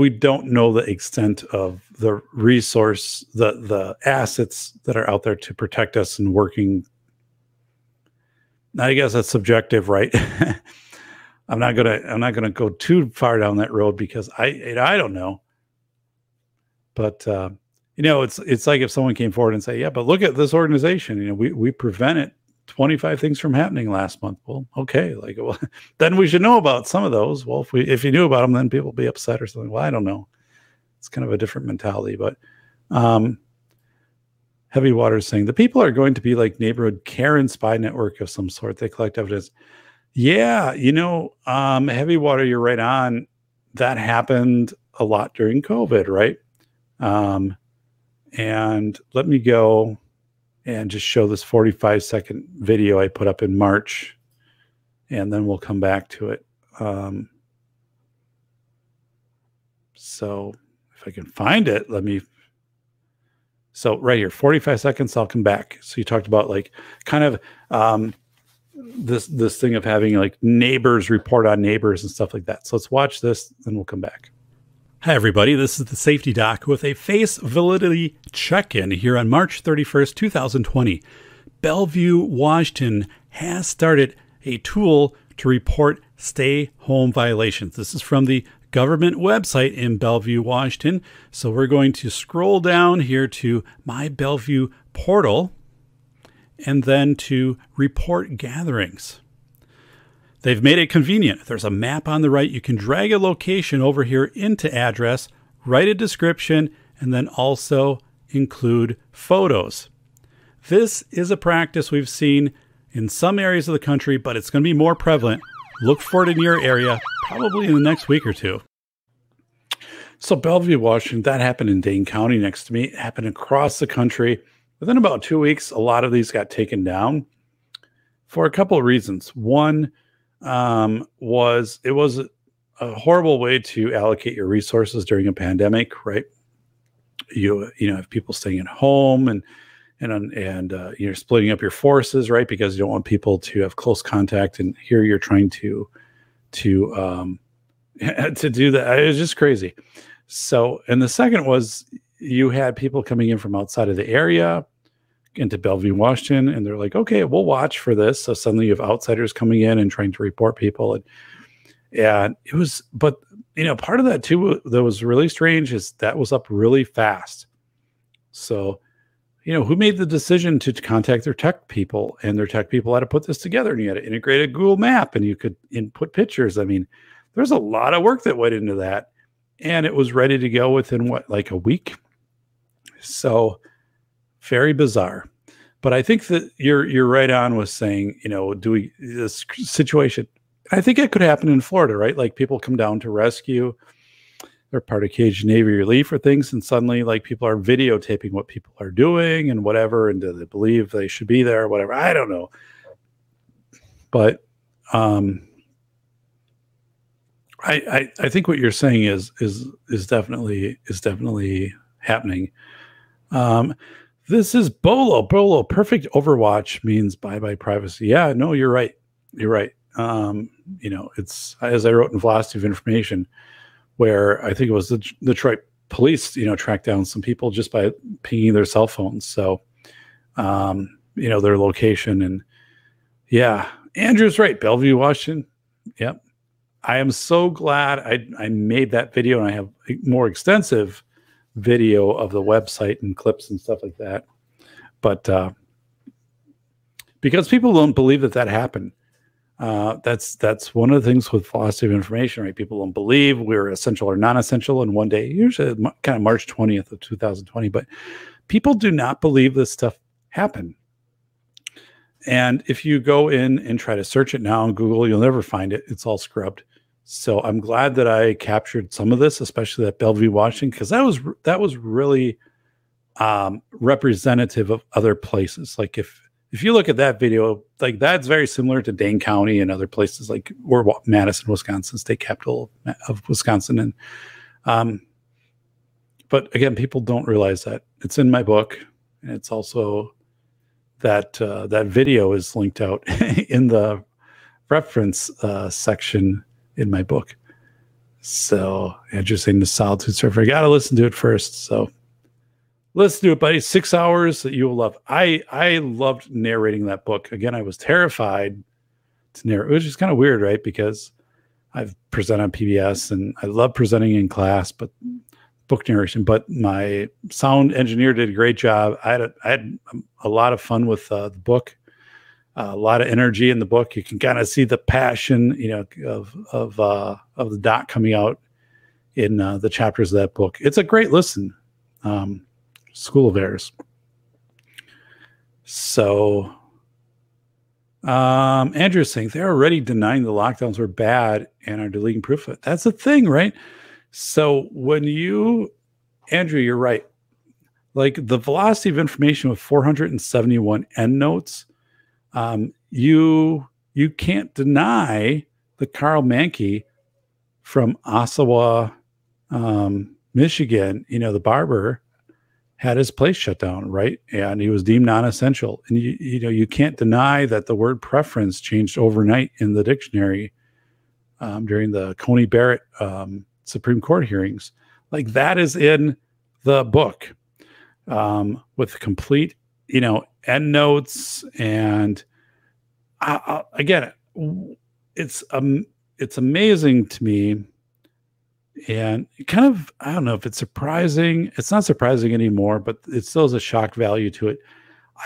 don't know the extent of the resource, the assets that are out there to protect us and working. I guess that's subjective, right? I'm not gonna go too far down that road, because I don't know. But you know, it's like if someone came forward and say, yeah, but look at this organization, you know, we prevented 25 things from happening last month. Well, okay, like, well, then we should know about some of those. Well, if you knew about them, then people would be upset or something. Well, I don't know. It's kind of a different mentality, but Heavy Water is saying the people are going to be like neighborhood Karen spy network of some sort. They collect evidence. Yeah, you know, Heavy Water, you're right on. That happened a lot during COVID, right? And let me go and just show this 45-second video I put up in March, and then we'll come back to it. So if I can find it, let me... So right here, 45 seconds, I'll come back. So you talked about, like, kind of... this thing of having, like, neighbors report on neighbors and stuff like that. So let's watch this, then we'll come back. Hi everybody, this is the Safety Doc with a face validity check-in here on March 31st, 2020. Bellevue, Washington has started a tool to report stay-home violations. This is from the government website in Bellevue, Washington. So we're going to scroll down here to My Bellevue Portal and then to Report Gatherings. They've made it convenient. There's a map on the right. You can drag a location over here into address, write a description, and then also include photos. This is a practice we've seen in some areas of the country, but it's going to be more prevalent. Look for it in your area, probably in the next week or two. So Bellevue, Washington, that happened in Dane County next to me. It happened across the country. Within about 2 weeks, a lot of these got taken down for a couple of reasons. One, it was a horrible way to allocate your resources during a pandemic, right? You know, have people staying at home and you're splitting up your forces, right? Because you don't want people to have close contact, and here you're trying to do that. It was just crazy. So, and the second was you had people coming in from outside of the area into Bellevue, Washington, and they're like, okay, we'll watch for this. So suddenly you have outsiders coming in and trying to report people. And it was, but you know, part of that too, that was really strange is that was up really fast. So, you know, who made the decision to contact their tech people, and their tech people had to put this together, and you had to integrate a Google map and you could input pictures. I mean, there's a lot of work that went into that, and it was ready to go within what, like a week. So, very bizarre. But I think that you're right on with saying, you know, do we, this situation, I think it could happen in Florida, right? Like people come down to rescue, they're part of Cajun Navy Relief or things, and suddenly like people are videotaping what people are doing and whatever, and do they believe they should be there or whatever? I don't know. But I think what you're saying is definitely happening. This is BOLO. BOLO, perfect overwatch means bye-bye privacy. Yeah, no, you're right. You're right. You know, it's, as I wrote in Velocity of Information, where I think it was the Detroit police, you know, tracked down some people just by pinging their cell phones. So, you know, their location. And yeah, Andrew's right. Bellevue, Washington. Yep. I am so glad I made that video, and I have a more extensive video of the website and clips and stuff like that. But because people don't believe that that happened, that's one of the things with Velocity of Information, right? People don't believe we're essential or non-essential in one day, usually kind of March 20th of 2020, but people do not believe this stuff happened. And if you go in and try to search it now on Google, you'll never find it. It's all scrubbed. So I'm glad that I captured some of this, especially that Bellevue, Washington, because that was really representative of other places. Like if you look at that video, like that's very similar to Dane County and other places, like or Madison, Wisconsin, state capital of Wisconsin. And but again, people don't realize that it's in my book, and it's also that that video is linked out in the reference section in my book. So interesting, the Solitude Surfer. I gotta listen to it first. So listen to it, buddy. 6 hours that you will love. I loved narrating that book. Again, I was terrified to narrate, which is kind of weird, right? Because I've presented on PBS and I love presenting in class, but book narration. But my sound engineer did a great job. I had a lot of fun with the book. A lot of energy in the book. You can kind of see the passion, you know, of the doc coming out in the chapters of that book. It's a great listen. School of Errors. So, Andrew's saying they're already denying the lockdowns were bad and are deleting proof of it. That's the thing, right? So when you, Andrew, you're right. Like the Velocity of Information with 471 endnotes. You can't deny the Carl Mankey from Oshawa, Michigan, you know, the barber had his place shut down, right? And he was deemed non-essential. And you know, you can't deny that the word preference changed overnight in the dictionary, during the Coney Barrett, Supreme Court hearings. Like that is in the book with complete, you know, endnotes. And again, it's amazing to me, and kind of, I don't know if it's surprising. It's not surprising anymore, but it still has a shock value to it.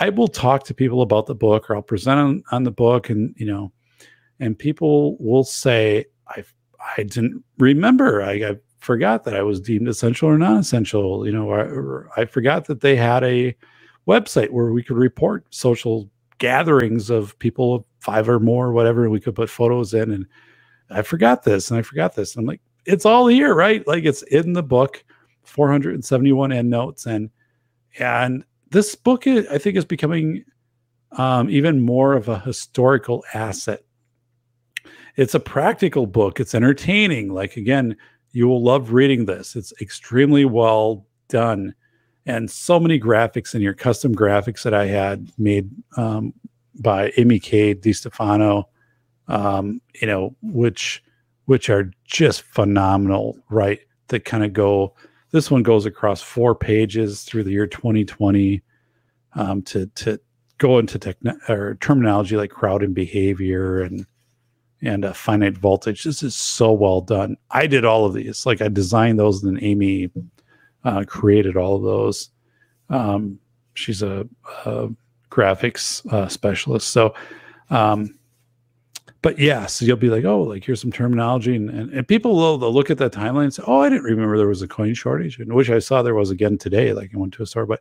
I will talk to people about the book, or I'll present on the book, and, you know, and people will say, I didn't remember. I forgot that I was deemed essential or non-essential. You know, or I forgot that they had a website where we could report social gatherings of people, 5 or more, whatever, and we could put photos in. And I forgot this, and I forgot this. And I'm like, it's all here, right? Like, it's in the book, 471 endnotes. And this book, I think, is becoming even more of a historical asset. It's a practical book. It's entertaining. Like, again, you will love reading this. It's extremely well done. And so many graphics in here, custom graphics that I had made by Amy K. DiStefano, you know, which are just phenomenal, right? That kind of go, this one goes across 4 pages through the year 2020 to go into terminology like crowd and behavior and finite voltage. This is so well done. I did all of these. Like, I designed those, and then Amy created all of those. She's a graphics specialist. So, but yeah, so you'll be like, oh, like, here's some terminology. And people will look at that timeline and say, oh, I didn't remember there was a coin shortage. And which I saw there was again today. Like, I went to a store, but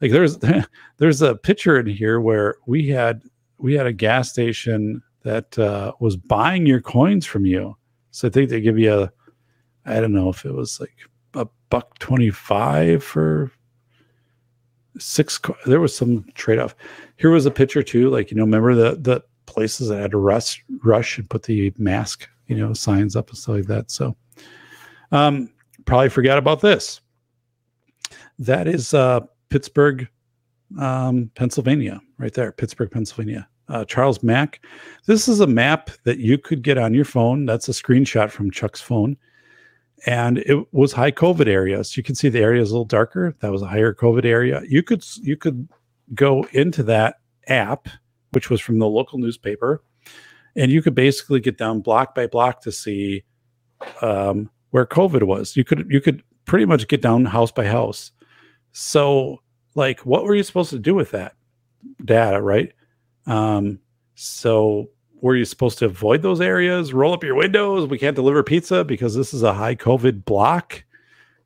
like there's a picture in here where we had a gas station that was buying your coins from you. So I think they give you a, I don't know if it was like $1.25 for 6. There was some trade-off. Here was a picture too. Like, you know, remember the places that had to rush and put the mask, you know, signs up and stuff like that. So probably forgot about this. That is Pittsburgh, Pennsylvania, right there. Pittsburgh, Pennsylvania. Charles Mack. This is a map that you could get on your phone. That's a screenshot from Chuck's phone. And it was high COVID areas. You can see the area is a little darker. That was a higher COVID area. You could go into that app, which was from the local newspaper, and you could basically get down block by block to see where COVID was. You could pretty much get down house by house. So, like, what were you supposed to do with that data, right? So were you supposed to avoid those areas? Roll up your windows. We can't deliver pizza because this is a high COVID block.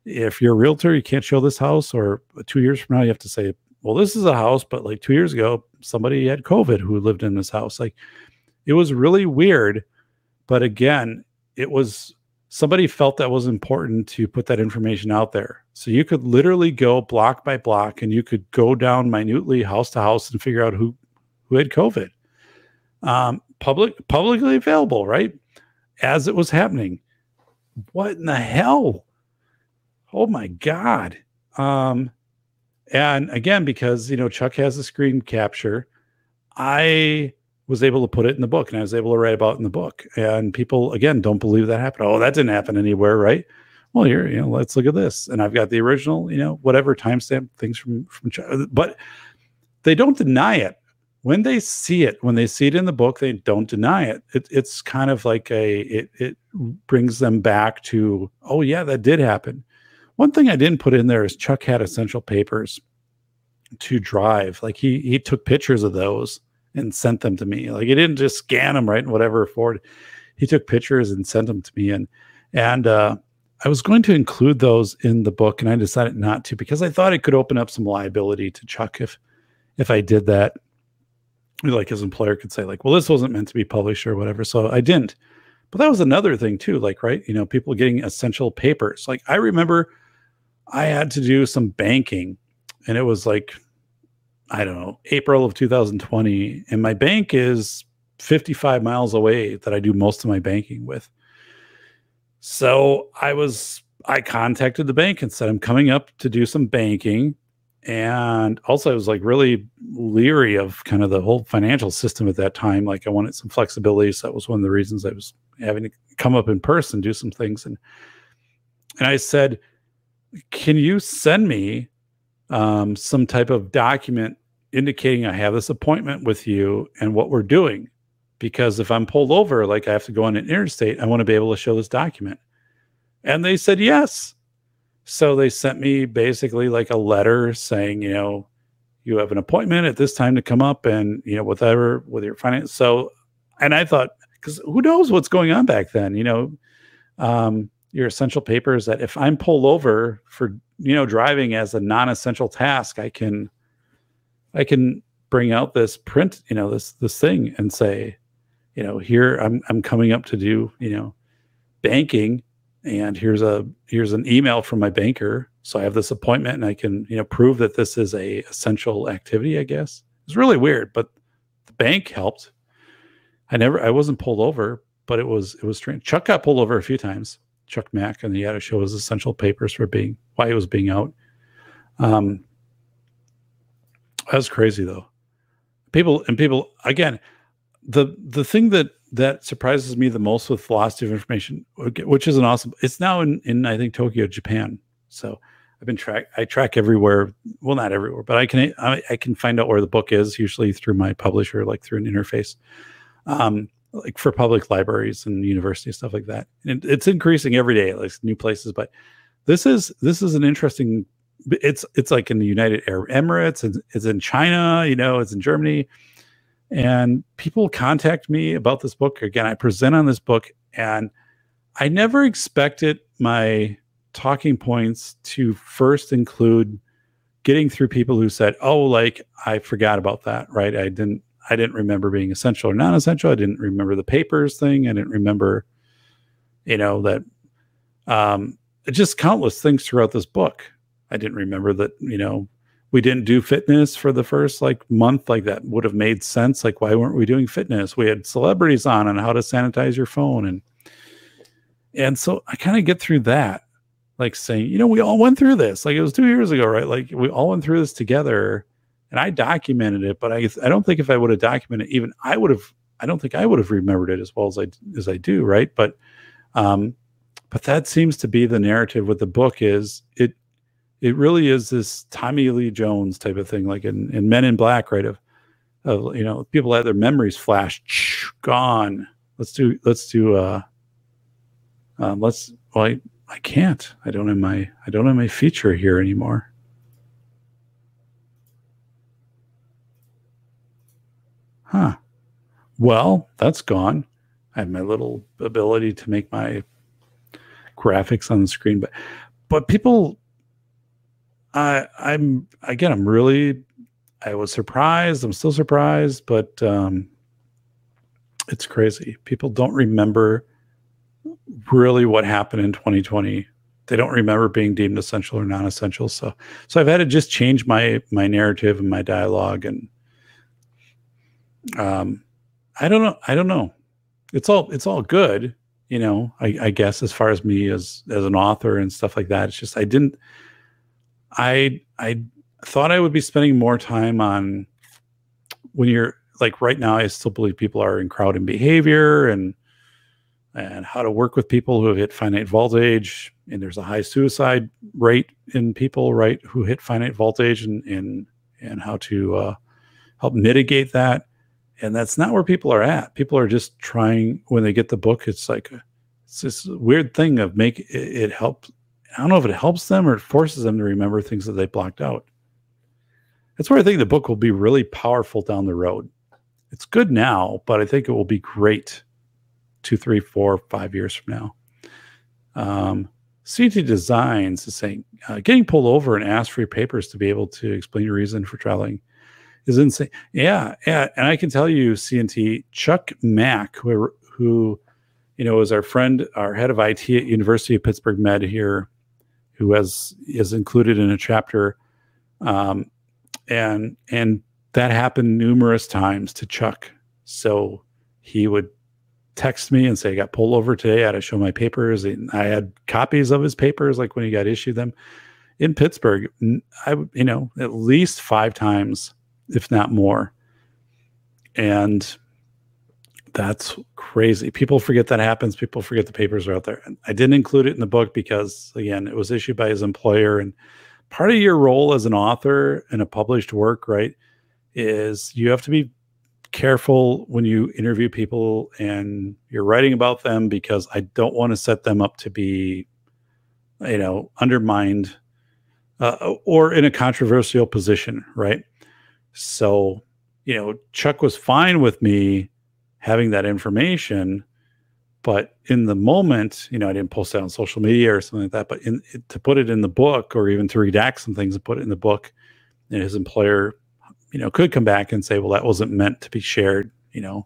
If you're a realtor, you can't show this house, or 2 years from now, you have to say, well, this is a house, but like 2 years ago, somebody had COVID who lived in this house. Like, it was really weird. But again, it was, somebody felt that was important to put that information out there. So you could literally go block by block, and you could go down minutely house to house and figure out who had COVID, publicly available, right? As it was happening. What in the hell? Oh my God. And again, because, you know, Chuck has a screen capture, I was able to put it in the book, and I was able to write about it in the book, and people, again, don't believe that happened. Oh, that didn't happen anywhere. Right? Well, here, you know, let's look at this. And I've got the original, you know, whatever timestamp things from Chuck, but they don't deny it. When they see it in the book, they don't deny it. It's kind of like it brings them back to, oh yeah, that did happen. One thing I didn't put in there is Chuck had essential papers to drive. Like, he took pictures of those and sent them to me. Like, he didn't just scan them, right, and whatever forward. He took pictures and sent them to me. And I was going to include those in the book, and I decided not to, because I thought it could open up some liability to Chuck if I did that. Like, his employer could say, like, well, this wasn't meant to be published or whatever. So I didn't. But that was another thing too, like, right, you know, people getting essential papers. Like, I remember I had to do some banking, and it was like, I don't know, April of 2020. And my bank is 55 miles away that I do most of my banking with. So I contacted the bank and said, I'm coming up to do some banking. And also, I was like really leery of kind of the whole financial system at that time. Like, I wanted some flexibility. So that was one of the reasons I was having to come up in person, do some things. And I said, can you send me some type of document indicating I have this appointment with you and what we're doing? Because if I'm pulled over, like I have to go on an interstate, I want to be able to show this document. And they said yes. So they sent me basically like a letter saying, you know, you have an appointment at this time to come up and, you know, whatever with your finance. So, and I thought, because who knows what's going on back then, you know, your essential papers, that if I'm pulled over for, you know, driving as a non-essential task, I can bring out this print, you know, this thing and say, you know, here I'm coming up to do, you know, banking, and here's an email from my banker. So I have this appointment and I can, you know, prove that this is a essential activity, I guess. It's really weird, but the bank helped. I wasn't pulled over, but it was strange. Chuck got pulled over a few times. Chuck Mack, and he had to show his essential papers for why he was being out. That was crazy though. People again, the thing that surprises me the most with Velocity of Information, which is an awesome, it's now in I think Tokyo, Japan. So I track everywhere. Well, not everywhere, but I can find out where the book is usually through my publisher, like through an interface, like for public libraries and university stuff like that. And it's increasing every day, like new places. But this is an interesting. It's like in the United Arab Emirates, and it's in China, you know, it's in Germany. And people contact me about this book. Again, I present on this book, and I never expected my talking points to first include getting through people who said, oh, like I forgot about that, right? I didn't remember being essential or non-essential. I didn't remember the papers thing. I didn't remember, you know, that just countless things throughout this book. I didn't remember that, you know, we didn't do fitness for the first like month. Like that would have made sense. Like, why weren't we doing fitness? We had celebrities on how to sanitize your phone. And so I kind of get through that, like saying, you know, we all went through this, like it was 2 years ago, right? Like we all went through this together, and I documented it, but I don't think if I would have documented it, even I don't think I would have remembered it as well as I do. Right. But that seems to be the narrative with the book. Is it really is this Tommy Lee Jones type of thing, like in Men in Black, right? Of you know, people had their memories flash, gone. I can't. I don't have my feature here anymore. Huh. Well, that's gone. I have my little ability to make my graphics on the screen, but people. I was surprised. I'm still surprised, but it's crazy. People don't remember really what happened in 2020. They don't remember being deemed essential or non-essential. So I've had to just change my narrative and my dialogue, and I don't know. It's all good, you know. I guess as far as me as an author and stuff like that. It's just I thought I would be spending more time on when you're like right now, I still believe people are in crowd and behavior and how to work with people who have hit finite voltage. And there's a high suicide rate in people, right, who hit finite voltage and how to help mitigate that. And that's not where people are at. People are just trying, when they get the book, it's this weird thing of it helps. I don't know if it helps them or it forces them to remember things that they blocked out. That's where I think the book will be really powerful down the road. It's good now, but I think it will be great 2, 3, 4, 5 years from now. CT Designs is saying, getting pulled over and asked for your papers to be able to explain your reason for traveling is insane. Yeah. And I can tell you, CT, Chuck Mack, who you know, is our friend, our head of IT at University of Pittsburgh Med here, who is included in a chapter, and that happened numerous times to Chuck. So he would text me and say, "I got pulled over today. I had to show my papers." And I had copies of his papers, like when he got issued them in Pittsburgh. At least 5 times, if not more, and That's crazy. People forget that happens. People forget the papers are out there. And I didn't include it in the book because, again, it was issued by his employer. And part of your role as an author in a published work, right, is you have to be careful when you interview people and you're writing about them, because I don't want to set them up to be, you know, undermined or in a controversial position, right? So, you know, Chuck was fine with me having that information, but in the moment, you know, I didn't post that on social media or something like that, but to put it in the book, or even to redact some things and put it in the book, and his employer, you know, could come back and say, well, that wasn't meant to be shared, you know,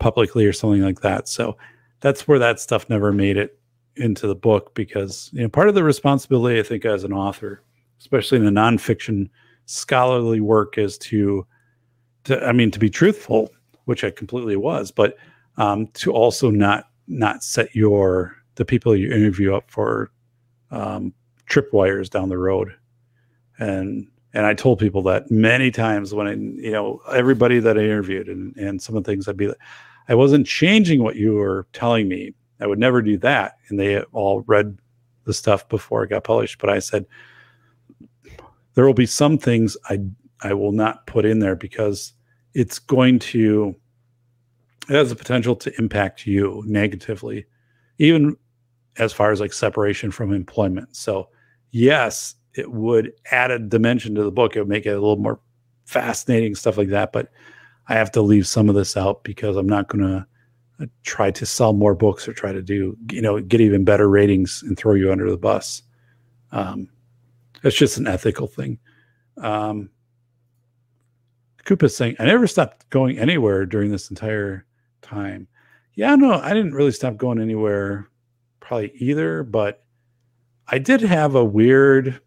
publicly or something like that. So that's where that stuff never made it into the book, because, you know, part of the responsibility, I think, as an author, especially in a nonfiction scholarly work, is to be truthful, which I completely was, but to also not set the people you interview up for tripwires down the road. And I told people that many times when everybody that I interviewed, and some of the things I'd be like, I wasn't changing what you were telling me. I would never do that. And they all read the stuff before it got published. But I said, there will be some things I will not put in there, because it has the potential to impact you negatively, even as far as like separation from employment. So yes, it would add a dimension to the book. It would make it a little more fascinating, stuff like that. But I have to leave some of this out, because I'm not going to try to sell more books or try to get even better ratings and throw you under the bus. It's just an ethical thing. Koopa's saying, I never stopped going anywhere during this entire time. Yeah, no, I didn't really stop going anywhere probably either, but I did have a weird,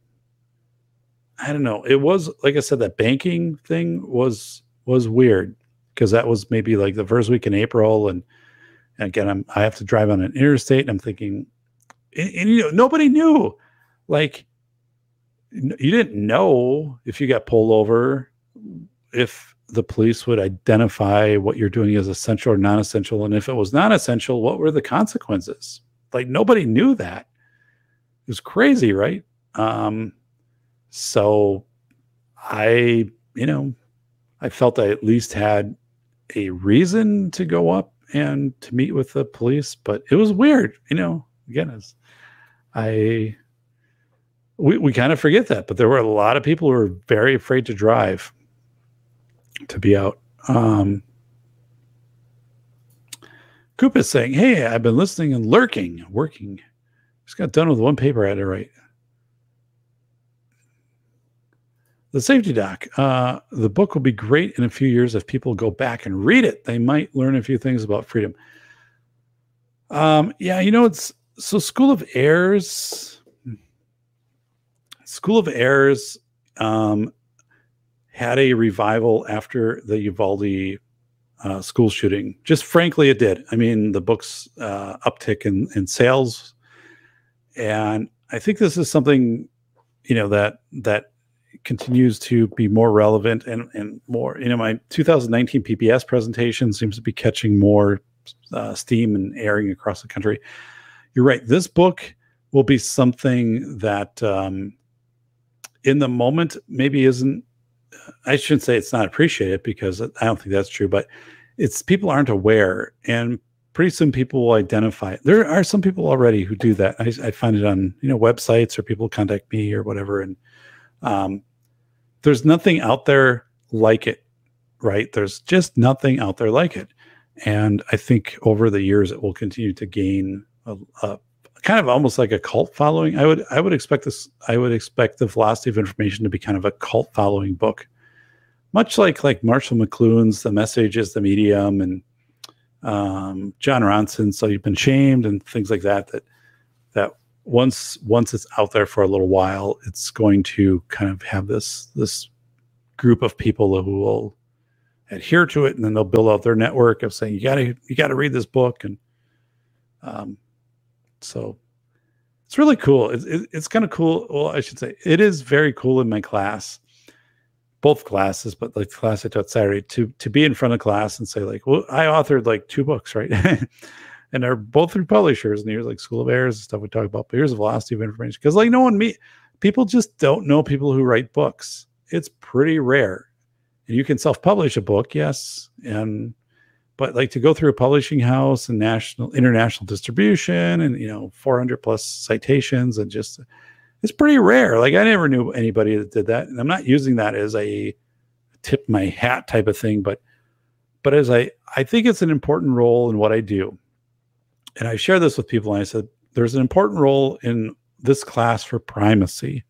I don't know. It was, like I said, that banking thing was weird, because that was maybe like the first week in April. And again, I have to drive on an interstate, and I'm thinking, nobody knew. Like, you didn't know if you got pulled over, if the police would identify what you're doing as essential or non-essential. And if it was non-essential, what were the consequences? Like, nobody knew that. It was crazy, right? So I felt I at least had a reason to go up and to meet with the police, but it was weird, again, we kind of forget that, but there were a lot of people who were very afraid to drive, to be out. Koopa's saying, hey, I've been listening and working. Just got done with one paper I had to write. The safety doc. The book will be great in a few years. If people go back and read it, they might learn a few things about freedom. School of Errors. School of Errors had a revival after the Uvalde school shooting. Just frankly, it did. I mean, the book's uptick in sales. And I think this is something, that continues to be more relevant and more, my 2019 PPS presentation seems to be catching more steam and airing across the country. You're right. This book will be something that in the moment maybe isn't, I shouldn't say it's not appreciated, because I don't think that's true, but people aren't aware, and pretty soon people will identify it. There are some people already who do that. I find it on, websites, or people contact me or whatever. And there's nothing out there like it, right? There's just nothing out there like it. And I think over the years, it will continue to gain a kind of almost like a cult following. I would expect The Velocity of Information to be kind of a cult following book, much like Marshall McLuhan's The Message is the Medium, and John Ronson's So You've Been Shamed, and things like that, that once it's out there for a little while, it's going to kind of have this group of people who will adhere to it, and then they'll build out their network of saying, you gotta read this book. And so it's really cool. It's kind of cool. Well, I should say it is very cool in my class. both classes, but like the class I taught Saturday, to be in front of class and say like, well, I authored like 2 books, right? And they're both through publishers, and here's like School of Errors and stuff we talk about, but here's The Velocity of Information. Because like people just don't know people who write books. It's pretty rare. And you can self-publish a book, yes. But like to go through a publishing house and international distribution and, 400 plus citations and just, it's pretty rare. Like I never knew anybody that did that. And I'm not using that as a tip my hat type of thing, but as I think it's an important role in what I do. And I share this with people and I said, there's an important role in this class for primacy.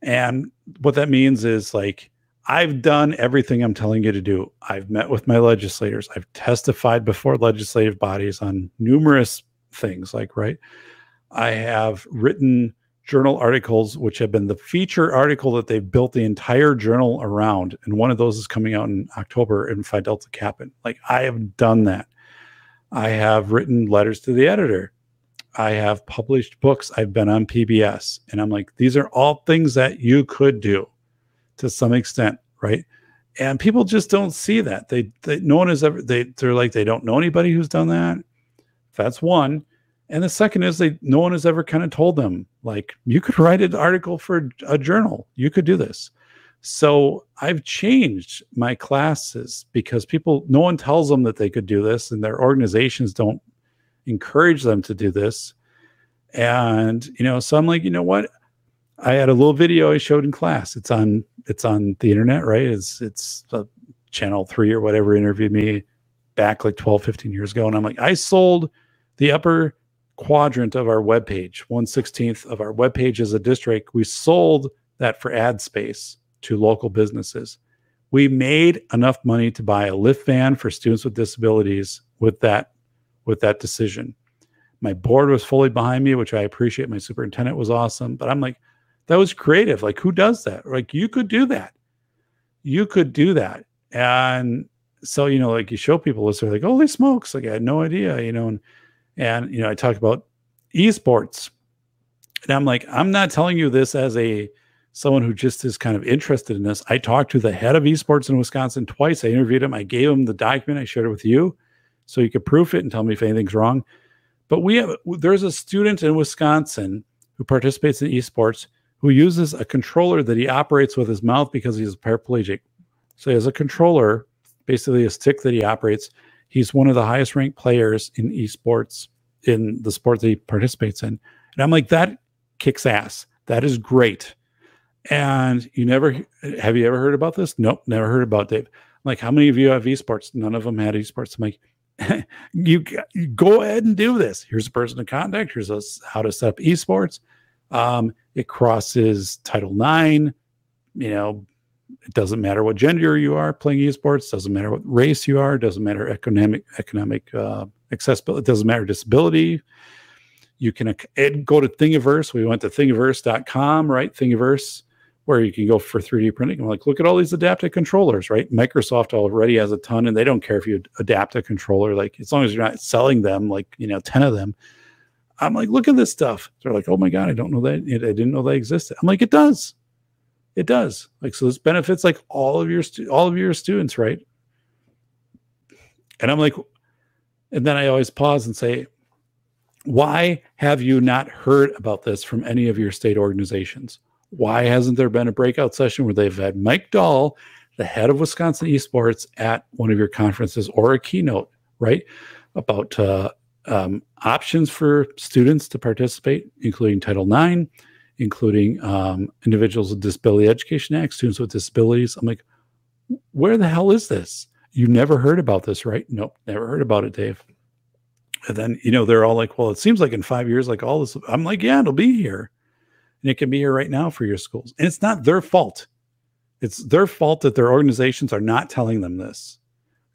And what that means is like, I've done everything I'm telling you to do. I've met with my legislators. I've testified before legislative bodies on numerous things like, right. I have written journal articles, which have been the feature article that they've built the entire journal around. And one of those is coming out in October in Phi Delta Kappa. Like I have done that. I have written letters to the editor. I have published books. I've been on PBS. And I'm like, these are all things that you could do to some extent, right? And people just don't see that. They're like, they don't know anybody who's done that. That's one. And the second is no one has ever kind of told them, like, you could write an article for a journal. You could do this. So I've changed my classes because no one tells them that they could do this, and their organizations don't encourage them to do this. And, so I'm like, you know what? I had a little video I showed in class. It's on the internet, right? It's Channel 3 or whatever interviewed me back like 12, 15 years ago. And I'm like, I sold the upper quadrant of our webpage, 1/16 of our webpage as a district. We sold that for ad space to local businesses. We made enough money to buy a lift van for students with disabilities with that decision. My board was fully behind me, which I appreciate. My superintendent was awesome. But I'm like, that was creative. Like, who does that? Like, you could do that. You could do that. And so, like you show people this, they're like, holy smokes. Like, I had no idea, and I talk about esports, and I'm like, I'm not telling you this as someone who just is kind of interested in this. I talked to the head of esports in Wisconsin twice. I interviewed him. I gave him the document. I shared it with you so you could proof it and tell me if anything's wrong. But there's a student in Wisconsin who participates in esports who uses a controller that he operates with his mouth because he's paraplegic. So he has a controller, basically a stick that he operates. He's one of the highest ranked players in esports, in the sport that he participates in. And I'm like, that kicks ass. That is great. And have you ever heard about this? Nope, never heard about Dave. I'm like, how many of you have esports? None of them had esports. I'm like, you go ahead and do this. Here's a person to contact. Here's how to set up esports. It crosses Title IX. It doesn't matter what gender you are playing esports. Doesn't matter what race you are. Doesn't matter economic accessibility. It doesn't matter disability. You can go to Thingiverse. We went to Thingiverse.com, right? Thingiverse, where you can go for 3D printing. I'm like, look at all these adaptive controllers, right? Microsoft already has a ton, and they don't care if you adapt a controller. Like, as long as you're not selling them, like 10 of them. I'm like, look at this stuff. They're like, oh my God, I don't know that. I didn't know that existed. I'm like, it does. It does. Like, so this benefits like all of your students, right? And I'm like, and then I always pause and say, why have you not heard about this from any of your state organizations? Why hasn't there been a breakout session where they've had Mike Dahl, the head of Wisconsin esports, at one of your conferences or a keynote, right? About, options for students to participate, including Title IX, including Individuals with Disability Education Act, students with disabilities. I'm like, where the hell is this? You never heard about this, right? Nope, never heard about it, Dave. And then, they're all like, well, it seems like in 5 years, like all this. I'm like, yeah, it'll be here. And it can be here right now for your schools. And it's not their fault. It's their fault that their organizations are not telling them this.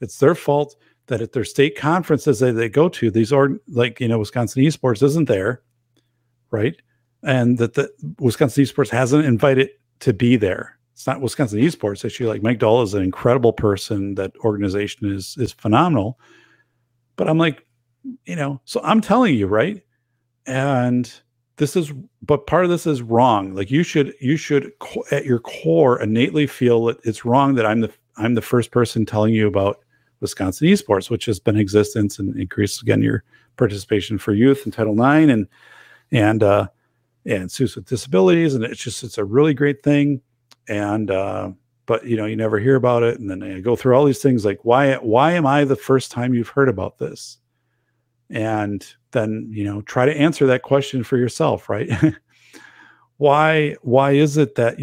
It's their fault that at their state conferences that they go to, these are like, Wisconsin esports isn't there, right? And that the Wisconsin esports hasn't invited to be there. It's not Wisconsin esports issue. Like, Mike Dahl is an incredible person. That organization is phenomenal. But I'm like, so I'm telling you, right? And this is, but part of this is wrong. Like you should at your core innately feel that it's wrong that I'm the first person telling you about Wisconsin esports, which has been in existence and increased again your participation for youth in Title IX and students with disabilities, and it's a really great thing. And but you know, you never hear about it, and then I go through all these things like why am I the first time you've heard about this? And then, you know, try to answer that question for yourself, right? Why is it that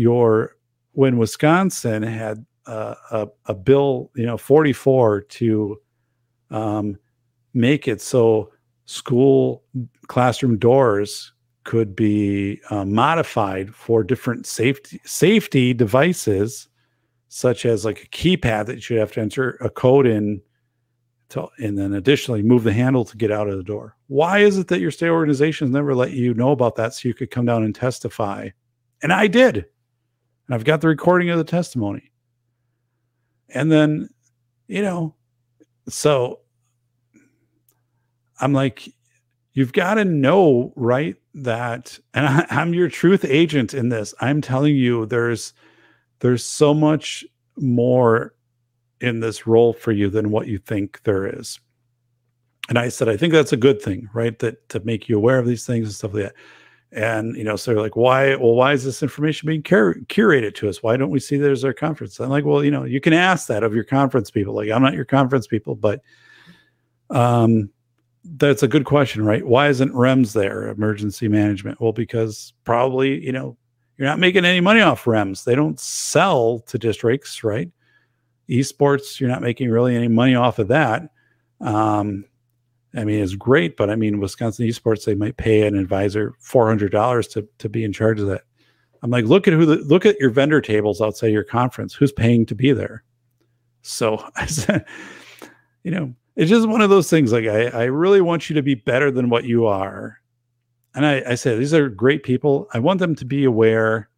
when Wisconsin had a bill, you know, 44 to make it so school classroom doors could be modified for different safety devices, such as like a keypad that you should have to enter a code in, and then additionally move the handle to get out of the door. Why is it that your state organizations never let you know about that so you could come down and testify? And I did. And I've got the recording of the testimony. And then, you know, so I'm like, you've got to know, right, that, and I'm your truth agent in this. I'm telling you there's so much more in this role for you than what you think there is. And I said, I think that's a good thing, right? That to make you aware of these things and stuff like that. And, you know, so they're like, why is this information being curated to us? Why don't we see that as our conference? I'm like, well, you know, you can ask that of your conference people. Like, I'm not your conference people, but that's a good question, right? Why isn't REMS there, emergency management? Well, because probably, you know, you're not making any money off REMS. They don't sell to districts, right? Esports, you're not making really any money off of that. I mean, it's great, but I mean, Wisconsin esports, they might pay an advisor $400 to be in charge of that. I'm like, look at your vendor tables outside your conference. Who's paying to be there? So I said, you know, it's just one of those things. Like, I really want you to be better than what you are. And I said, these are great people. I want them to be aware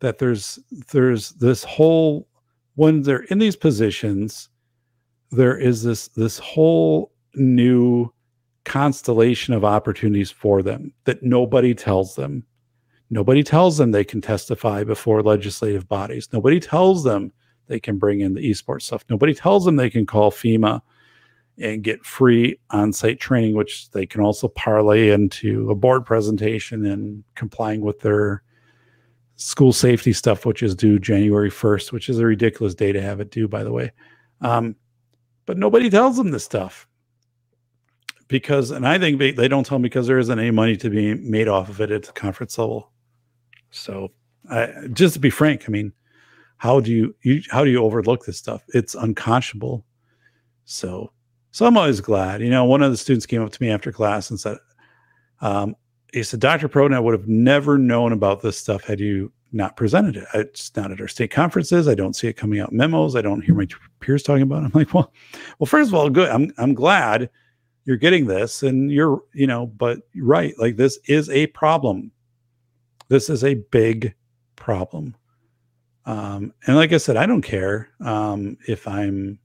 that there's this whole, when they're in these positions, there is this whole new constellation of opportunities for them that nobody tells them. Nobody tells them they can testify before legislative bodies. Nobody tells them they can bring in the esports stuff. Nobody tells them they can call FEMA and get free on-site training, which they can also parlay into a board presentation and complying with their school safety stuff, which is due January 1st, which is a ridiculous day to have it due, by the way. But nobody tells them this stuff. Because, and I think they don't tell them because there isn't any money to be made off of it at the conference level. So just to be frank, I mean, how do you overlook this stuff? It's unconscionable. So I'm always glad, you know, one of the students came up to me after class and said, he said, Dr. Perrodin, I would have never known about this stuff had you not presented it. It's not at our state conferences. I don't see it coming out in memos. I don't hear my peers talking about it. I'm like, well, first of all, good. I'm glad you're getting this, and you're, you know, but right. Like, this is a problem. This is a big problem. And like I said, I don't care if I'm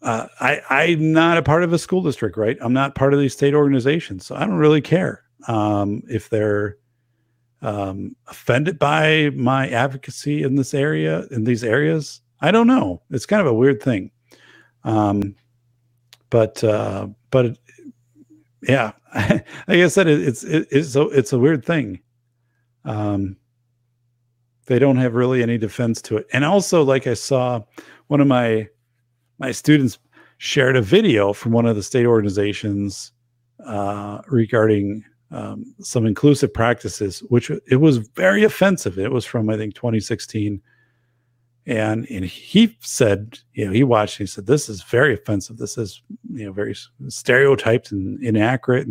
not a part of a school district, right? I'm not part of these state organizations. So I don't really care if they're offended by my advocacy in this area, in these areas. I don't know. It's kind of a weird thing. But yeah, like I said, it's a weird thing. They don't have really any defense to it. And also, like, I saw one of my students shared a video from one of the state organizations regarding some inclusive practices, which it was very offensive. It was from, I think, 2016. And he said, you know, he watched, he said, this is very offensive. This is, you know, very stereotyped and inaccurate.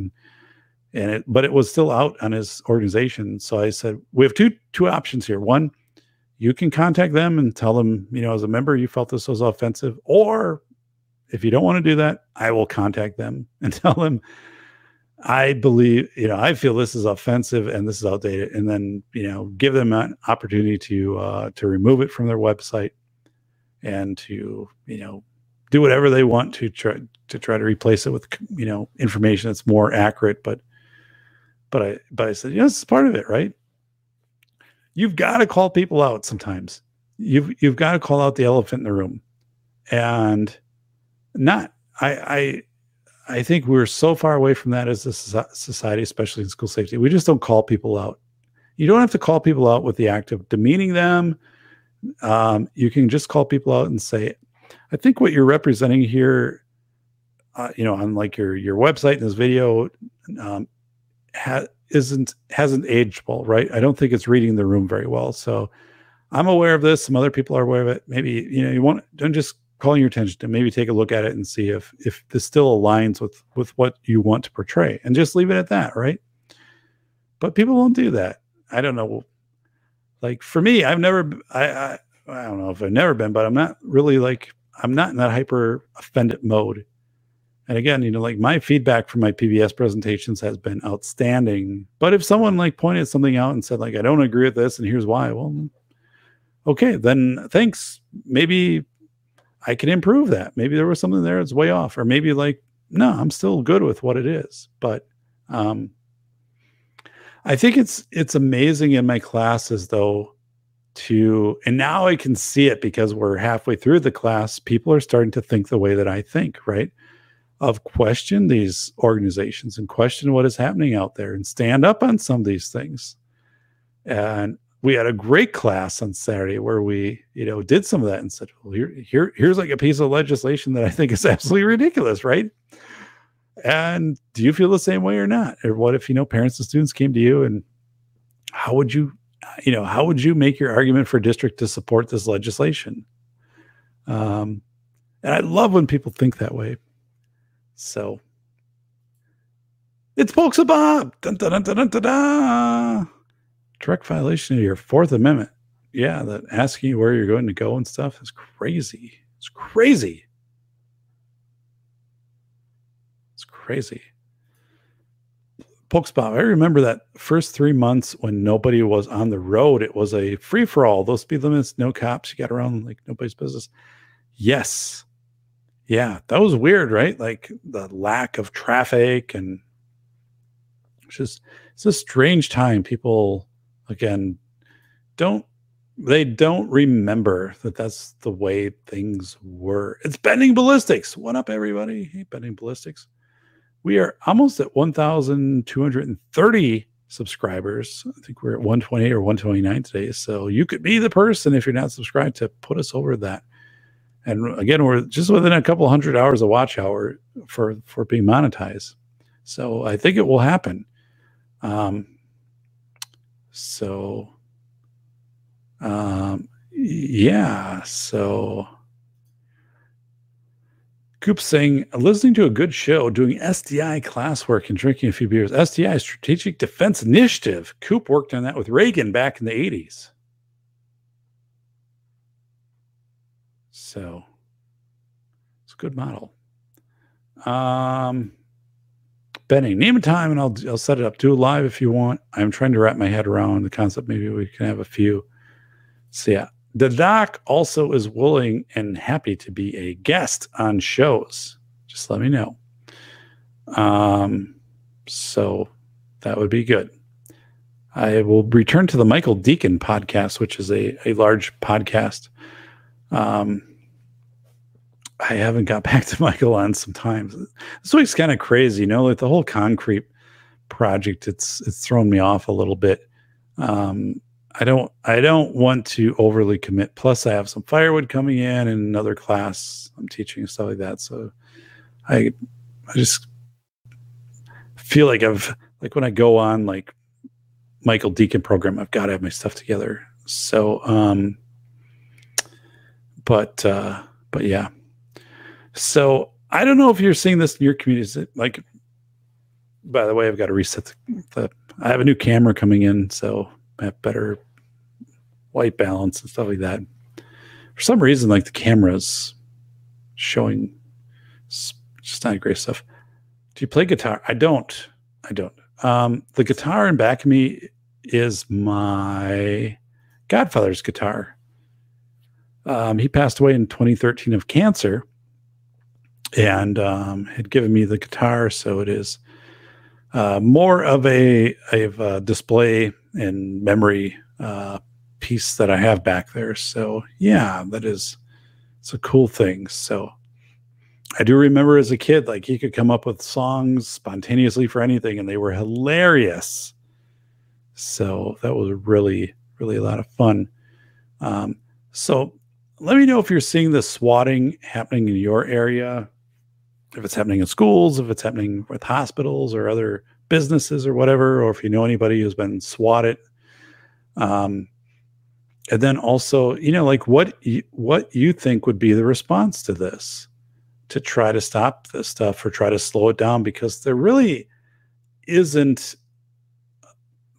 But it was still out on his organization. So I said, we have two options here. One, you can contact them and tell them, you know, as a member, you felt this was offensive. Or if you don't want to do that, I will contact them and tell them, I believe, you know, I feel this is offensive and this is outdated, and then, you know, give them an opportunity to remove it from their website and to, you know, do whatever they want to try to replace it with, you know, information that's more accurate. But But I said, you know, this is part of it, right? You've got to call people out sometimes. You've got to call out the elephant in the room. And not, I think we're so far away from that as a society, especially in school safety. We just don't call people out. You don't have to call people out with the act of demeaning them. You can just call people out and say, I think what you're representing here, you know, on like your website in this video, hasn't aged well, right? I don't think it's reading the room very well. So I'm aware of this. Some other people are aware of it. Maybe, you know, don't just call your attention to maybe take a look at it and see if this still aligns with what you want to portray, and just leave it at that. Right. But people won't do that. I don't know. Like for me, I don't know if I've never been, but I'm not really like, I'm not in that hyper offended mode. And again, you know, like my feedback from my PBS presentations has been outstanding. But if someone like pointed something out and said like, I don't agree with this and here's why, well, okay, then thanks. Maybe I can improve that. Maybe there was something there that's way off, or maybe like, no, I'm still good with what it is. But I think it's amazing in my classes though to, and now I can see it because we're halfway through the class, people are starting to think the way that I think, right? Of question these organizations and question what is happening out there and stand up on some of these things. And we had a great class on Saturday where we, you know, did some of that and said, well, here's like a piece of legislation that I think is absolutely ridiculous, right? And do you feel the same way or not? Or what if, you know, parents and students came to you and how would you, you know, how would you make your argument for district to support this legislation? And I love when people think that way. So it's Pokes a Bob. Dun, dun, dun, dun, dun, dun, dun. Direct violation of your 4th Amendment. Yeah, that asking you where you're going to go and stuff is crazy. It's crazy. It's crazy. Pokes Bob, I remember that first 3 months when nobody was on the road. It was a free-for-all. Those speed limits, no cops. You got around like nobody's business. Yes. Yeah, that was weird, right? Like the lack of traffic, and it's a strange time. People, again, they don't remember that that's the way things were. It's Bending Ballistics. What up, everybody? Hey, Bending Ballistics. We are almost at 1,230 subscribers. I think we're at 128 or 129 today. So you could be the person, if you're not subscribed, to put us over that. And again, we're just within a couple hundred hours of watch hour for being monetized. So I think it will happen. Yeah. So Coop's saying, listening to a good show, doing SDI classwork and drinking a few beers. SDI, Strategic Defense Initiative. Coop worked on that with Reagan back in the 80s. So it's a good model. Benny, name a time and I'll set it up. Do it live if you want. I'm trying to wrap my head around the concept. Maybe we can have a few. So yeah, the doc also is willing and happy to be a guest on shows. Just let me know. So that would be good. I will return to the Michael Deacon podcast, which is a large podcast. I haven't got back to Michael on some time. This week's kind of crazy, you know, like the whole concrete project, it's thrown me off a little bit. I don't want to overly commit. Plus I have some firewood coming in and another class I'm teaching and stuff like that. So I just feel like when I go on like Michael Deacon program, I've got to have my stuff together. So, but yeah. So I don't know if you're seeing this in your community. Like, by the way, I've got to reset I have a new camera coming in, so I have better white balance and stuff like that. For some reason, like the camera's showing just not great stuff. Do you play guitar? I don't. The guitar in back of me is my godfather's guitar. He passed away in 2013 of cancer, and had given me the guitar. So it is more of a display and memory piece that I have back there. So yeah, it's a cool thing. So I do remember as a kid, like he could come up with songs spontaneously for anything, and they were hilarious. So that was really, really a lot of fun. So let me know if you're seeing the swatting happening in your area, if it's happening in schools, if it's happening with hospitals or other businesses or whatever, or if you know anybody who's been swatted. And then also, like what you think would be the response to this, to try to stop this stuff or try to slow it down, because there really isn't,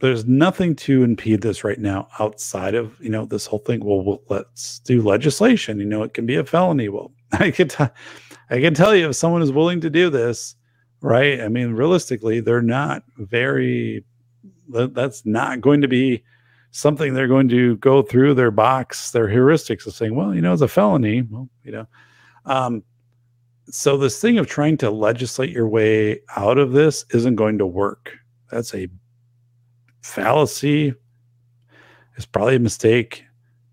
there's nothing to impede this right now outside of, this whole thing. Well, let's do legislation. It can be a felony. Well, I can tell you, if someone is willing to do this, right? I mean, realistically, they're not very, that's not going to be something they're going to go through their box, their heuristics of saying, well, it's a felony. Well, so this thing of trying to legislate your way out of this isn't going to work. That's a fallacy. It's probably a mistake,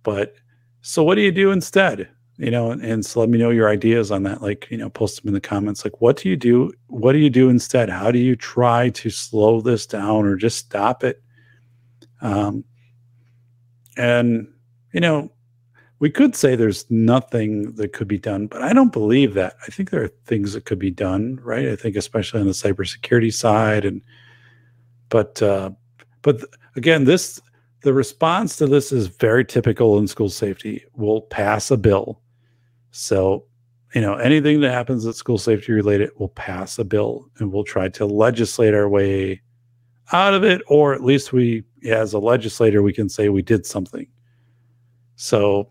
but so what do you do instead? And so let me know your ideas on that. Like, post them in the comments. Like, what do you do? What do you do instead? How do you try to slow this down or just stop it? And we could say there's nothing that could be done, but I don't believe that. I think there are things that could be done, right? I think especially on the cybersecurity side, but again, the response to this is very typical in school safety. We'll pass a bill. So, anything that happens that's school safety related, we'll pass a bill and we'll try to legislate our way out of it. Or at least we, as a legislator, we can say we did something. So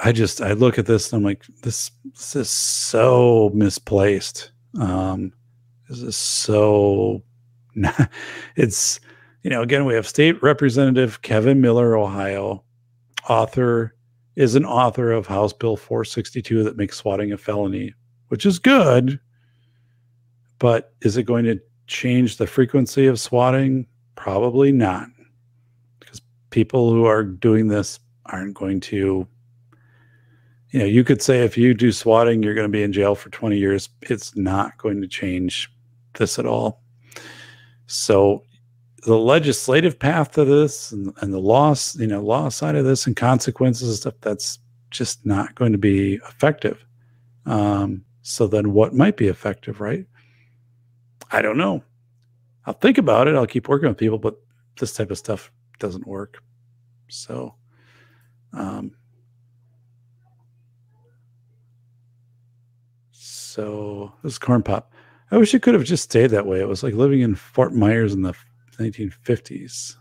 I look at this and I'm like, this is so misplaced. This is so, it's, again, we have State Representative Kevin Miller, Ohio, is an author of House Bill 462 that makes swatting a felony, which is good, but is it going to change the frequency of swatting? Probably not, because people who are doing this aren't going to, you could say if you do swatting, you're going to be in jail for 20 years. It's not going to change this at all. So the legislative path to this and the laws, law side of this and consequences and stuff, that's just not going to be effective. So then what might be effective, right? I don't know. I'll think about it. I'll keep working with people, but this type of stuff doesn't work. So, this is Corn Pop. I wish it could have just stayed that way. It was like living in Fort Myers in the 1950s.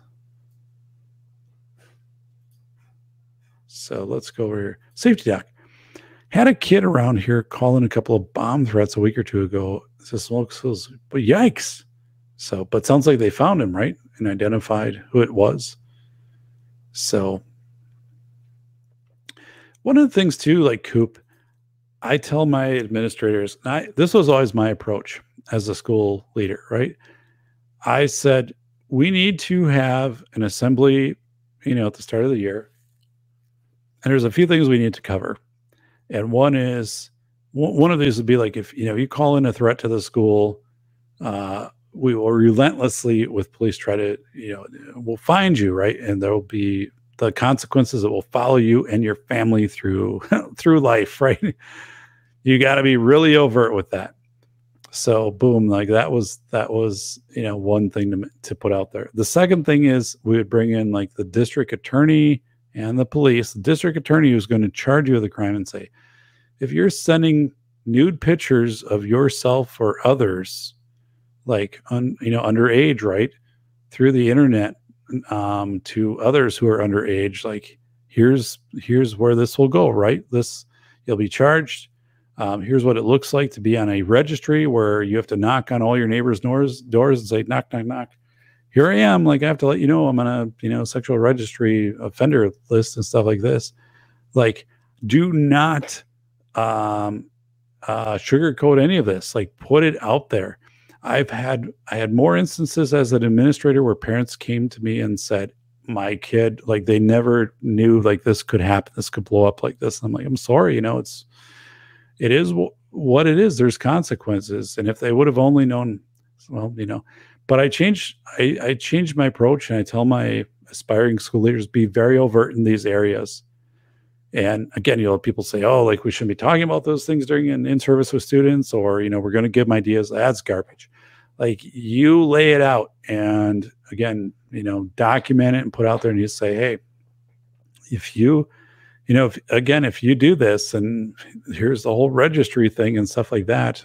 So let's go over here. Safety Doc. Had a kid around here calling a couple of bomb threats a week or two ago. This looks, but yikes. So, but sounds like they found him, right? And identified who it was. So one of the things too, like Coop, I tell my administrators, and this was always my approach as a school leader, right? I said, we need to have an assembly, at the start of the year. And there's a few things we need to cover. And one of these would be like, if, you call in a threat to the school, we will relentlessly with police try to, we'll find you, right? And there will be the consequences that will follow you and your family through, through life, right? You got to be really overt with that. So boom, like that was, one thing to put out there. The second thing is we would bring in like the district attorney and the police. The district attorney was going to charge you with a crime and say, if you're sending nude pictures of yourself or others, like, underage, right, through the internet, to others who are underage, like here's where this will go, right? This, you'll be charged. Here's what it looks like to be on a registry where you have to knock on all your neighbors' doors and say, knock, knock, knock. Here I am. Like, I have to let you know I'm on a, sexual registry offender list and stuff like this. Like, do not sugarcoat any of this. Like, put it out there. I had more instances as an administrator where parents came to me and said, my kid, like they never knew like this could happen. This could blow up like this. And I'm like, I'm sorry. You know, it is what it is. There's consequences. And if they would have only known, well, you know, but I changed my approach, and I tell my aspiring school leaders, be very overt in these areas. And again, you know, people say, oh, like we shouldn't be talking about those things during an in-service with students, or, you know, we're going to give them ideas. That's garbage. Like you lay it out, and again, you know, document it and put out there, and you say, hey, if you, you know, if you do this, and here's the whole registry thing and stuff like that.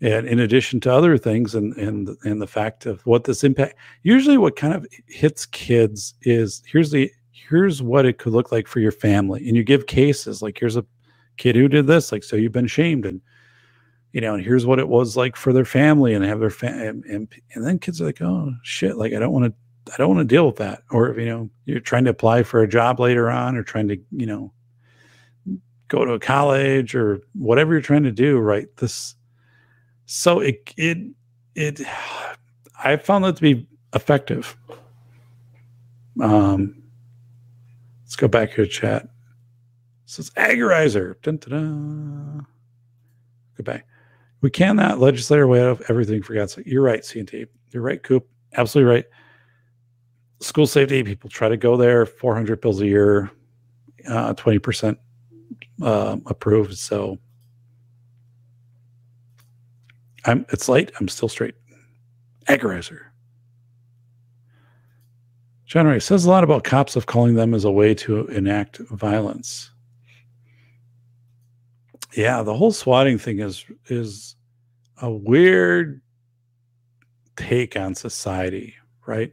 And in addition to other things, and the fact of what this impact, usually what kind of hits kids is here's what it could look like for your family. And you give cases like, here's a kid who did this, like, so you've been shamed, and, you know, and here's what it was like for their family, and have their and then kids are like, oh shit, like I don't want to deal with that. Or, you know, you're trying to apply for a job later on, or trying to, you know, go to a college, or whatever you're trying to do, right? This, so it I found that to be effective. Let's go back here to chat. So it's agorizer. Dun, dun, dun. Go back. We cannot legislate our way out of everything, for God's sake. You're right, CNT. You're right, Coop. Absolutely right. School safety, people try to go there, 400 bills a year, 20% approved. So it's late. I'm still straight. Agorizer. John Ray says a lot about cops of calling them as a way to enact violence. Yeah, the whole swatting thing is a weird take on society, right?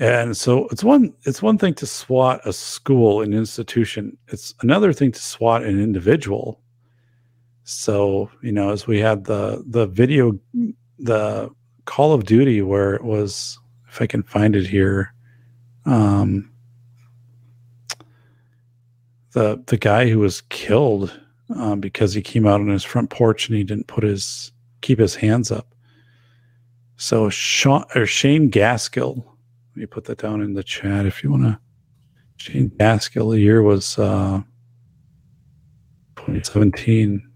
And so it's one thing to swat a school, an institution. It's another thing to swat an individual. So, you know, as we had the video, the Call of Duty, where it was, if I can find it here, the guy who was killed because he came out on his front porch and he didn't keep his hands up. So Shane Gaskill, let me put that down in the chat if you want to. Shane Gaskill, the year was 2017.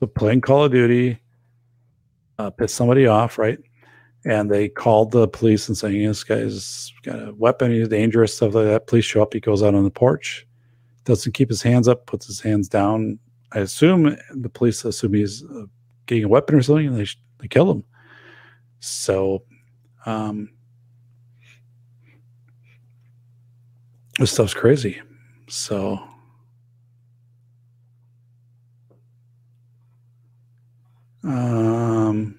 So playing Call of Duty, pissed somebody off, right? And they called the police and saying, this guy's got a weapon, he's dangerous, stuff like that. Police show up, he goes out on the porch, doesn't keep his hands up, puts his hands down. I assume the police assume he's getting a weapon or something, and they kill him. So this stuff's crazy. So Corn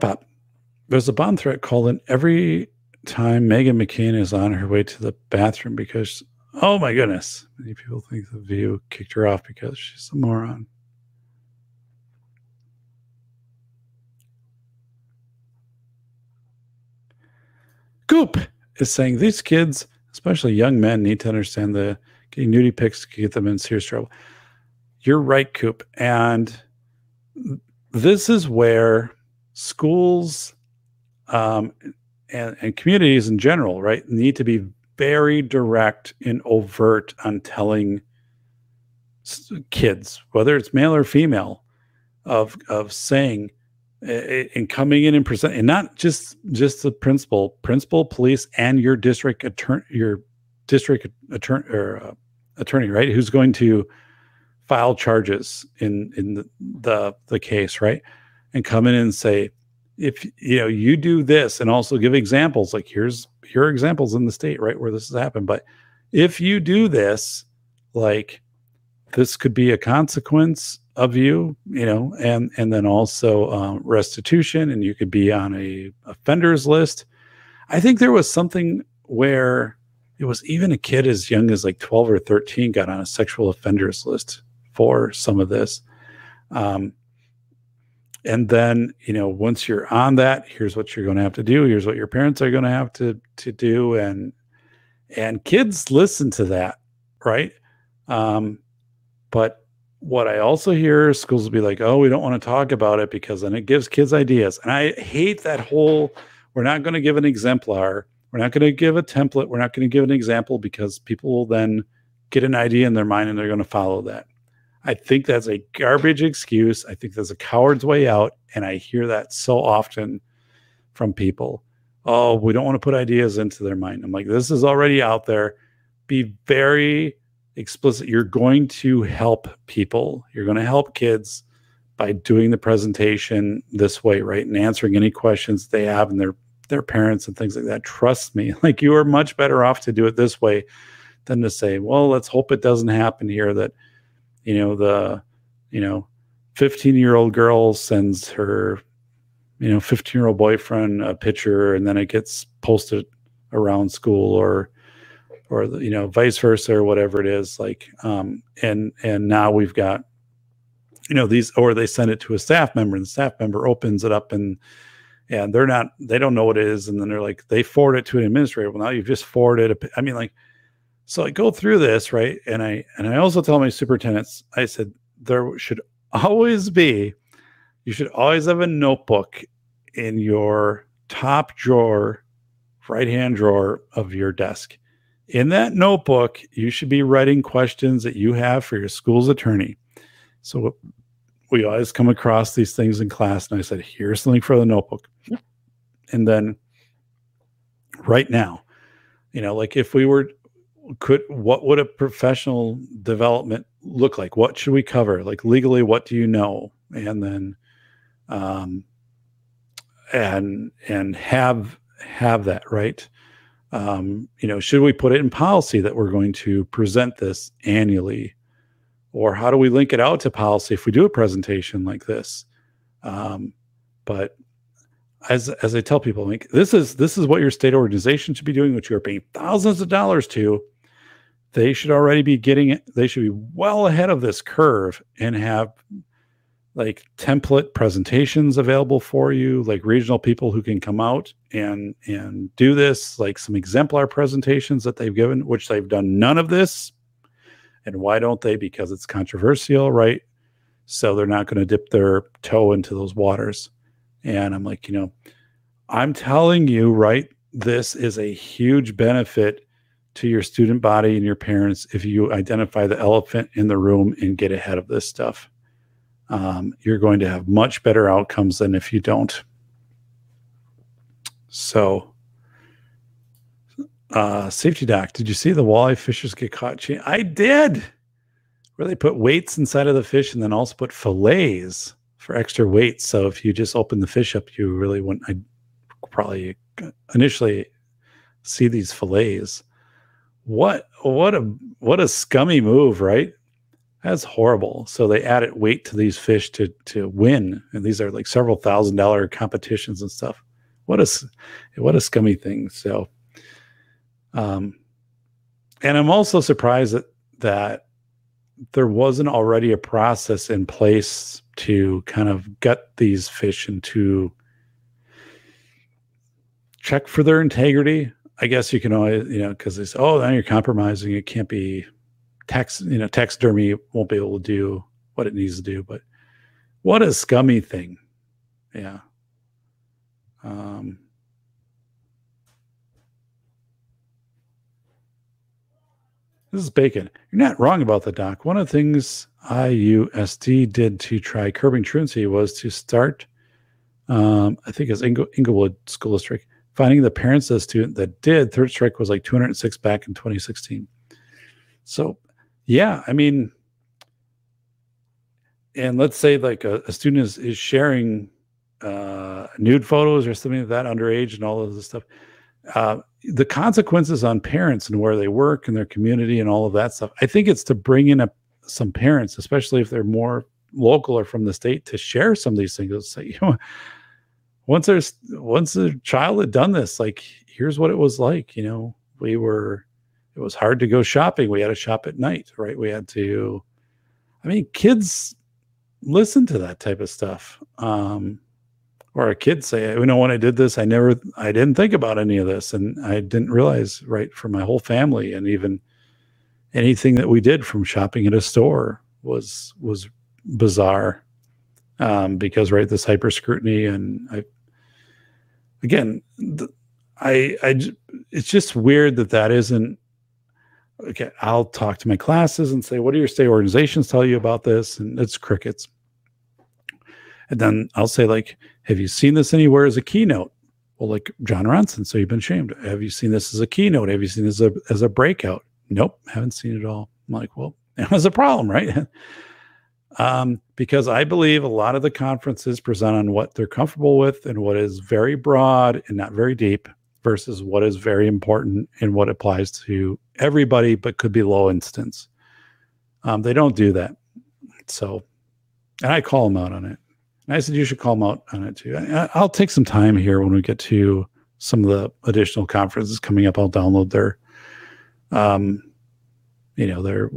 Pop, there's a bomb threat called in every time Megan McCain is on her way to the bathroom because, oh my goodness, many people think the video kicked her off because she's a moron. Goop is saying these kids, especially young men, need to understand that getting nudie pics can get them in serious trouble. You're right, Coop. And this is where schools and communities in general, right, need to be very direct and overt on telling kids, whether it's male or female, of saying and coming in and presenting, and not just the principal, police, and your district attorney, or attorney, right, who's going to file charges in the case, right? And come in and say, if you know, you do this, and also give examples, like here are examples in the state, right, where this has happened. But if you do this, like this could be a consequence of you know, and then also restitution, and you could be on a offenders list. I think there was something where it was even a kid as young as like 12 or 13 got on a sexual offenders list for some of this. And then, you know, once you're on that, here's what you're going to have to do. Here's what your parents are going to have to do. And kids listen to that, right? But What I also hear is schools will be like, oh, we don't want to talk about it because then it gives kids ideas. And I hate that whole, we're not going to give an exemplar. We're not going to give a template. We're not going to give an example because people will then get an idea in their mind and they're going to follow that. I think that's a garbage excuse. I think that's a coward's way out. And I hear that so often from people. Oh, we don't want to put ideas into their mind. I'm like, this is already out there. Be very explicit. You're going to help people. You're going to help kids by doing the presentation this way, right? And answering any questions they have and their parents and things like that. Trust me, like you are much better off to do it this way than to say, well, let's hope it doesn't happen here that, you know, the, you know, 15-year-old girl sends her, you know, 15-year-old boyfriend a picture and then it gets posted around school or, you know, vice versa or whatever it is. Like, and now we've got, you know, these, or they send it to a staff member and the staff member opens it up and they're not, they don't know what it is. And then they're like, they forward it to an administrator. Well, now you've just forwarded a, I mean, like, so I go through this, right? And I also tell my superintendents, I said, there should always be, you should always have a notebook in your top drawer, right-hand drawer of your desk. In that notebook, you should be writing questions that you have for your school's attorney. So we always come across these things in class. And I said, here's something for the notebook. And then right now, you know, like if we were, what would a professional development look like? What should we cover? Like legally, what do you know? And then, and have that, right? You know, should we put it in policy that we're going to present this annually, or how do we link it out to policy if we do a presentation like this? But as I tell people, like this is what your state organization should be doing, which you're paying thousands of dollars to. They should already be getting it. They should be well ahead of this curve and have like template presentations available for you, like regional people who can come out and do this, like some exemplar presentations that they've given, which they've done none of this. And why don't they? Because it's controversial, right? So they're not going to dip their toe into those waters. And I'm like, you know, I'm telling you, right, this is a huge benefit to your student body and your parents if you identify the elephant in the room and get ahead of this stuff. You're going to have much better outcomes than if you don't. So, safety doc, did you see the walleye fishers get caught? I did. Where they put weights inside of the fish and then also put fillets for extra weight. So if you just open the fish up, you really wouldn't, I'd probably initially see these fillets. What a scummy move, right? That's horrible. So they added weight to these fish to win. And these are like several $1,000 competitions and stuff. What a scummy thing. So, and I'm also surprised that there wasn't already a process in place to kind of gut these fish and to check for their integrity. I guess you can always, you know, cause they say, oh, now you're compromising. It can't be, taxidermy won't be able to do what it needs to do, but what a scummy thing. Yeah. This is Bacon. You're not wrong about the doc. One of the things IUSD did to try curbing truancy was to start, I think it's Inglewood School District, finding the parents of the student that did. Third strike was like 206 back in 2016. So, yeah, I mean, and let's say like a student is sharing nude photos or something like that, underage and all of this stuff. The consequences on parents and where they work and their community and all of that stuff. I think it's to bring in some parents, especially if they're more local or from the state, to share some of these things. Let's say, you know, once the child had done this, like, here's what it was like. You know, it was hard to go shopping. We had to shop at night, right? We had to, I mean, kids listen to that type of stuff. Or a kid say, you know, when I did this, I didn't think about any of this. And I didn't realize, right, for my whole family and even anything that we did from shopping at a store was bizarre, because right, this hyper scrutiny, and it's just weird that isn't okay. I'll talk to my classes and say, what do your state organizations tell you about this? And it's crickets. And then I'll say, like, have you seen this anywhere as a keynote? Well, like John Ronson, So You've Been Shamed. Have you seen this as a keynote? Have you seen this as a breakout? Nope, haven't seen it all. I'm like, well, that was a problem, right? Because I believe a lot of the conferences present on what they're comfortable with and what is very broad and not very deep versus what is very important and what applies to everybody but could be low instance. They don't do that. So, and I call them out on it. And I said, you should call them out on it too. I'll take some time here when we get to some of the additional conferences coming up. I'll download their, their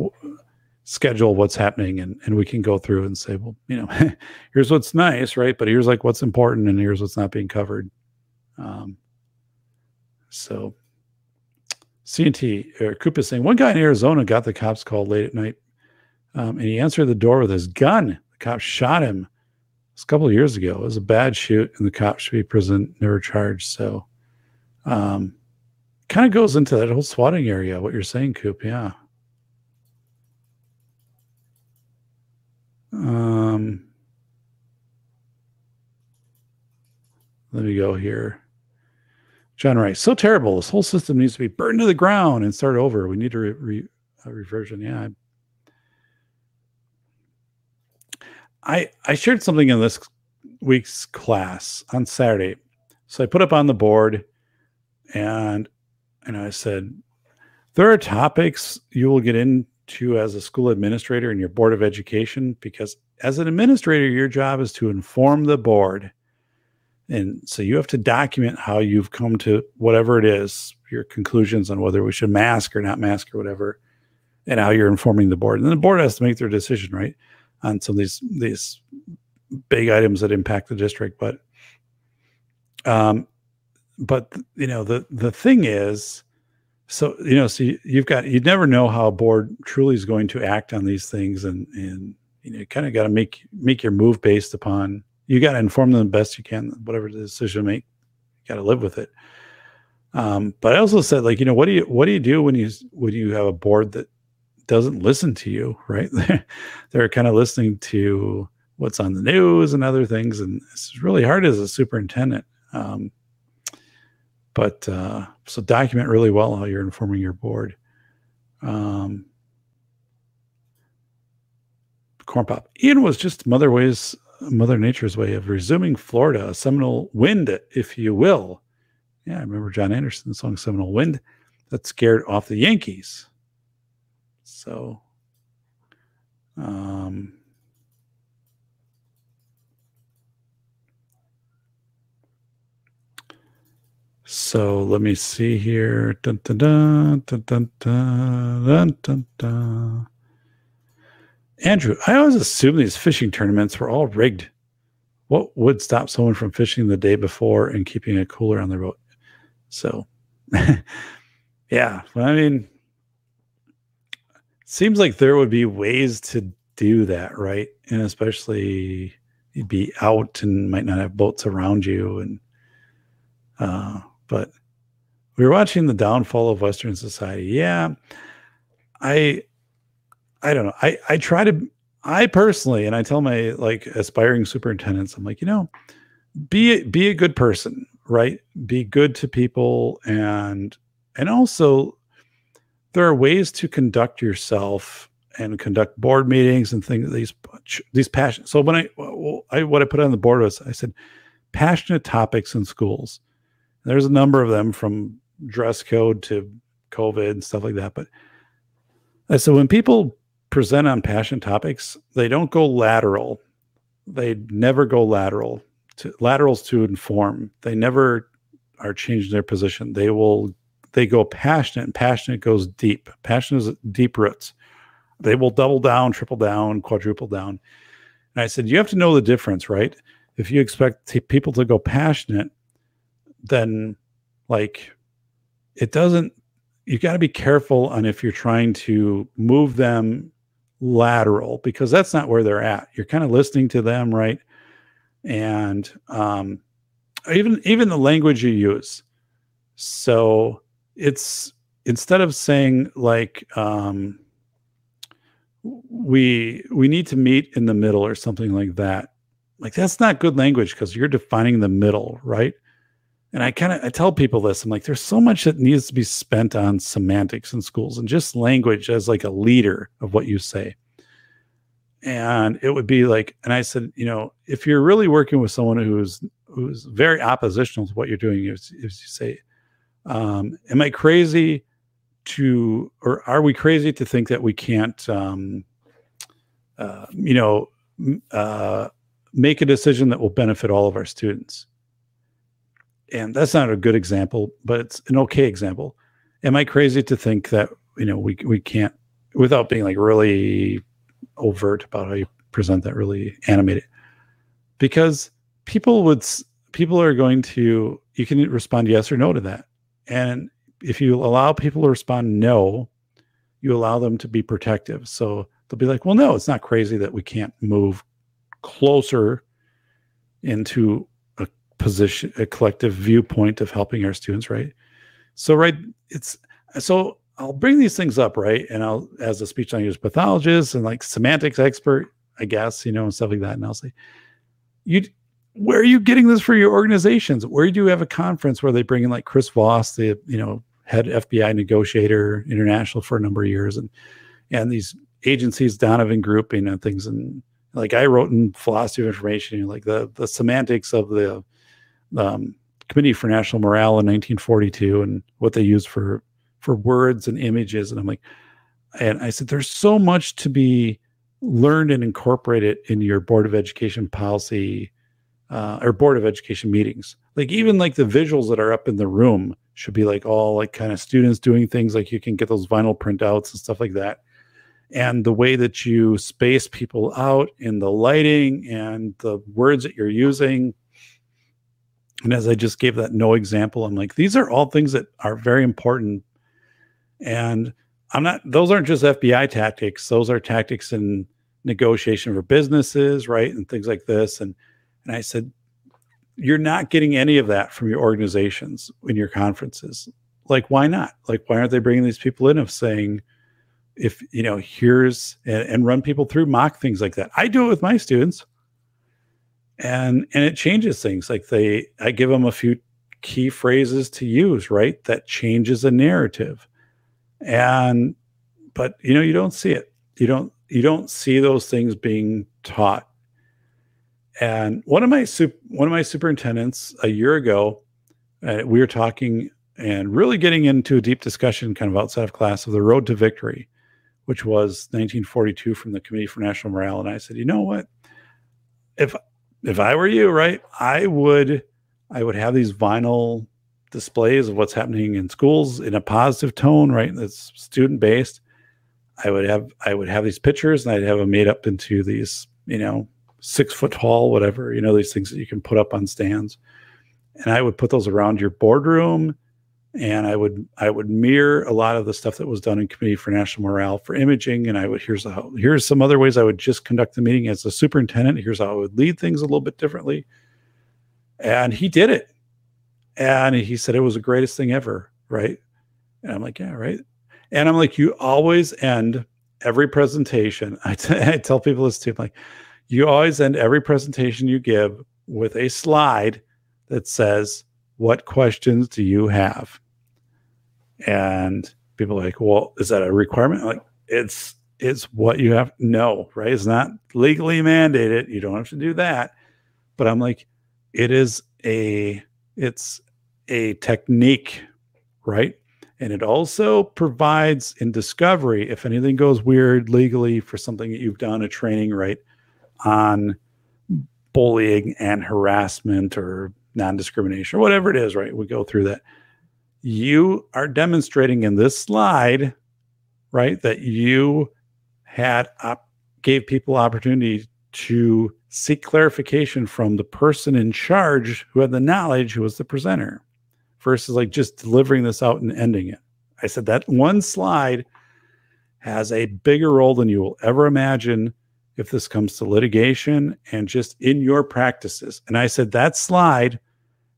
schedule, what's happening, and we can go through and say, well, here's what's nice, right? But here's like what's important and here's what's not being covered. So CNT or Koopa saying, one guy in Arizona got the cops called late at night, and he answered the door with his gun. The cops shot him. It's a couple of years ago. It was a bad shoot, and the cops should be prison, never charged. So, kind of goes into that whole swatting area, what you're saying, Coop. Yeah. Let me go here. John Rice, so terrible. This whole system needs to be burned to the ground and start over. We need to reversion. Yeah. I shared something in this week's class on Saturday. So I put up on the board and I said, there are topics you will get into as a school administrator in your board of education, because as an administrator, your job is to inform the board. And so you have to document how you've come to whatever it is, your conclusions on whether we should mask or not mask or whatever, and how you're informing the board. And then the board has to make their decision, right, on some of these big items that impact the district. But the thing is, you'd never know how a board truly is going to act on these things. And you kind of got to make your move based upon, you got to inform them the best you can, whatever the decision make, you got to live with it. But I also said, like, what do you do when you have a board that doesn't listen to you, right? They're kind of listening to what's on the news and other things. And it's really hard as a superintendent. So document really well how you're informing your board. Corn Pop. Ian was just Mother Nature's way of resuming Florida, a Seminole Wind, if you will. Yeah, I remember John Anderson's song Seminole Wind that scared off the Yankees. So, let me see here. Dun, dun, dun, dun, dun, dun, dun, dun. Andrew, I always assumed these fishing tournaments were all rigged. What would stop someone from fishing the day before and keeping a cooler on their boat? So, yeah, I mean, seems like there would be ways to do that, right? And especially you'd be out and might not have boats around you. And but we were watching The Downfall of Western Society. Yeah, I don't know. I personally, and I tell my aspiring superintendents, I'm like, be a good person, right? Be good to people, and also, there are ways to conduct yourself and conduct board meetings and things. These passion. So when what I put on the board was, I said, passionate topics in schools. And there's a number of them, from dress code to COVID and stuff like that. But I said, when people present on passion topics, they don't go lateral. They never go lateral to laterals to inform. They never are changing their position. They go passionate, and passionate goes deep. Passion is deep roots. They will double down, triple down, quadruple down. And I said, you have to know the difference, right? If you expect people to go passionate, then you got to be careful on if you're trying to move them lateral, because that's not where they're at. You're kind of listening to them, right? And even the language you use. So it's, instead of saying like, we need to meet in the middle or something like that, like that's not good language, because you're defining the middle, right? And I tell people this, I'm like, there's so much that needs to be spent on semantics in schools and just language as like a leader of what you say. And it would be like, and I said, you know, if you're really working with someone who's very oppositional to what you're doing, if you say, am I crazy to, or are we crazy to think that we can't, make a decision that will benefit all of our students? And that's not a good example, but it's an okay example. Am I crazy to think that, you know, we can't, without being like really overt about how you present that, really animated, because people are going to, you can respond yes or no to that. And if you allow people to respond no, you allow them to be protective. So they'll be like, well, no, it's not crazy that we can't move closer into a position, a collective viewpoint of helping our students, right? So, right, it's, so I'll bring these things up, right? And I'll, as a speech language pathologist and like semantics expert, I guess, you know, and stuff like that. And I'll say, where are you getting this for your organizations? Where do you have a conference where they bring in like Chris Voss, the, you know, head FBI negotiator international for a number of years, and these agencies, Donovan Group, you know, things. And like I wrote in Philosophy of Information, you know, like the semantics of the Committee for National Morale in 1942 and what they used for words and images. And I'm like, and I said, there's so much to be learned and incorporated in your Board of Education policy, or Board of Education meetings. Like even like the visuals that are up in the room should be like all like kind of students doing things, like you can get those vinyl printouts and stuff like that. And the way that you space people out in the lighting and the words that you're using. And as I just gave that no example, I'm like, these are all things that are very important. And I'm not, those aren't just FBI tactics. Those are tactics in negotiation for businesses, right? And things like this. And I said, you're not getting any of that from your organizations in your conferences. Like, why not? Like, why aren't they bringing these people in of saying, if, you know, here's, and run people through mock things like that. I do it with my students. And it changes things. Like I give them a few key phrases to use, right? That changes a narrative. And, but you know, you don't see it. You don't see those things being taught. And one of my superintendents a year ago, we were talking and really getting into a deep discussion kind of outside of class of the road to victory, which was 1942 from the Committee for National Morale. And I said, you know what, if I were you, right, I would have these vinyl displays of what's happening in schools in a positive tone, right? That's student based. I would have these pictures and I'd have them made up into these, you know, 6 foot tall, whatever, you know, these things that you can put up on stands. And I would put those around your boardroom, and I would mirror a lot of the stuff that was done in Committee for National Morale for imaging. And I would, here's some other ways I would just conduct the meeting as a superintendent. Here's how I would lead things a little bit differently. And he did it. And he said, it was the greatest thing ever. Right. And I'm like, yeah, right. And I'm like, you always end every presentation. I tell people this too. I'm like, you always end every presentation you give with a slide that says, what questions do you have? And people are like, well, is that a requirement? I'm like, it's what you have. No, right? It's not legally mandated. You don't have to do that. But I'm like, it's a technique, right? And it also provides in discovery, if anything goes weird legally for something that you've done, a training, right, on bullying and harassment or non-discrimination or whatever it is, right? We go through that. You are demonstrating in this slide, right, that you had gave people opportunity to seek clarification from the person in charge who had the knowledge, who was the presenter, versus like just delivering this out and ending it. I said that one slide has a bigger role than you will ever imagine if this comes to litigation and just in your practices. And I said that slide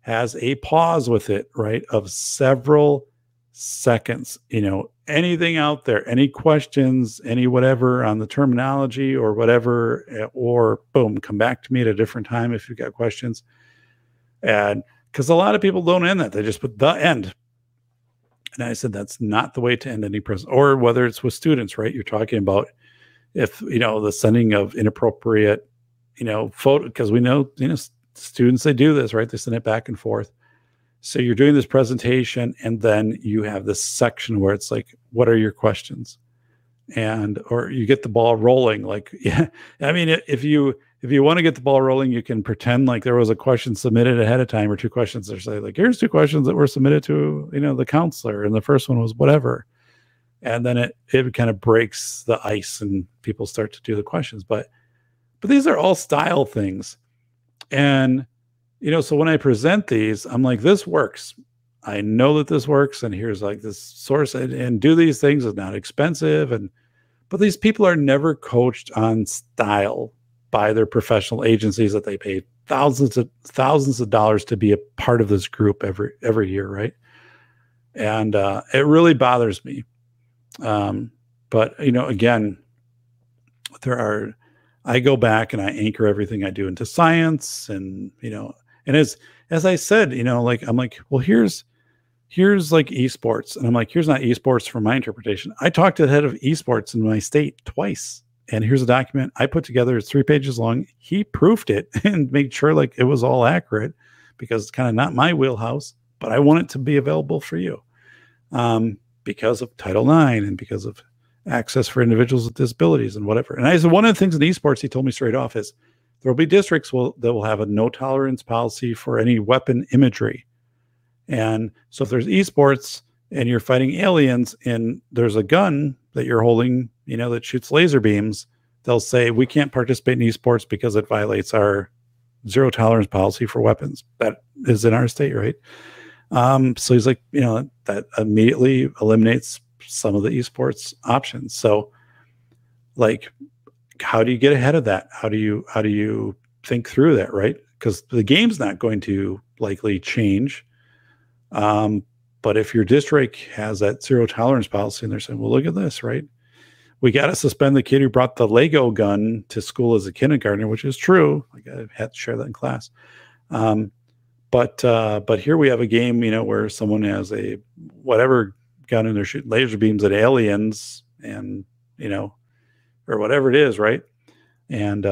has a pause with it, right, of several seconds. You know, anything out there, any questions, any whatever on the terminology or whatever, or boom, come back to me at a different time if you've got questions. And because a lot of people don't end that, they just put the end. And I said, that's not the way to end any present, or whether it's with students, right? You're talking about if, you know, the sending of inappropriate, you know, photo, because we know, you know, students, they do this, right? They send it back and forth. So you're doing this presentation and then you have this section where it's like, what are your questions? And, or you get the ball rolling. Like, yeah, I mean, if you want to get the ball rolling, you can pretend like there was a question submitted ahead of time or two questions. They're saying like, here's two questions that were submitted to, you know, the counselor. And the first one was whatever. And then it kind of breaks the ice and people start to do the questions, but these are all style things. And, you know, so when I present these, I'm like, this works. I know that this works. And here's like this source and do these things. It's not expensive. But these people are never coached on style by their professional agencies that they pay thousands of dollars to be a part of this group every year. Right. And, it really bothers me. But you know, again, I go back and I anchor everything I do into science, and, you know, and as I said, you know, like, I'm like, well, here's like esports. And I'm like, here's not esports from my interpretation. I talked to the head of esports in my state twice. And here's a document I put together. It's 3 pages long. He proofed it and made sure like it was all accurate, because it's kind of not my wheelhouse, but I want it to be available for you because of Title IX and because of access for individuals with disabilities and whatever. And I said, one of the things in esports, he told me straight off, is there'll be districts that will have a no tolerance policy for any weapon imagery. And so if there's esports and you're fighting aliens and there's a gun that you're holding, you know, that shoots laser beams, they'll say, we can't participate in esports because it violates our zero tolerance policy for weapons. That is in our state, right? So he's like, you know, that immediately eliminates some of the esports options. So like, how do you get ahead of that? How do you think through that? Right? Because the game's not going to likely change. But if your district has that zero tolerance policy and they're saying, well, look at this, right? We got to suspend the kid who brought the Lego gun to school as a kindergartner, which is true. Like, I had to share that in class. But here we have a game, you know, where someone has a whatever gun and they're shooting laser beams at aliens and, you know, or whatever it is, right? And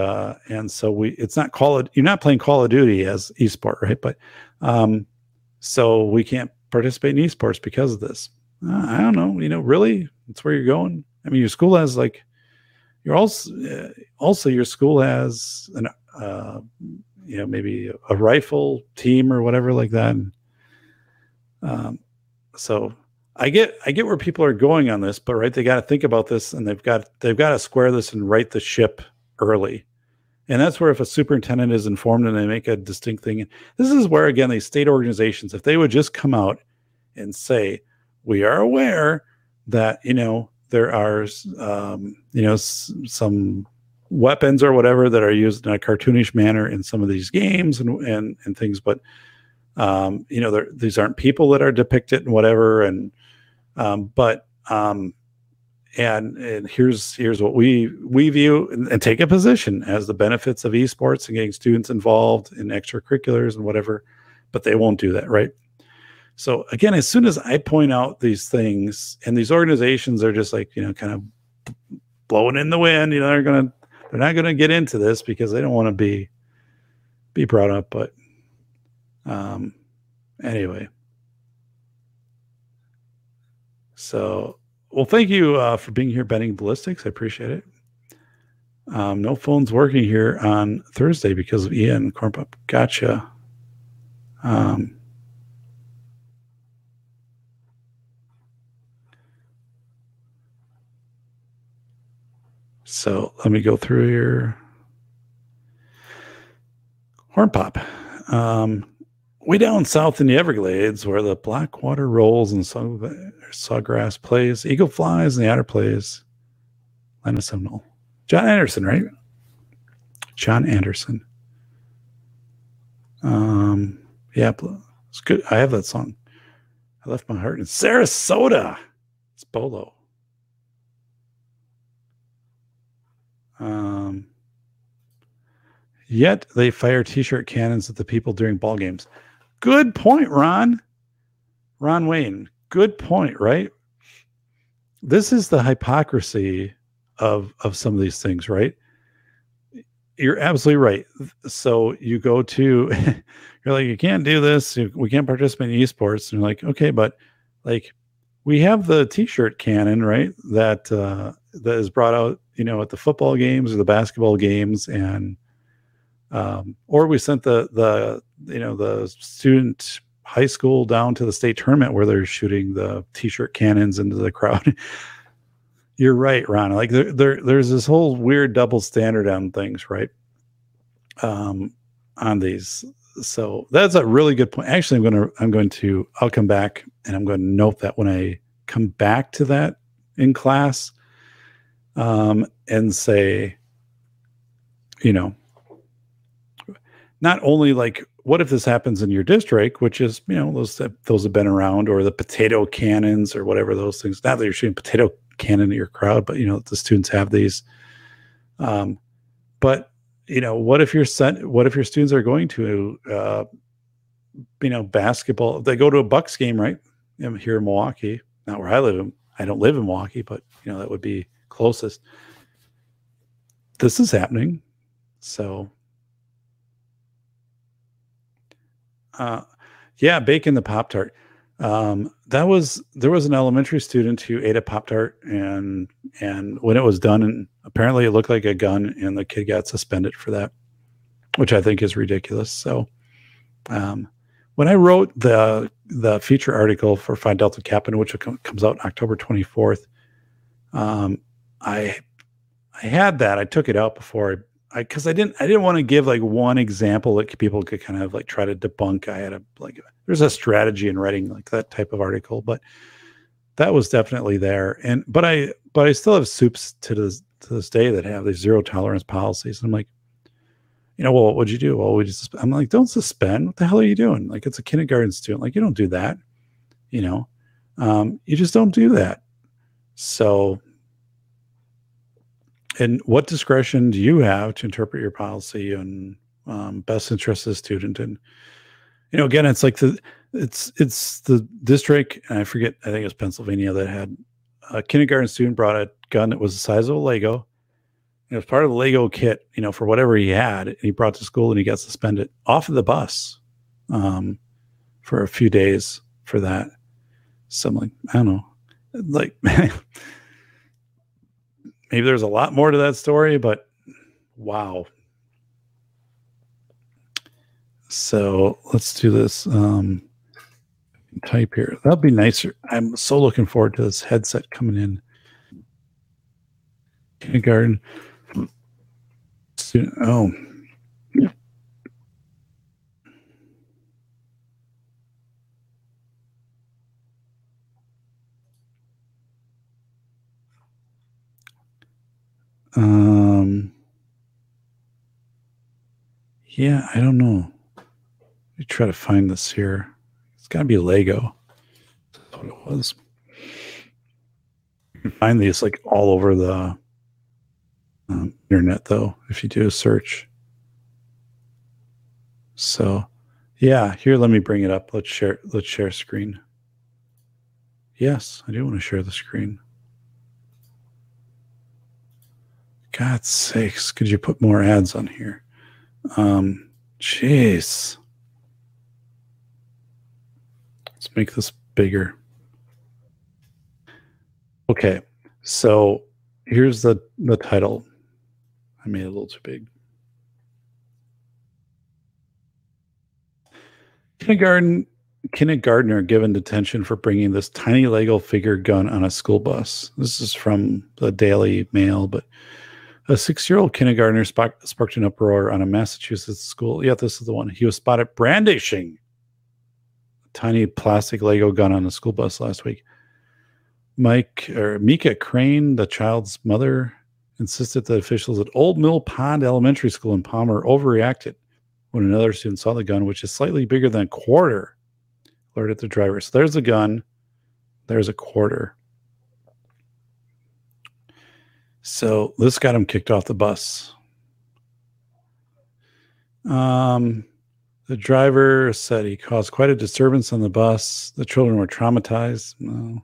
so it's not you're not playing Call of Duty as eSport, right? But so we can't participate in eSports because of this. I don't know, you know, really? That's where you're going? I mean, your school has like, you're also your school has an, you know, maybe a rifle team or whatever like that. And, so I get where people are going on this, but right, they got to think about this, and they've got to square this and right the ship early. And that's where, if a superintendent is informed and they make a distinct thing, this is where, again, these state organizations, if they would just come out and say, we are aware that, you know, there are, you know, some weapons or whatever that are used in a cartoonish manner in some of these games and things, but, you know, these aren't people that are depicted and whatever. And, and here's what we view, and take a position as the benefits of esports and getting students involved in extracurriculars and whatever, but they won't do that. Right. So again, as soon as I point out these things, and these organizations are just like, you know, kind of blowing in the wind, you know, they're not going to get into this because they don't want to be brought up. But anyway, so, well, thank you for being here, Bending Ballistics. I appreciate it. No phones working here on Thursday because of Ian Cornpup. Gotcha. So let me go through here. Hornpop. Way down south in the Everglades, where the blackwater rolls and sawgrass plays, eagle flies and the otter plays, Atlanta Seminole. John Anderson, right? John Anderson. Yeah, it's good. I have that song. I left my heart in Sarasota. It's Bolo. Yet they fire t-shirt cannons at the people during ball games. Good point, Ron. Ron Wayne. Good point, right? This is the hypocrisy of some of these things, right? You're absolutely right. So you go to, you're like, you can't do this. We can't participate in esports. And you're like, okay, but like we have the t-shirt cannon, right? That, that is brought out, you know, at the football games or the basketball games. And, or we sent the, you know, the student high school down to the state tournament where they're shooting the t-shirt cannons into the crowd. You're right, Ron. Like there's this whole weird double standard on things, right? On these. So that's a really good point. Actually, I'll come back and I'm going to note that when I come back to that in class, and say, you know, not only like, what if this happens in your district, which is, you know, those have been around, or the potato cannons or whatever those things, not that you're shooting potato cannon at your crowd, but you know, the students have these, but you know, what if your students are going to, you know, basketball, they go to a Bucks game, right? I'm here in Milwaukee, not where I live. I don't live in Milwaukee, but you know, that would be closest. This is happening. So, yeah. Bacon, the Pop-Tart. There was an elementary student who ate a Pop-Tart, and when it was done, and apparently it looked like a gun, and the kid got suspended for that, which I think is ridiculous. So, when I wrote the feature article for Phi Delta Kappa, which comes out October 24th, I had that, I took it out before because I didn't want to give like one example that people could kind of like try to debunk. I had there's a strategy in writing like that type of article, but that was definitely there. And, but I still have soups to this day that have these zero tolerance policies. And I'm like, you know, well, what would you do? Well, I'm like, don't suspend. What the hell are you doing? Like, it's a kindergarten student. Like, you don't do that, you know? You just don't do that. So, and what discretion do you have to interpret your policy and best interest of the student? And, you know, again, it's like it's the district, and I forget, I think it was Pennsylvania, that had a kindergarten student brought a gun that was the size of a Lego. It was part of the Lego kit, you know, for whatever he had, and he brought to school and he got suspended off of the bus for a few days for that. So I'm like, I don't know, like, maybe there's a lot more to that story, but wow. So let's do this. Type here. That'll be nicer. I'm so looking forward to this headset coming in. Kindergarten. Oh. Yeah. Yeah, I don't know. Let me try to find this here. It's got to be Lego. That's what it was. You can find these like all over the internet, though, if you do a search. So, yeah, here, let me bring it up. Let's share screen. Yes, I do want to share the screen. God's sakes, could you put more ads on here? Jeez. Let's make this bigger. Okay, so here's the title. I made it a little too big. Kindergartner given detention for bringing this tiny Lego figure gun on a school bus. This is from the Daily Mail, but... A 6-year-old kindergartner sparked an uproar on a Massachusetts school. Yeah, this is the one. He was spotted brandishing a tiny plastic Lego gun on a school bus last week. Mika Crane, the child's mother, insisted that officials at Old Mill Pond Elementary School in Palmer overreacted when another student saw the gun, which is slightly bigger than a quarter, alerted the driver. So there's a gun. There's a quarter. So this got him kicked off the bus. The driver said he caused quite a disturbance on the bus. The children were traumatized. Well,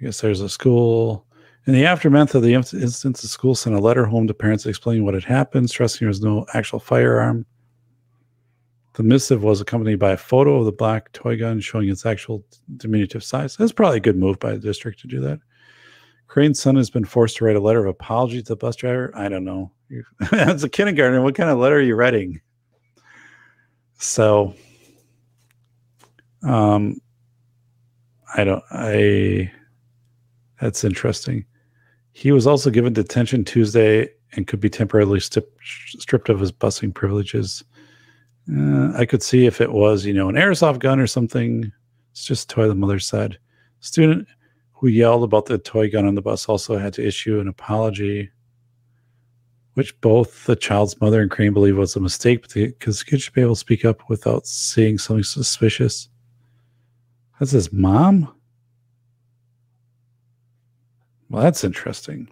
I guess there's a school. In the aftermath of the incident, the school sent a letter home to parents explaining what had happened, stressing there was no actual firearm. The missive was accompanied by a photo of the black toy gun showing its actual diminutive size. That's probably a good move by the district to do that. Crane's son has been forced to write a letter of apology to the bus driver. I don't know. As a kindergartner, what kind of letter are you writing? So, that's interesting. He was also given detention Tuesday and could be temporarily stripped of his busing privileges. I could see if it was, you know, an airsoft gun or something. It's just a toy, the mother said. Student who yelled about the toy gun on the bus also had to issue an apology, which both the child's mother and Crane believe was a mistake, because kids should be able to speak up without seeing something suspicious. That's his mom? Well, that's interesting.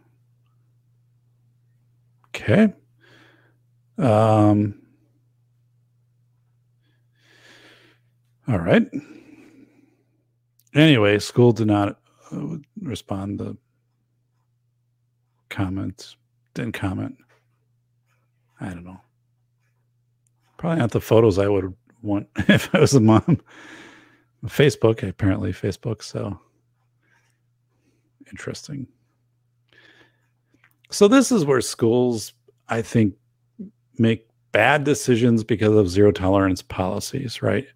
Okay. All right. Anyway, school did not respond to comments. Didn't comment. I don't know. Probably not the photos I would want if I was a mom. Facebook, apparently Facebook, so interesting. So this is where schools, I think, make bad decisions because of zero tolerance policies, right?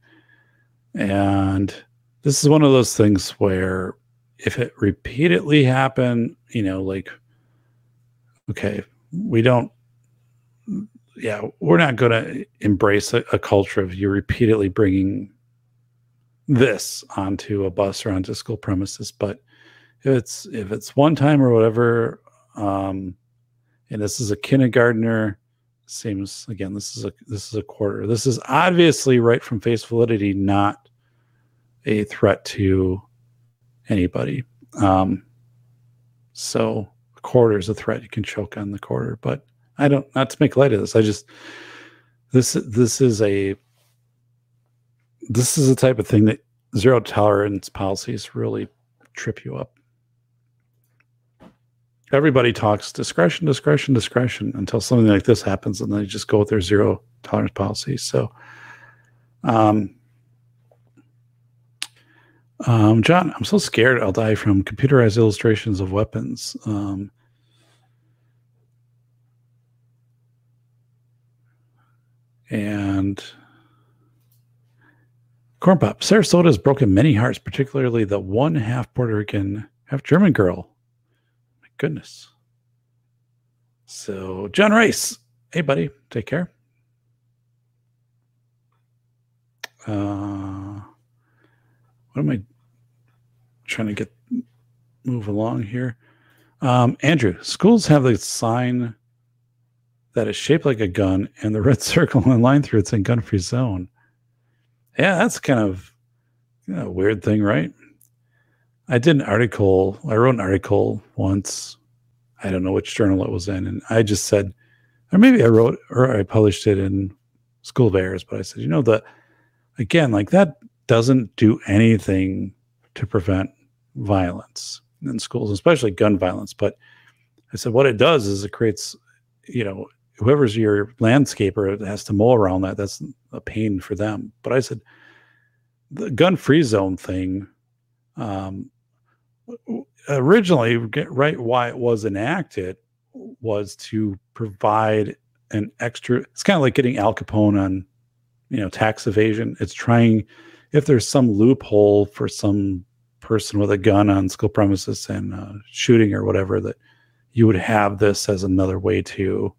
And this is one of those things where if it repeatedly happened, you know, like, okay, we're not going to embrace a culture of you repeatedly bringing this onto a bus or onto school premises. But if it's one time or whatever, and this is a kindergartner, seems, again, this is a quarter. This is obviously, right from face validity, not a threat to anybody. So a quarter is a threat. You can choke on the quarter, but I don't, not to make light of this. I just, this is the type of thing that zero tolerance policies really trip you up. Everybody talks discretion until something like this happens, and they just go with their zero tolerance policy. So, John, I'm so scared I'll die from computerized illustrations of weapons. And Corn Pop, Sarasota has broken many hearts, particularly the one half Puerto Rican, half German girl. Goodness. So John Rice, hey buddy, take care. What am I trying to get move along here? Andrew, schools have the sign that is shaped like a gun and the red circle and line through it saying gun free zone. Yeah, that's kind of a weird thing, right? I wrote an article once. I don't know which journal it was in. And I just said, or maybe I wrote, or I published it in School of Errors, but I said, that doesn't do anything to prevent violence in schools, especially gun violence. But I said, what it does is it creates, whoever's your landscaper has to mow around that. That's a pain for them. But I said, the gun-free zone thing, originally, right, why it was enacted was to provide an extra, it's kind of like getting Al Capone on, tax evasion. It's trying, if there's some loophole for some person with a gun on school premises and shooting or whatever, that you would have this as another way to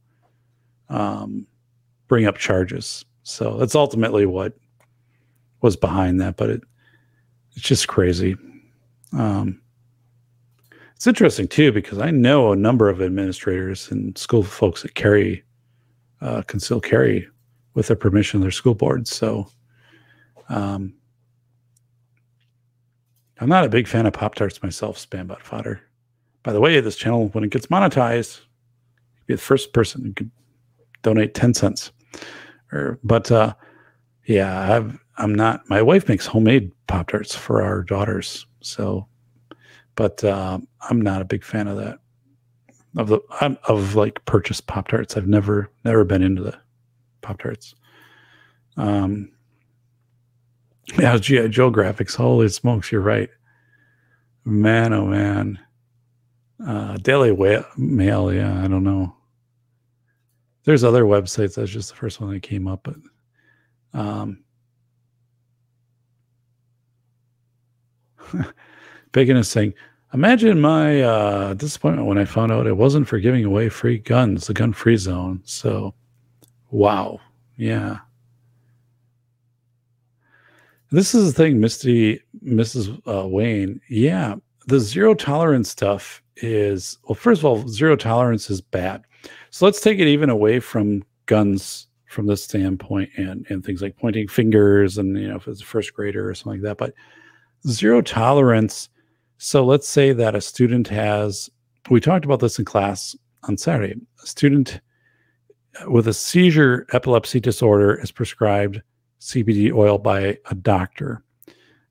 bring up charges. So that's ultimately what was behind that, but it's just crazy. It's interesting too, because I know a number of administrators and school folks that carry, can still carry with the permission of their school boards. So, I'm not a big fan of Pop-Tarts myself, Spambot fodder. By the way, this channel, when it gets monetized, you'll be the first person who could donate 10 cents. Yeah, I'm not, my wife makes homemade Pop-Tarts for our daughters. So, but I'm not a big fan of that, of the, of like purchased Pop-Tarts. I've never been into the Pop-Tarts. Yeah, G.I. Joe graphics. Holy smokes, you're right. Man, oh man. Daily Mail, yeah, I don't know. There's other websites. That's just the first one that came up. But Bacon is saying, imagine my disappointment when I found out it wasn't for giving away free guns, the gun-free zone. So, wow. Yeah. This is the thing, Mrs. Wayne. Yeah, the zero tolerance stuff is, well, first of all, zero tolerance is bad. So let's take it even away from guns from this standpoint and things like pointing fingers and, you know, if it's a first grader or something like that. But zero tolerance. So let's say that a student has, we talked about this in class on Saturday, a student with a seizure epilepsy disorder is prescribed CBD oil by a doctor,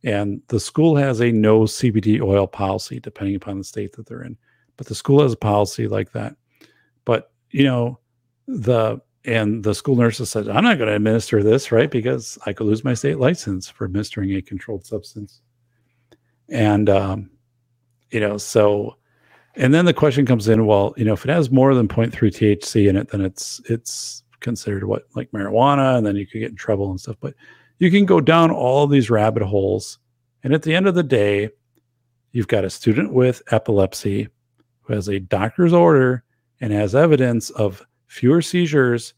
and the school has a no CBD oil policy depending upon the state that they're in, but the school has a policy like that. But you know, the school nurse has said, I'm not going to administer this, right? Because I could lose my state license for administering a controlled substance. And you know, so, and then the question comes in, well, you know, if it has more than 0.3 THC in it, then it's considered what, like marijuana, and then you could get in trouble and stuff. But you can go down all these rabbit holes, and at the end of the day, you've got a student with epilepsy who has a doctor's order and has evidence of fewer seizures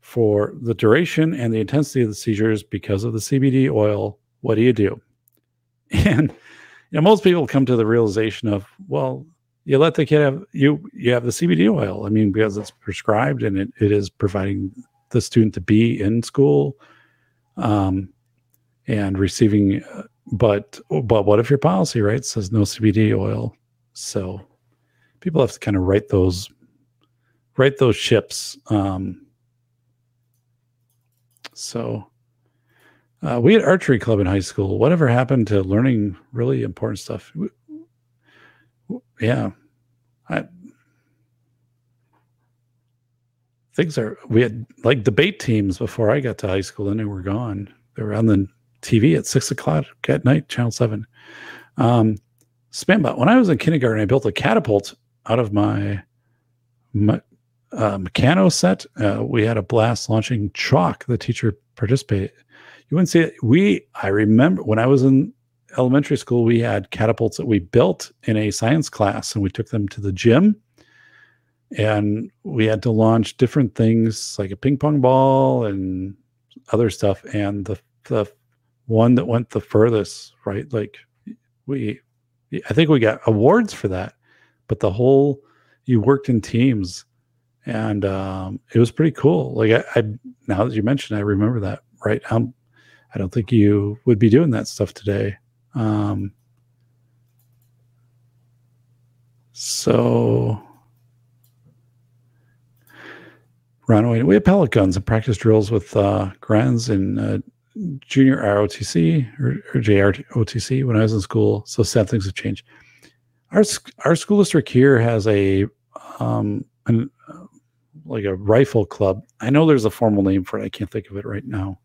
for the duration and the intensity of the seizures because of the CBD oil. What do you do? And you know, most people come to the realization of, well, you let the kid have, you have the CBD oil. I mean, because it's prescribed and it is providing the student to be in school and receiving, but what if your policy, right, says no CBD oil? So people have to kind of write those ships. So we had archery club in high school. Whatever happened to learning really important stuff? Yeah, we had like debate teams before I got to high school, and they were gone. They were on the TV at 6 o'clock at night, Channel 7. Spambot. When I was in kindergarten, I built a catapult out of my mechano set. We had a blast launching chalk. The teacher participated. You wouldn't see it. I remember when I was in elementary school, we had catapults that we built in a science class, and we took them to the gym, and we had to launch different things like a ping pong ball and other stuff. And the one that went the furthest, right? Like I think we got awards for that, but you worked in teams, and it was pretty cool. Like now that you mentioned, I remember that, right? I don't think you would be doing that stuff today. So Ron Wayne, we had pellet guns and practice drills with grands in junior ROTC or JROTC when I was in school. So sad things have changed. Our school district here has a like a rifle club. I know there's a formal name for it. I can't think of it right now.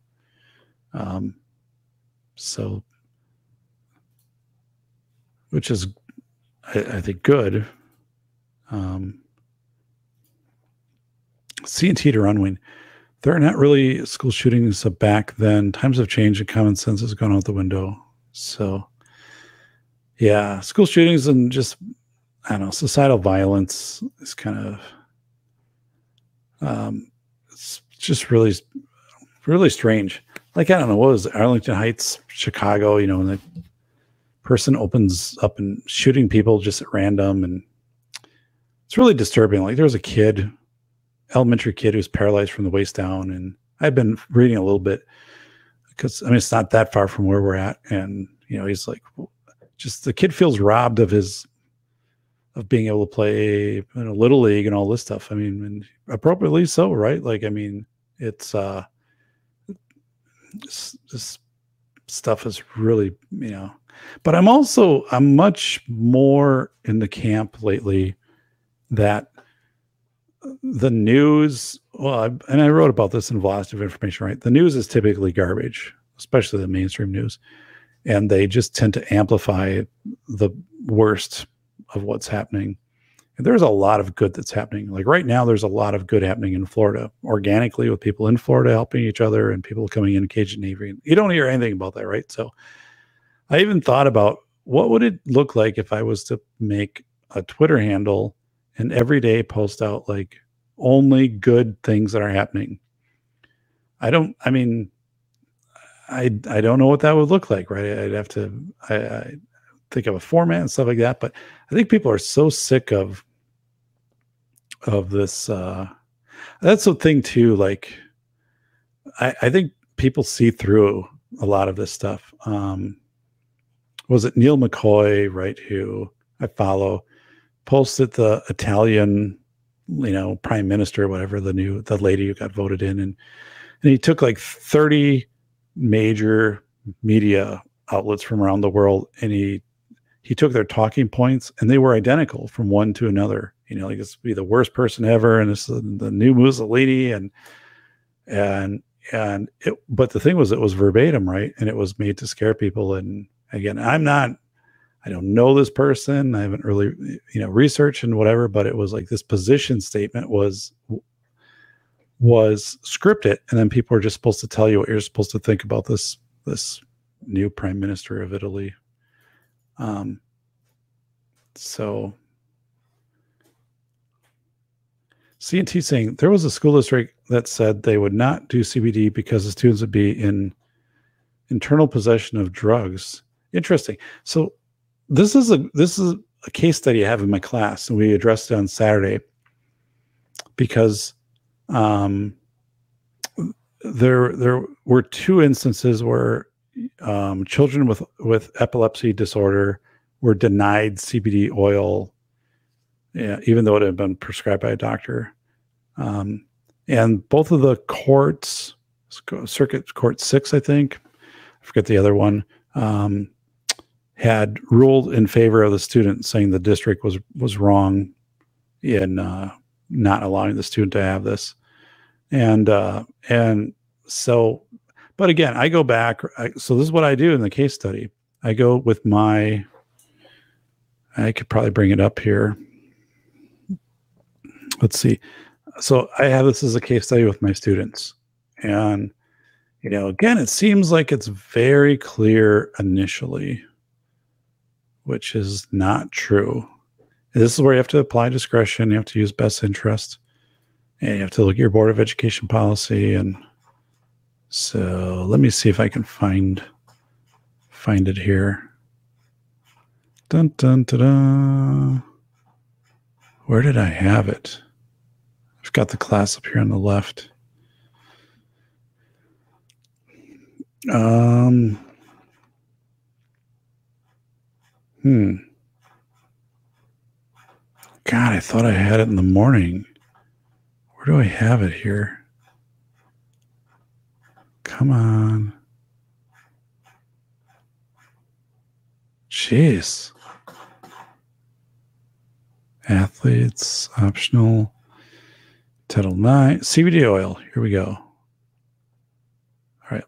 So, which is, I think, good. C&T to Runwin. There are not really school shootings back then. Times have changed and common sense has gone out the window. So, yeah, school shootings and just, I don't know, societal violence is kind of, it's just really, really strange. Like, I don't know, what was it? Arlington Heights, Chicago, you know, in the person opens up and shooting people just at random. And it's really disturbing. Like, there was a kid, elementary kid, who was paralyzed from the waist down. And I've been reading a little bit because, I mean, it's not that far from where we're at. And, you know, he's like, just the kid feels robbed of his, of being able to play in a little league and all this stuff. I mean, and appropriately so, right? Like, I mean, this stuff is really, you know, but I'm much more in the camp lately that the news, and I wrote about this in Velocity of Information, right? The news is typically garbage, especially the mainstream news. And they just tend to amplify the worst of what's happening. And there's a lot of good that's happening. Like right now, there's a lot of good happening in Florida, organically, with people in Florida helping each other and people coming in Cajun Navy. You don't hear anything about that, right? So I even thought about, what would it look like if I was to make a Twitter handle and every day post out like only good things that are happening? I don't know what that would look like, right? I'd have to I think of a format and stuff like that. But I think people are so sick of this. That's the thing too. Like, I think people see through a lot of this stuff. Was it Neil McCoy, right? Who I follow, posted the Italian, you know, prime minister, whatever, the lady who got voted in. And he took like 30 major media outlets from around the world, and he took their talking points, and they were identical from one to another. You know, like, this would be the worst person ever, and this is the new Mussolini, and it, but the thing was, it was verbatim, right? And it was made to scare people. And again, I don't know this person, I haven't really, you know, researched and whatever, but it was like this position statement was scripted, and then people are just supposed to tell you what you're supposed to think about this new prime minister of Italy. So CNT saying there was a school district that said they would not do CBD because the students would be in internal possession of drugs. Interesting. So this is a case study I have in my class, and we addressed it on Saturday because there were two instances where children with epilepsy disorder were denied CBD oil, even though it had been prescribed by a doctor. And both of the courts, Circuit Court 6, I think, I forget the other one, had ruled in favor of the student, saying the district was wrong in not allowing the student to have this. And so, but again, I go back. So this is what I do in the case study. I go with I could probably bring it up here. Let's see. So I have this as a case study with my students. And, you know, again, it seems like it's very clear initially, which is not true. This is where you have to apply discretion. You have to use best interest, and you have to look at your Board of Education policy. And so let me see if I can find it here. Dun, dun, dun, dun. Where did I have it? I've got the class up here on the left. God, I thought I had it in the morning. Where do I have it here? Come on. Jeez. Athletes, optional. Title IX, CBD oil. Here we go. All right.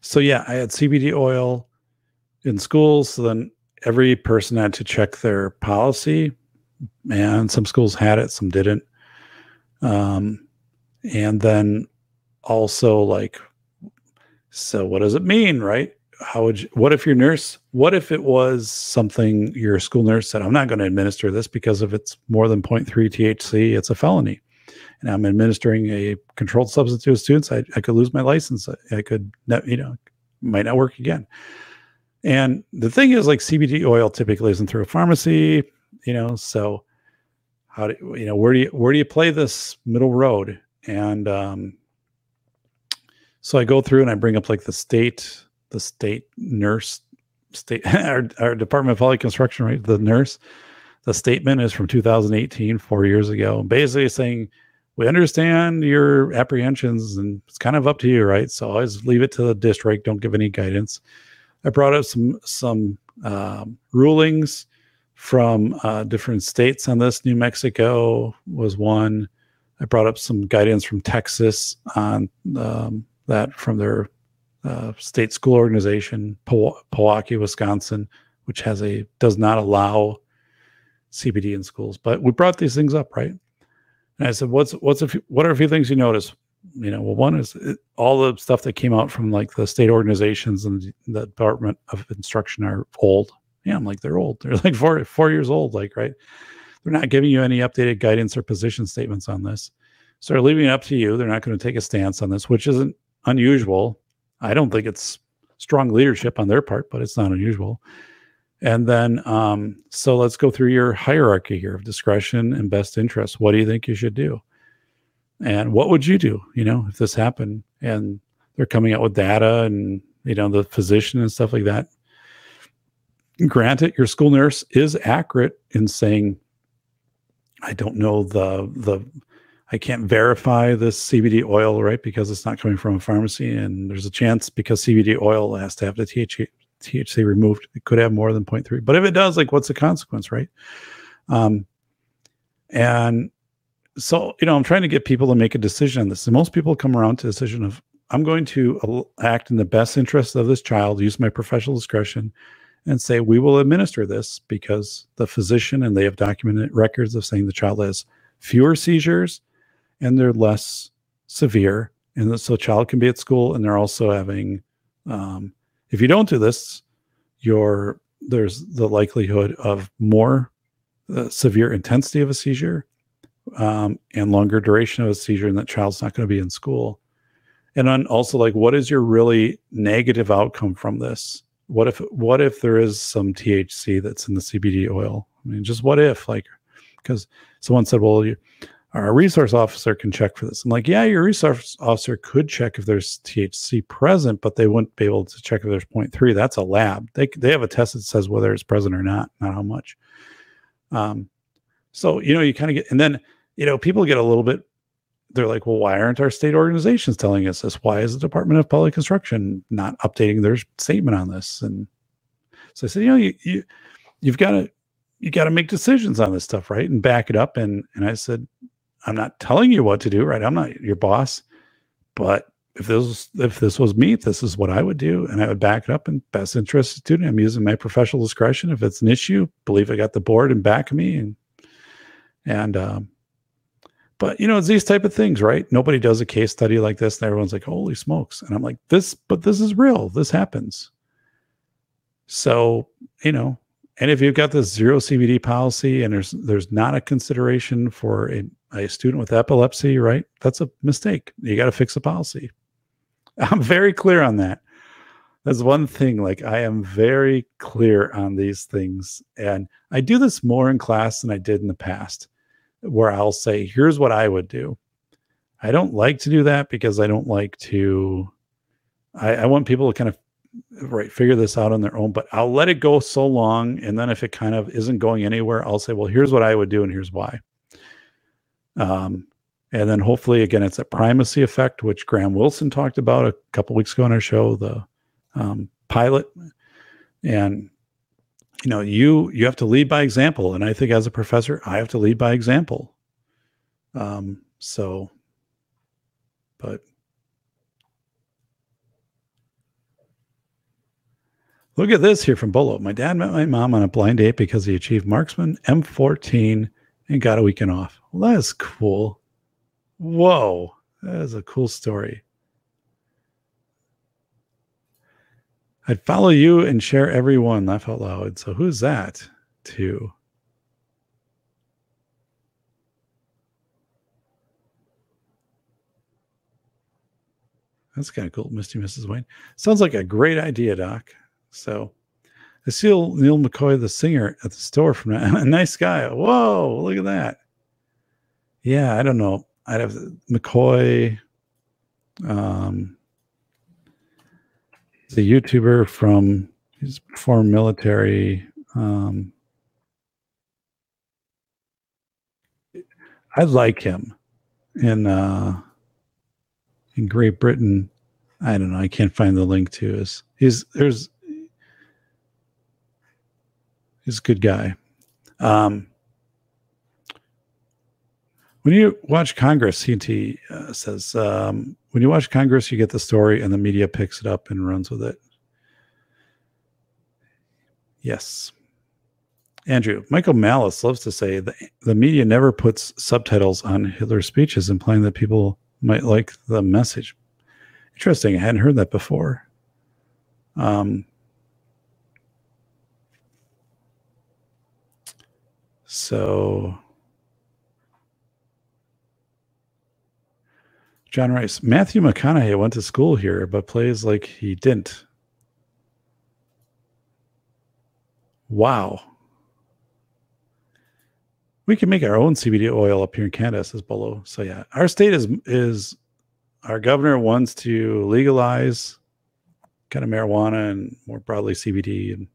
So yeah, I had CBD oil in schools. So then every person had to check their policy, and some schools had it, some didn't. And then also, like, so what does it mean, right? How would you, what if it was something your school nurse said, I'm not going to administer this because if it's more than 0.3 THC, it's a felony. And I'm administering a controlled substance to students. I could lose my license. I could, might not work again. And the thing is, like, CBD oil typically isn't through a pharmacy, you know, so how do you know, where do you play this middle road? And so I go through and I bring up like the state nurse, our Department of Public Construction, right? The nurse, the statement is from 2018, 4 years ago, basically saying, we understand your apprehensions and it's kind of up to you, right? So always leave it to the district. Don't give any guidance. I brought up some rulings from different states on this. New Mexico was one. I brought up some guidance from Texas on that from their state school organization, Pewaukee, Wisconsin, which does not allow CBD in schools. But we brought these things up, right? And I said, what are a few things you notice? You know, well, one is all the stuff that came out from like the state organizations and the Department of Instruction are old. Yeah, I'm like, they're old. They're like four years old, like, right? They're not giving you any updated guidance or position statements on this. So they're leaving it up to you. They're not going to take a stance on this, which isn't unusual. I don't think it's strong leadership on their part, but it's not unusual. And then, so let's go through your hierarchy here of discretion and best interest. What do you think you should do? And what would you do, you know, if this happened? And they're coming out with data and, you know, the physician and stuff like that. Granted, your school nurse is accurate in saying, I don't know I can't verify this CBD oil, right? Because it's not coming from a pharmacy, and there's a chance because CBD oil has to have the THC removed. It could have more than 0.3, but if it does, like, what's the consequence, right? And so, you know, I'm trying to get people to make a decision on this. And most people come around to the decision of, I'm going to act in the best interest of this child, use my professional discretion, and say, we will administer this because the physician, and they have documented records of saying the child has fewer seizures and they're less severe. And so the child can be at school, and they're also having, if you don't do this, there's the likelihood of more severe intensity of a seizure and longer duration of a seizure, and that child's not going to be in school. And then also, like, what is your really negative outcome from this? What if there is some THC that's in the CBD oil? I mean, just what if, like, because someone said, well, our resource officer can check for this. I'm like, yeah, your resource officer could check if there's THC present, but they wouldn't be able to check if there's 0.3. That's a lab. They have a test that says whether it's present or not, not how much. So, you know, you kind of get, and then, you know, people get a little bit, they're like, well, why aren't our state organizations telling us this? Why is the Department of Public Construction not updating their statement on this? And so I said, you know, you've got to make decisions on this stuff, right? And back it up. And I said, I'm not telling you what to do, right? I'm not your boss, but if this was me, this is what I would do. And I would back it up in best interest of the student. I'm using my professional discretion. If it's an issue, believe I got the board and back of me. But, you know, it's these type of things, right? Nobody does a case study like this, and everyone's like, holy smokes. And I'm like, this is real. This happens. So, you know, and if you've got this zero CBD policy and there's not a consideration for a student with epilepsy, right? That's a mistake. You got to fix the policy. I'm very clear on that. That's one thing. Like, I am very clear on these things. And I do this more in class than I did in the past, where I'll say, here's what I would do. I don't like to do that because I don't like to, I want people to kind of, right, figure this out on their own, but I'll let it go so long. And then if it kind of isn't going anywhere, I'll say, well, here's what I would do and here's why. And then hopefully, again, it's a primacy effect, which Graham Wilson talked about a couple weeks ago on our show, the pilot. And, you know, you have to lead by example. And I think as a professor, I have to lead by example. But look at this here from Bolo. My dad met my mom on a blind date because he achieved marksman M14 and got a weekend off. Well, that is cool. Whoa. That is a cool story. I'd follow you and share everyone. Laugh out loud. So who's that to? That's kind of cool. Misty Mrs. Wayne. Sounds like a great idea, Doc. So I see old Neil McCoy, the singer, at the store from now. A nice guy. Whoa, look at that. Yeah, I don't know. I'd have McCoy, the YouTuber from his former military. I like him in Great Britain. I don't know. I can't find the link to his. He's a good guy. When you watch Congress, CNT says, when you watch Congress, you get the story and the media picks it up and runs with it. Yes. Andrew, Michael Malice loves to say the media never puts subtitles on Hitler's speeches, implying that people might like the message. Interesting. I hadn't heard that before. So John Rice, Matthew McConaughey went to school here, but plays like he didn't. Wow. We can make our own CBD oil up here in Canada, says Bolo. So yeah, our state is our governor wants to legalize kind of marijuana and more broadly CBD, and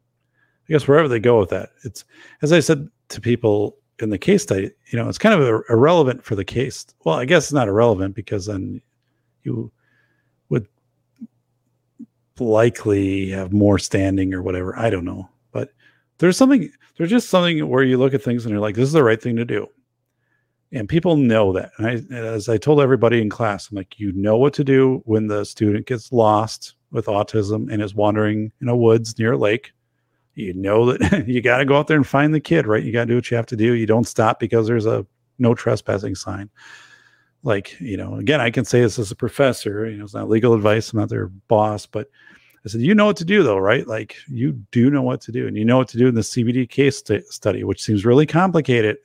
I guess wherever they go with that. It's, as I said to people in the case study, you know, it's kind of irrelevant for the case. Well, I guess it's not irrelevant because then you would likely have more standing or whatever. I don't know, but there's just something where you look at things and you're like, this is the right thing to do. And people know that. And as I told everybody in class, I'm like, you know what to do when the student gets lost with autism and is wandering in a woods near a lake. You know that you got to go out there and find the kid, right? You got to do what you have to do. You don't stop because there's a no trespassing sign. Like, you know, again, I can say this as a professor, you know, it's not legal advice. I'm not their boss, but I said, you know what to do though, right? Like you do know what to do, and you know what to do in the CBD case study, which seems really complicated.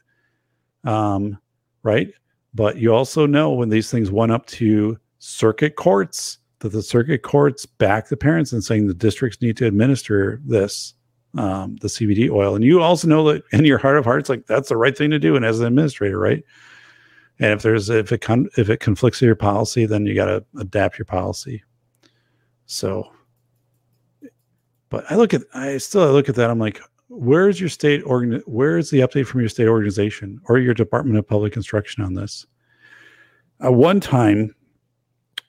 Right. But you also know when these things went up to circuit courts, that the circuit courts back the parents in saying the districts need to administer this. The CBD oil. And you also know that in your heart of hearts, like that's the right thing to do. And as an administrator, right. And if it conflicts with your policy, then you got to adapt your policy. So, but I still look at that. I'm like, where's your state organ? Where's the update from your state organization or your Department of Public Instruction on this? At one time,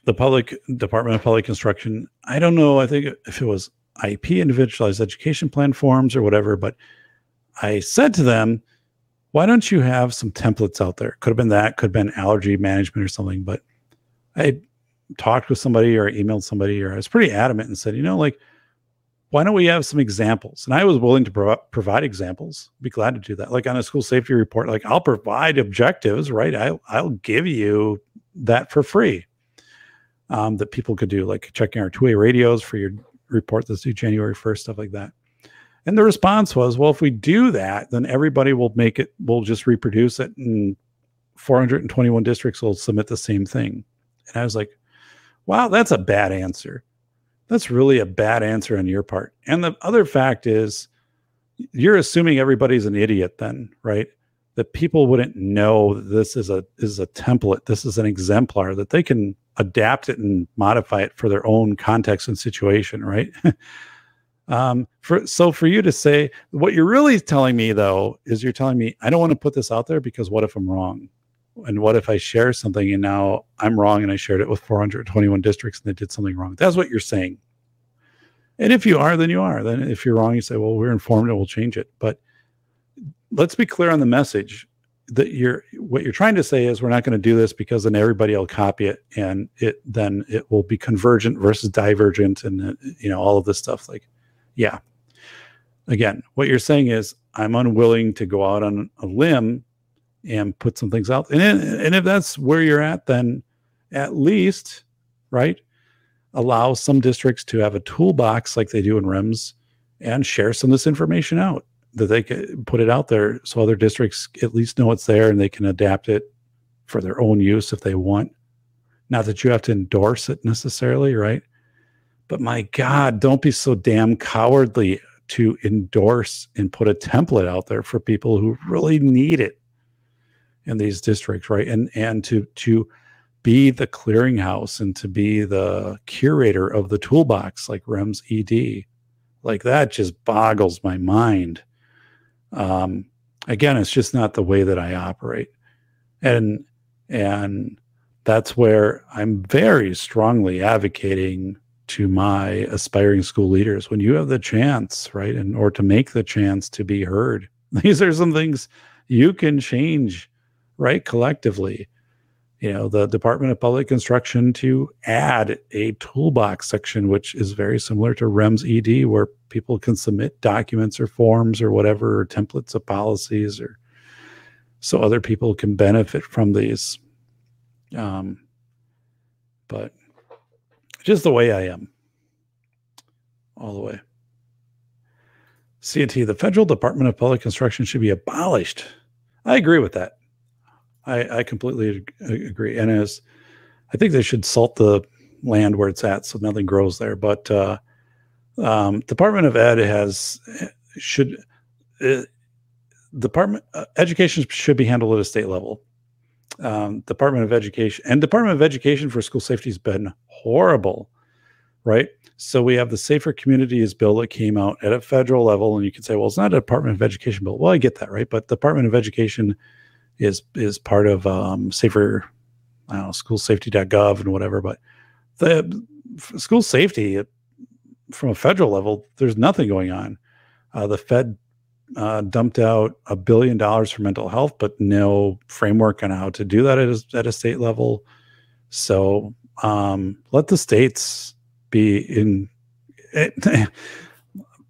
the Department of Public Instruction, I don't know. I think if it was IP, individualized education plan forms or whatever, but I said to them, why don't you have some templates out there? Could have been that, could have been allergy management or something, but I talked with somebody or emailed somebody, or I was pretty adamant and said, you know, like, why don't we have some examples? And I was willing to provide examples. I'd be glad to do that. Like on a school safety report, like I'll provide objectives, right? I'll give you that for free, that people could do, like checking our two-way radios for your report that's due January 1st, stuff like that. And the response was, well, if we do that, then everybody will make it, we'll just reproduce it, and 421 districts will submit the same thing. And I was like, wow, that's a bad answer. That's really a bad answer on your part. And the other fact is, you're assuming everybody's an idiot then, right? That people wouldn't know that this is a template, this is an exemplar, that they can adapt it and modify it for their own context and situation, right? So for you to say, what you're really telling me though, is you're telling me, I don't want to put this out there because what if I'm wrong? And what if I share something and now I'm wrong and I shared it with 421 districts and they did something wrong? That's what you're saying. And if you are, then you are. Then if you're wrong, you say, well, we're informed and we'll change it. But let's be clear on the message that what you're trying to say is we're not going to do this because then everybody will copy it, and then it will be convergent versus divergent, and you know, all of this stuff. Like, yeah, again, what you're saying is I'm unwilling to go out on a limb and put some things out. And if that's where you're at, then at least, right, allow some districts to have a toolbox like they do in REMS and share some of this information out, that they could put it out there so other districts at least know it's there and they can adapt it for their own use if they want. Not that you have to endorse it necessarily, right? But my God, don't be so damn cowardly to endorse and put a template out there for people who really need it in these districts, right? And to be the clearinghouse and to be the curator of the toolbox, like REMS ED, like that just boggles my mind. Again, it's just not the way that I operate. And that's where I'm very strongly advocating to my aspiring school leaders. When you have the chance, right, and or to make the chance to be heard, these are some things you can change, right, collectively. You know, the Department of Public Instruction to add a toolbox section, which is very similar to REMS ED, where people can submit documents or forms or whatever, or templates of policies, or so other people can benefit from these. But just the way I am, all the way. C&T, the Federal Department of Public Instruction should be abolished. I agree with that. I completely agree. And as I think they should salt the land where it's at, so nothing grows there. But Department of Ed education should be handled at a state level. Department of Education and Department of Education for school safety has been horrible, right? So we have the Safer Communities bill that came out at a federal level, and you can say, well, it's not a Department of Education bill. Well, I get that, right? But Department of Education is part of safer, I don't know, schoolsafety.gov and whatever, but the school safety from a federal level, there's nothing going on. The Fed dumped out $1 billion for mental health, but no framework on how to do that at a state level. So let the states be in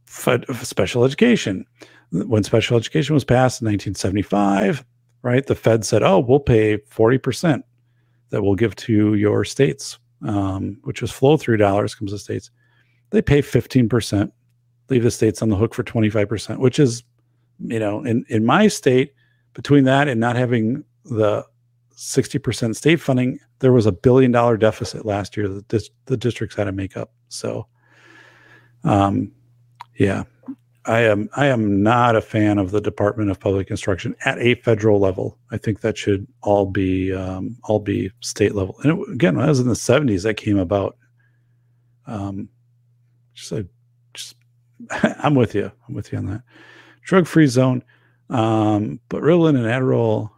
special education. When special education was passed in 1975, right, the Fed said, oh, we'll pay 40% that we'll give to your states, which was flow-through dollars, comes to states. They pay 15%, leave the states on the hook for 25%, which is, you know, in my state, between that and not having the 60% state funding, there was $1 billion deficit last year that the districts had to make up. So, yeah. I am not a fan of the Department of Public Instruction at a federal level. I think that should all be state level. And it, again, when I was in the 70s, that came about. I'm with you. I'm with you on that. Drug-free zone, but Ritalin and Adderall,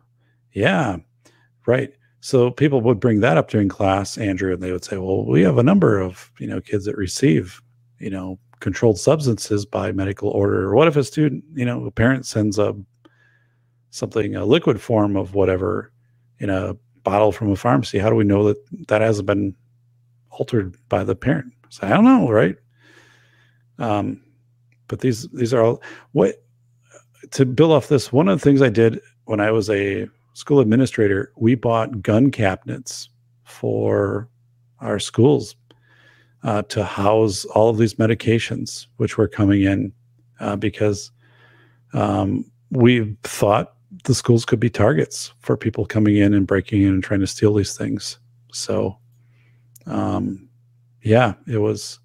yeah, right. So people would bring that up during class, Andrew, and they would say, well, we have a number of, you know, kids that receive, you know, controlled substances by medical order. Or what if a student, you know, a parent sends a liquid form of whatever in a bottle from a pharmacy? How do we know that that hasn't been altered by the parent? So I don't know, right? But these are all what to build off this. One of the things I did when I was a school administrator, we bought gun cabinets for our schools. To house all of these medications which were coming in because we thought the schools could be targets for people coming in and breaking in and trying to steal these things. So, yeah, it was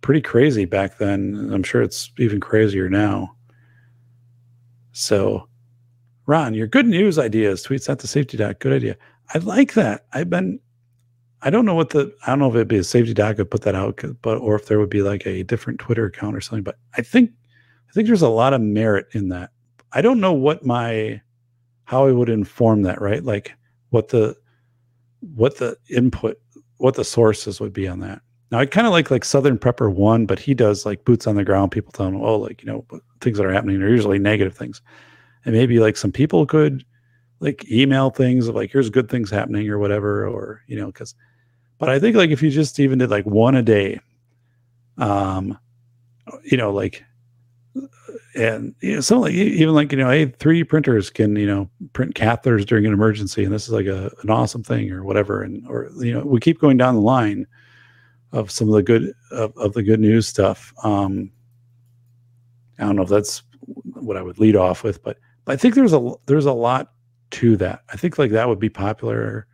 pretty crazy back then. I'm sure it's even crazier now. So, Ron, your good news ideas, tweets at the safety doc. Good idea. I like that. I don't know if it'd be a safety doc could put that out, but or if there would be like a different Twitter account or something. But I think there's a lot of merit in that. I don't know how I would inform that, right? Like what the input, what the sources would be on that. Now I kind of like Southern Prepper 1, but he does like boots on the ground. People tell him, oh, like, you know, things that are happening are usually negative things, and maybe like some people could like email things of like, here's good things happening or whatever, or, you know, but I think like if you just even did like one a day, you know, like, and you know, something like, even like, you know, hey, 3D printers can, you know, print catheters during an emergency, and this is like an awesome thing or whatever. And, or, you know, we keep going down the line of some of the good, of the good news stuff. I don't know if that's what I would lead off with, but I think there's a lot to that. I think like that would be popular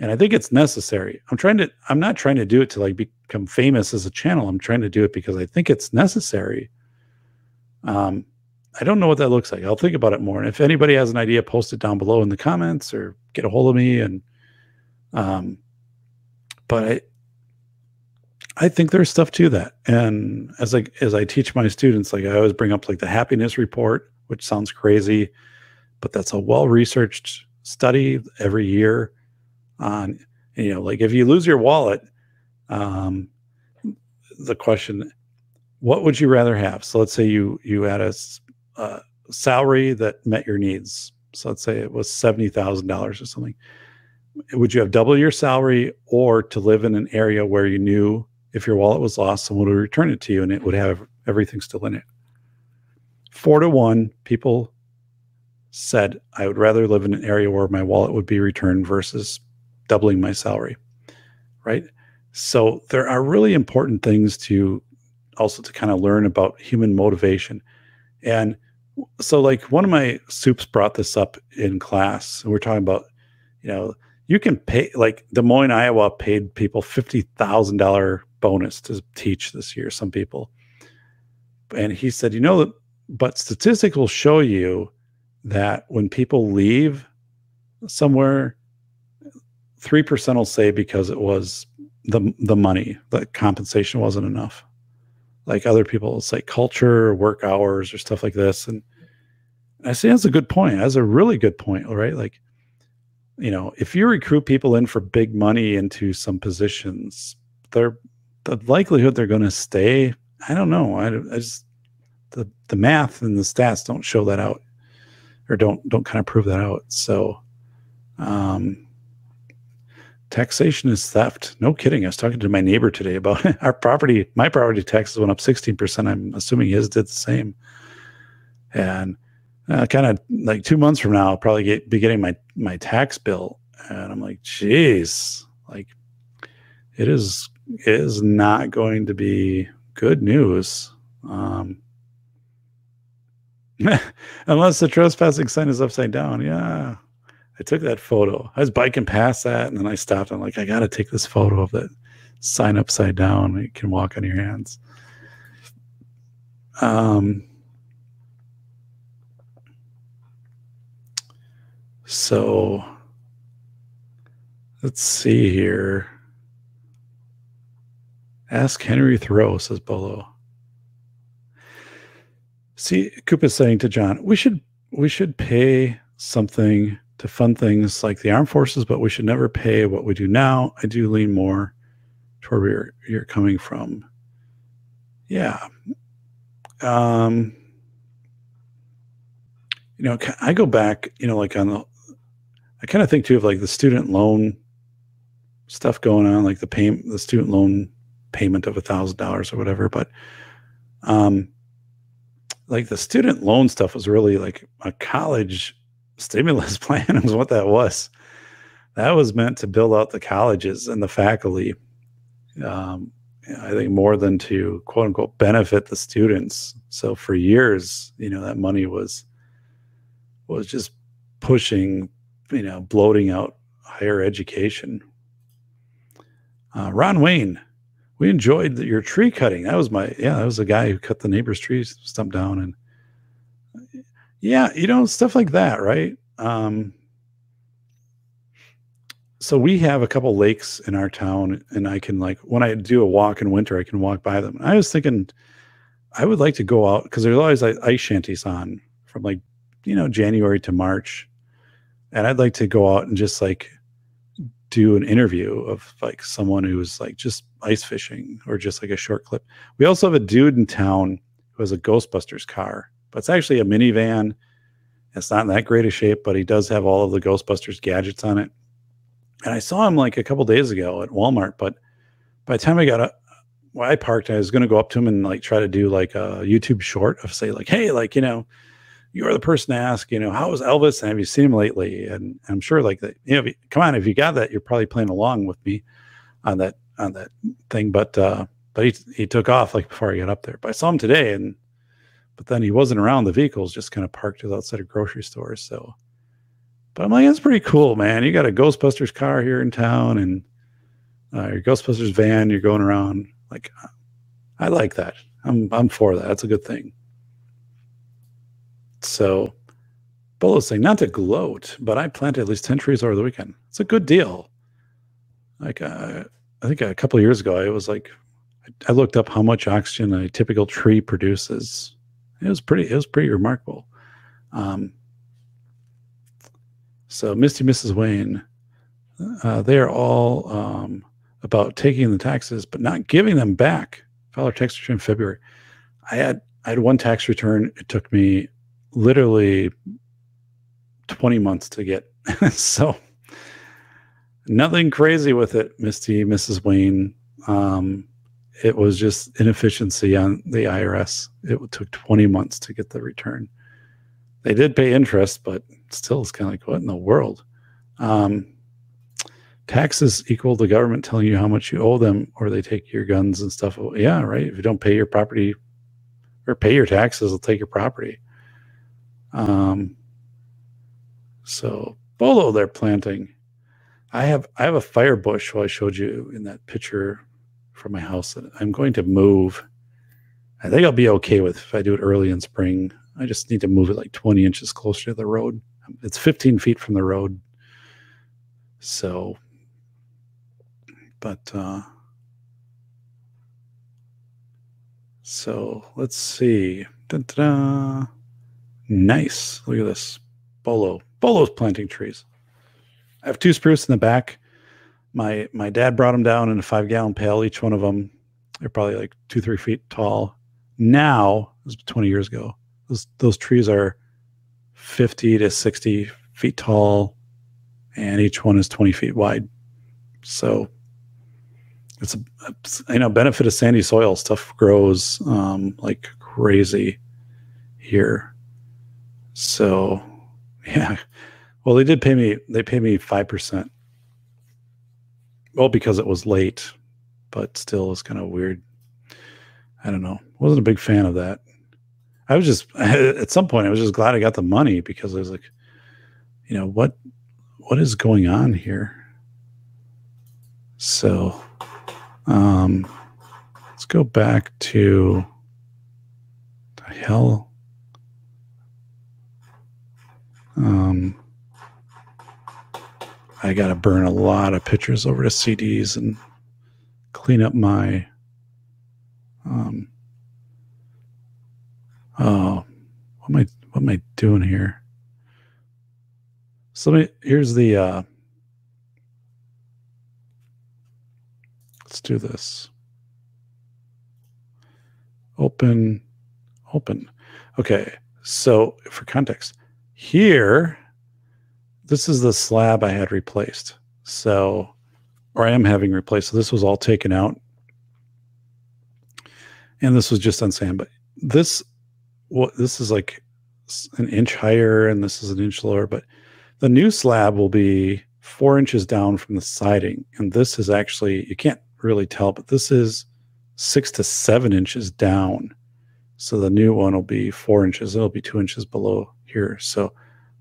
And I think it's necessary. I'm not trying to do it to like become famous as a channel. I'm trying to do it because I think it's necessary. I don't know what that looks like. I'll think about it more. And if anybody has an idea, post it down below in the comments or get a hold of me. And, but I think there's stuff to that. And as I teach my students, like I always bring up like the happiness report, which sounds crazy, but that's a well-researched study every year on, you know, like if you lose your wallet, the question, what would you rather have? So let's say you had a salary that met your needs. So let's say it was $70,000 or something. Would you have double your salary or to live in an area where you knew if your wallet was lost, someone would return it to you and it would have everything still in it? 4 to 1, people said, I would rather live in an area where my wallet would be returned versus doubling my salary, right? So there are really important things to also to kind of learn about human motivation. And so like one of my soups brought this up in class, and we're talking about, you know, you can pay, like Des Moines, Iowa paid people $50,000 bonus to teach this year, some people. And he said, you know, but statistics will show you that when people leave somewhere, 3% will say because it was the money, the compensation wasn't enough. Like other people, it's like culture or work hours or stuff like this. And I say, that's a good point. That's a really good point, right? Like, you know, if you recruit people in for big money into some positions, the likelihood they're going to stay, I don't know. I just, the math and the stats don't show that out or don't kind of prove that out. So, taxation is theft. No kidding. I was talking to my neighbor today about our property. My property taxes went up 16%. I'm assuming his did the same. And kind of like 2 months from now, I'll probably be getting my tax bill. And I'm like, geez, like it is not going to be good news. Unless the trespassing sign is upside down. Yeah. I took that photo. I was biking past that, and then I stopped. I'm like, I got to take this photo of that sign upside down. You can walk on your hands. So let's see here. Ask Henry Thoreau, says Bolo. See, Koopa's saying to John, we should pay something to fund things like the armed forces, but we should never pay what we do now. I do lean more toward where you're coming from. Yeah. You know, I go back, you know, like I kind of think too of like the student loan stuff going on, like the student loan payment of $1,000 or whatever. But, like the student loan stuff was really like a college stimulus plan is what that was. That was meant to build out the colleges and the faculty. I think more than to quote unquote benefit the students. So for years, you know, that money was just pushing, you know, bloating out higher education. Ron Wayne, we enjoyed your tree cutting. That was the guy who cut the neighbor's tree stump down. And yeah, you know, stuff like that, right? So we have a couple lakes in our town, and I can, like, when I do a walk in winter, I can walk by them. And I was thinking I would like to go out because there's always like ice shanties on from, like, you know, January to March. And I'd like to go out and just like do an interview of like someone who's like just ice fishing or just like a short clip. We also have a dude in town who has a Ghostbusters car. But it's actually a minivan. It's not in that great a shape, but he does have all of the Ghostbusters gadgets on it. And I saw him like a couple days ago at Walmart, but by the time I got up, well, I parked, I was going to go up to him and like try to do like a YouTube short of say like, hey, like, you know, you are the person to ask, you know, how is Elvis? And have you seen him lately? And I'm sure like that, you know, if you, come on, if you got that, you're probably playing along with me on that thing. But he took off like before I got up there, but I saw him today but then he wasn't around. The vehicle's just kind of parked outside of grocery stores. So But I'm like, that's pretty cool, man. You got a Ghostbusters car here in town and your Ghostbusters van. You're going around. Like, I like that. I'm for that. That's a good thing. So, Bolo's saying, not to gloat, but I planted at least 10 trees over the weekend. It's a good deal. Like, I think a couple of years ago, it was like, I looked up how much oxygen a typical tree produces. It was pretty remarkable. So Misty, Mrs. Wayne, they are all about taking the taxes, but not giving them back. File our tax return in February. I had one tax return. It took me literally 20 months to get. So nothing crazy with it, Misty, Mrs. Wayne. It was just inefficiency on the IRS. It took 20 months to get the return. They did pay interest, but still it's kind of like, what in the world? Taxes equal the government telling you how much you owe them, or they take your guns and stuff. Yeah, right. If you don't pay your property or pay your taxes, they'll take your property. So Bolo, they're planting. I have a fire bush, who I showed you in that picture from my house, that I'm going to move. I think I'll be okay with if I do it early in spring. I just need to move it like 20 inches closer to the road. It's 15 feet from the road. So, but, so let's see. Da-da-da. Nice. Look at this. Bolo. Bolo's planting trees. I have two spruce in the back. My dad brought them down in a 5-gallon pail. Each one of them, they're probably like 2-3 feet tall. Now, this was 20 years ago. Those trees are 50 to 60 feet tall, and each one is 20 feet wide. So it's a benefit of sandy soil. Stuff grows like crazy here. So yeah, well, they did pay me. They paid me 5%. Well, because it was late, but still, it's kind of weird. I don't know. Wasn't a big fan of that. I was just, at some point, I was just glad I got the money, because I was like, you know, what is going on here? So let's go back to the hell. I got to burn a lot of pictures over to CDs and clean up my, oh, what am I doing here? So here's the, let's do this. Open. Okay. So for context here, this is the slab I had replaced. So, or I am having replaced. So this was all taken out, and this was just on sand, but this is like an inch higher and this is an inch lower, but the new slab will be 4 inches down from the siding. And this is actually, you can't really tell, but this is 6 to 7 inches down. So the new one will be 4 inches. It'll be 2 inches below here. So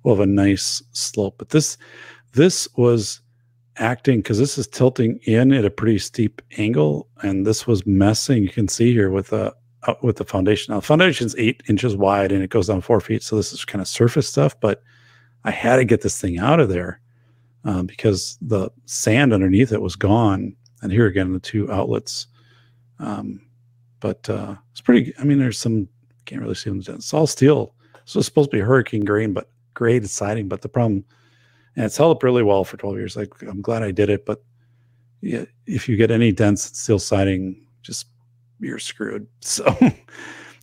we'll have a nice slope, but this was acting, because this is tilting in at a pretty steep angle. And this was messing, you can see here with the foundation. Now, the foundation's 8 inches wide and it goes down 4 feet. So this is kind of surface stuff, but I had to get this thing out of there because the sand underneath it was gone. And here again, the two outlets. But it's pretty, I mean, there's some, can't really see them. It's all steel. So it's supposed to be hurricane grain, but graded siding. But the problem, and it's held up really well for 12 years. Like, I'm glad I did it, but yeah, if you get any dense steel siding, just you're screwed. So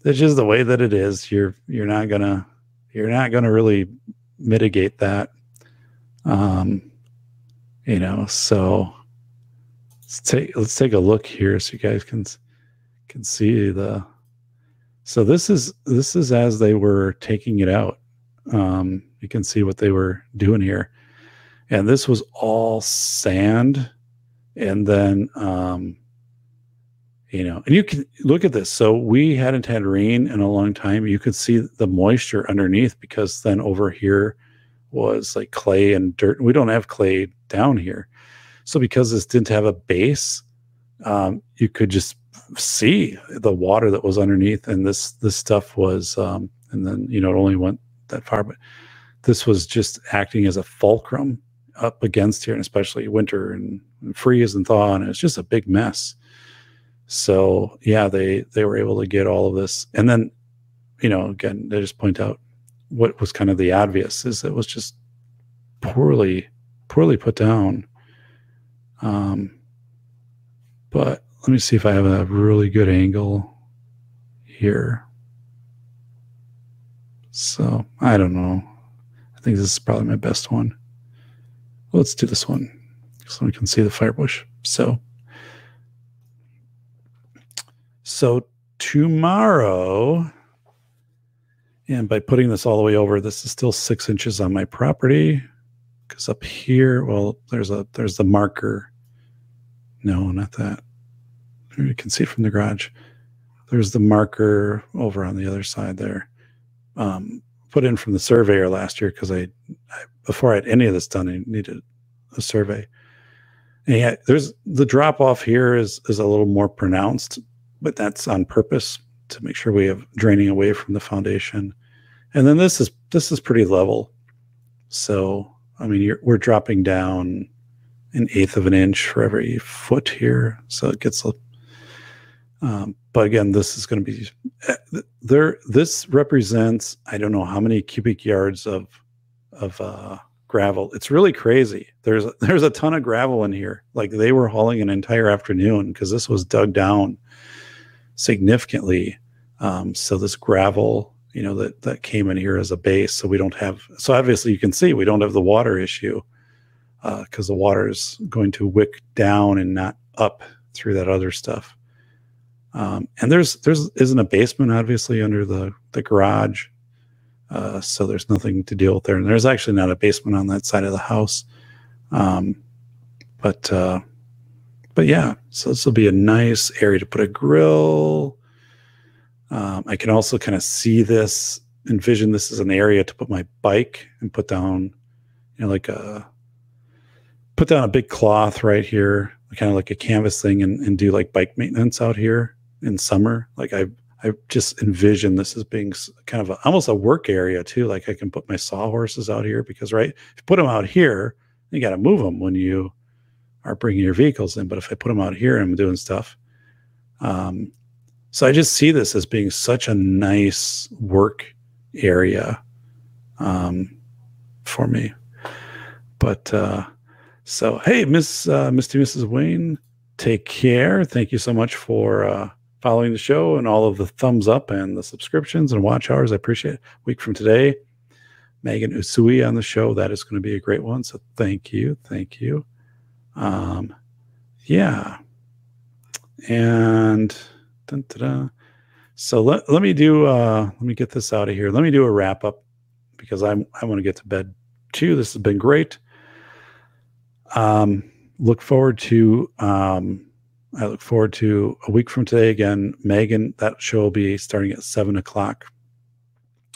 that's just the way that it is. You're not gonna really mitigate that. You know, so let's take a look here so you guys can see the, so this is as they were taking it out. You can see what they were doing here. And this was all sand. And then you know, and you can look at this. So we hadn't had rain in a long time. You could see the moisture underneath, because then over here was like clay and dirt. We don't have clay down here. So because this didn't have a base, you could just see the water that was underneath. And this stuff was, and then, you know, it only went that far, but this was just acting as a fulcrum up against here, and especially winter and freeze and thaw. And it was just a big mess. So yeah, they were able to get all of this. And then, you know, again, they just point out what was kind of the obvious is it was just poorly put down. But let me see if I have a really good angle here. So I don't know. I think this is probably my best one. Well, let's do this one so we can see the firebush. So tomorrow, and by putting this all the way over, this is still 6 inches on my property, because up here, well, there's the marker. No, not that. You can see it from the garage. There's the marker over on the other side there. Put in from the surveyor last year, because I before I had any of this done, I needed a survey. And yeah, there's the drop off here is a little more pronounced, but that's on purpose to make sure we have draining away from the foundation. And then this is pretty level. So I mean, we're dropping down an eighth of an inch for every foot here, so it gets a. But again, this is going to be there. This represents, I don't know how many cubic yards of gravel. It's really crazy. There's a ton of gravel in here. Like, they were hauling an entire afternoon because this was dug down significantly. So this gravel, you know, that came in here as a base. So we don't have, so obviously you can see we don't have the water issue, because the water is going to wick down and not up through that other stuff. And there's isn't a basement, obviously, under the garage. So there's nothing to deal with there. And there's actually not a basement on that side of the house. But yeah, so this will be a nice area to put a grill. I can also kind of see this, envision this as an area to put my bike and put down, you know, like put down a big cloth right here, kind of like a canvas thing, and do like bike maintenance out here in summer. Like I just envision this as being kind of almost a work area too. Like, I can put my sawhorses out here, because right, if you put them out here, you got to move them when you are bringing your vehicles in. But if I put them out here, I'm doing stuff. So I just see this as being such a nice work area for me. But so, hey, Mr. and Mrs. Wayne, take care. Thank you so much for following the show and all of the thumbs up and the subscriptions and watch hours. I appreciate it. A week from today, Megan Usui on the show. That is going to be a great one. So thank you. Thank you. Yeah. And so let me do, let me get this out of here. Let me do a wrap up, because I want to get to bed too. This has been great. Look forward to, I look forward to a week from today. Again, Megan, that show will be starting at 7 o'clock.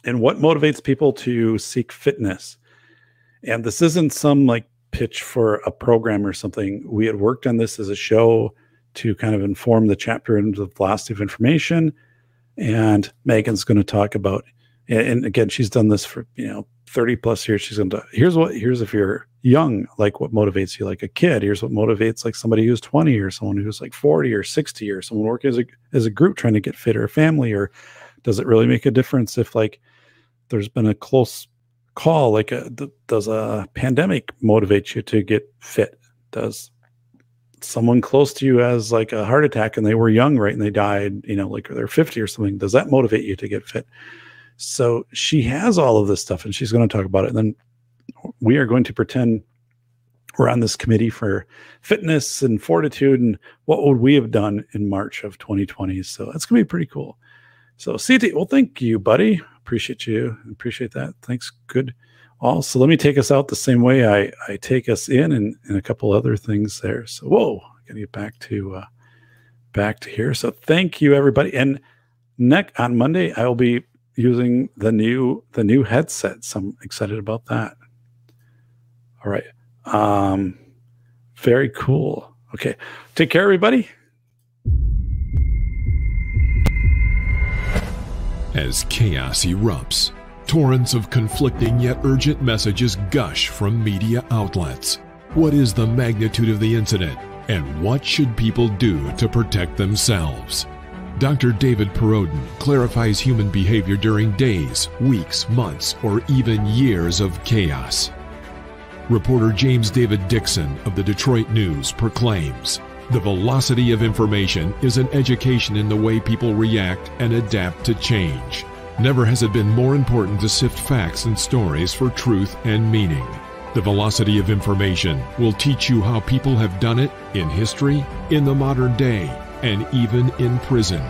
And what motivates people to seek fitness? And this isn't some like pitch for a program or something. We had worked on this as a show to kind of inform the chapter into the Velocity of Information. And Megan's going to talk about, and again, she's done this for, you know, 30 plus years. She's going to, here's if you're young, like what motivates you, like a kid. Here's what motivates like somebody who's 20, or someone who's like 40 or 60, or someone working as a group trying to get fit, or a family, or does it really make a difference if like there's been a close call, like does a pandemic motivate you to get fit? Does someone close to you has like a heart attack and they were young, right? And they died, you know, like, or they're 50 or something. Does that motivate you to get fit? So she has all of this stuff, and she's going to talk about it. And then we are going to pretend we're on this committee for fitness and fortitude, and what would we have done in March of 2020. So that's going to be pretty cool. So CT, well, thank you, buddy. Appreciate you. Appreciate that. Thanks. Good. Also, let me take us out the same way I take us in, and a couple other things there. So, whoa, I got to get back to here. So thank you, everybody. And on Monday, I will be using the new headset. So I'm excited about that. All right. Very cool. Okay. Take care, everybody. As chaos erupts, torrents of conflicting yet urgent messages gush from media outlets. What is the magnitude of the incident, and what should people do to protect themselves? Dr. David Perrodin clarifies human behavior during days, weeks, months, or even years of chaos. Reporter James David Dixon of the Detroit News proclaims, "The velocity of information is an education in the way people react and adapt to change. Never has it been more important to sift facts and stories for truth and meaning. The velocity of information will teach you how people have done it in history, in the modern day, and even in prison.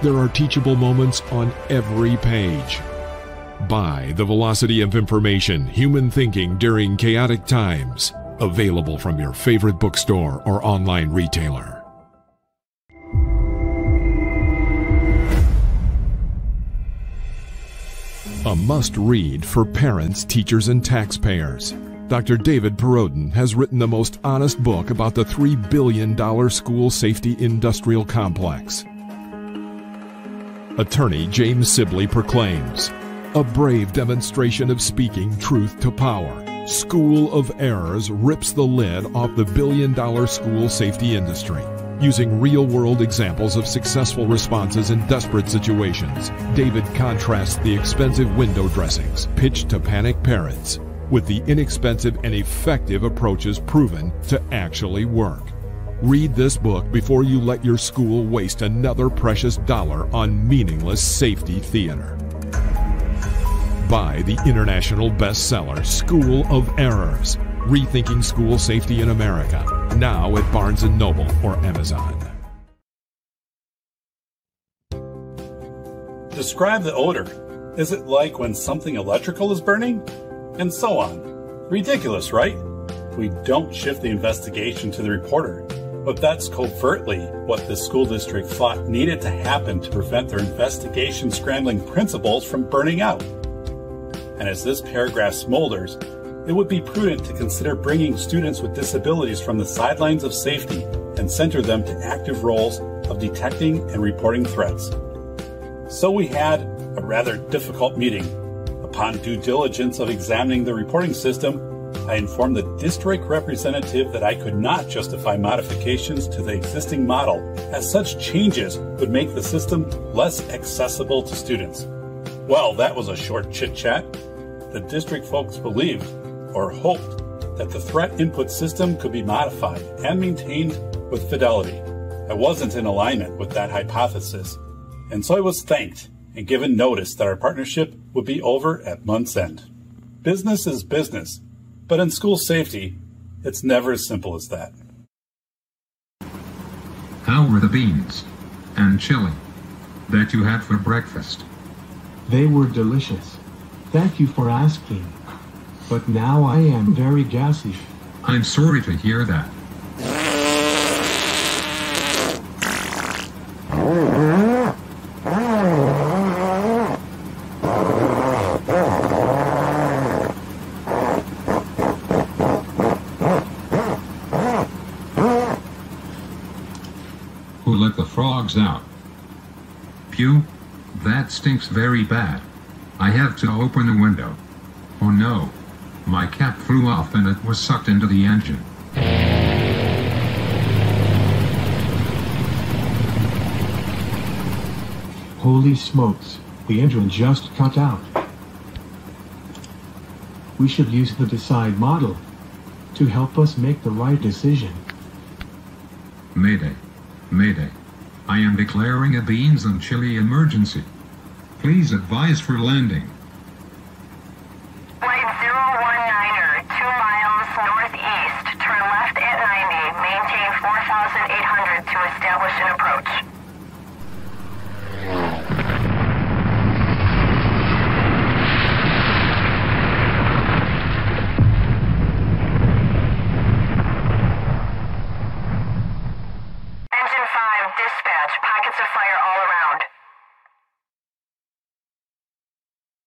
There are teachable moments on every page." Buy The Velocity of Information, Human Thinking During Chaotic Times. Available from your favorite bookstore or online retailer. A must-read for parents, teachers, and taxpayers. Dr. David Perrodin has written the most honest book about the $3 billion school safety industrial complex. Attorney James Sibley proclaims, "A brave demonstration of speaking truth to power. School of Errors rips the lid off the billion-dollar school safety industry. Using real-world examples of successful responses in desperate situations, David contrasts the expensive window dressings pitched to panic parents with the inexpensive and effective approaches proven to actually work. Read this book before you let your school waste another precious dollar on meaningless safety theater." Buy the international bestseller School of Errors, Rethinking School Safety in America, now at Barnes & Noble or Amazon. Describe the odor. Is it like when something electrical is burning? And so on. Ridiculous, right? We don't shift the investigation to the reporter, but that's covertly what the school district thought needed to happen to prevent their investigation scrambling principals from burning out. And as this paragraph smolders, it would be prudent to consider bringing students with disabilities from the sidelines of safety and center them to active roles of detecting and reporting threats. So we had a rather difficult meeting. Upon due diligence of examining the reporting system, I informed the district representative that I could not justify modifications to the existing model, as such changes would make the system less accessible to students. Well, that was a short chit-chat. The district folks believed, or hoped, that the threat input system could be modified and maintained with fidelity. I wasn't in alignment with that hypothesis, and so I was thanked and given notice that our partnership would be over at month's end. Business is business, but in school safety, it's never as simple as that. How were the beans and chili that you had for breakfast? They were delicious. Thank you for asking. But now I am very gassy. I'm sorry to hear that. Who let the frogs out? Pew? That stinks very bad. I have to open the window. Oh no. My cap flew off and it was sucked into the engine. Holy smokes, the engine just cut out. We should use the Decide model to help us make the right decision. Mayday. Mayday. I am declaring a beans and chili emergency. Please advise for landing. Flight 019er, 2 miles northeast. Turn left at 90. Maintain 4,800 to establish an approach.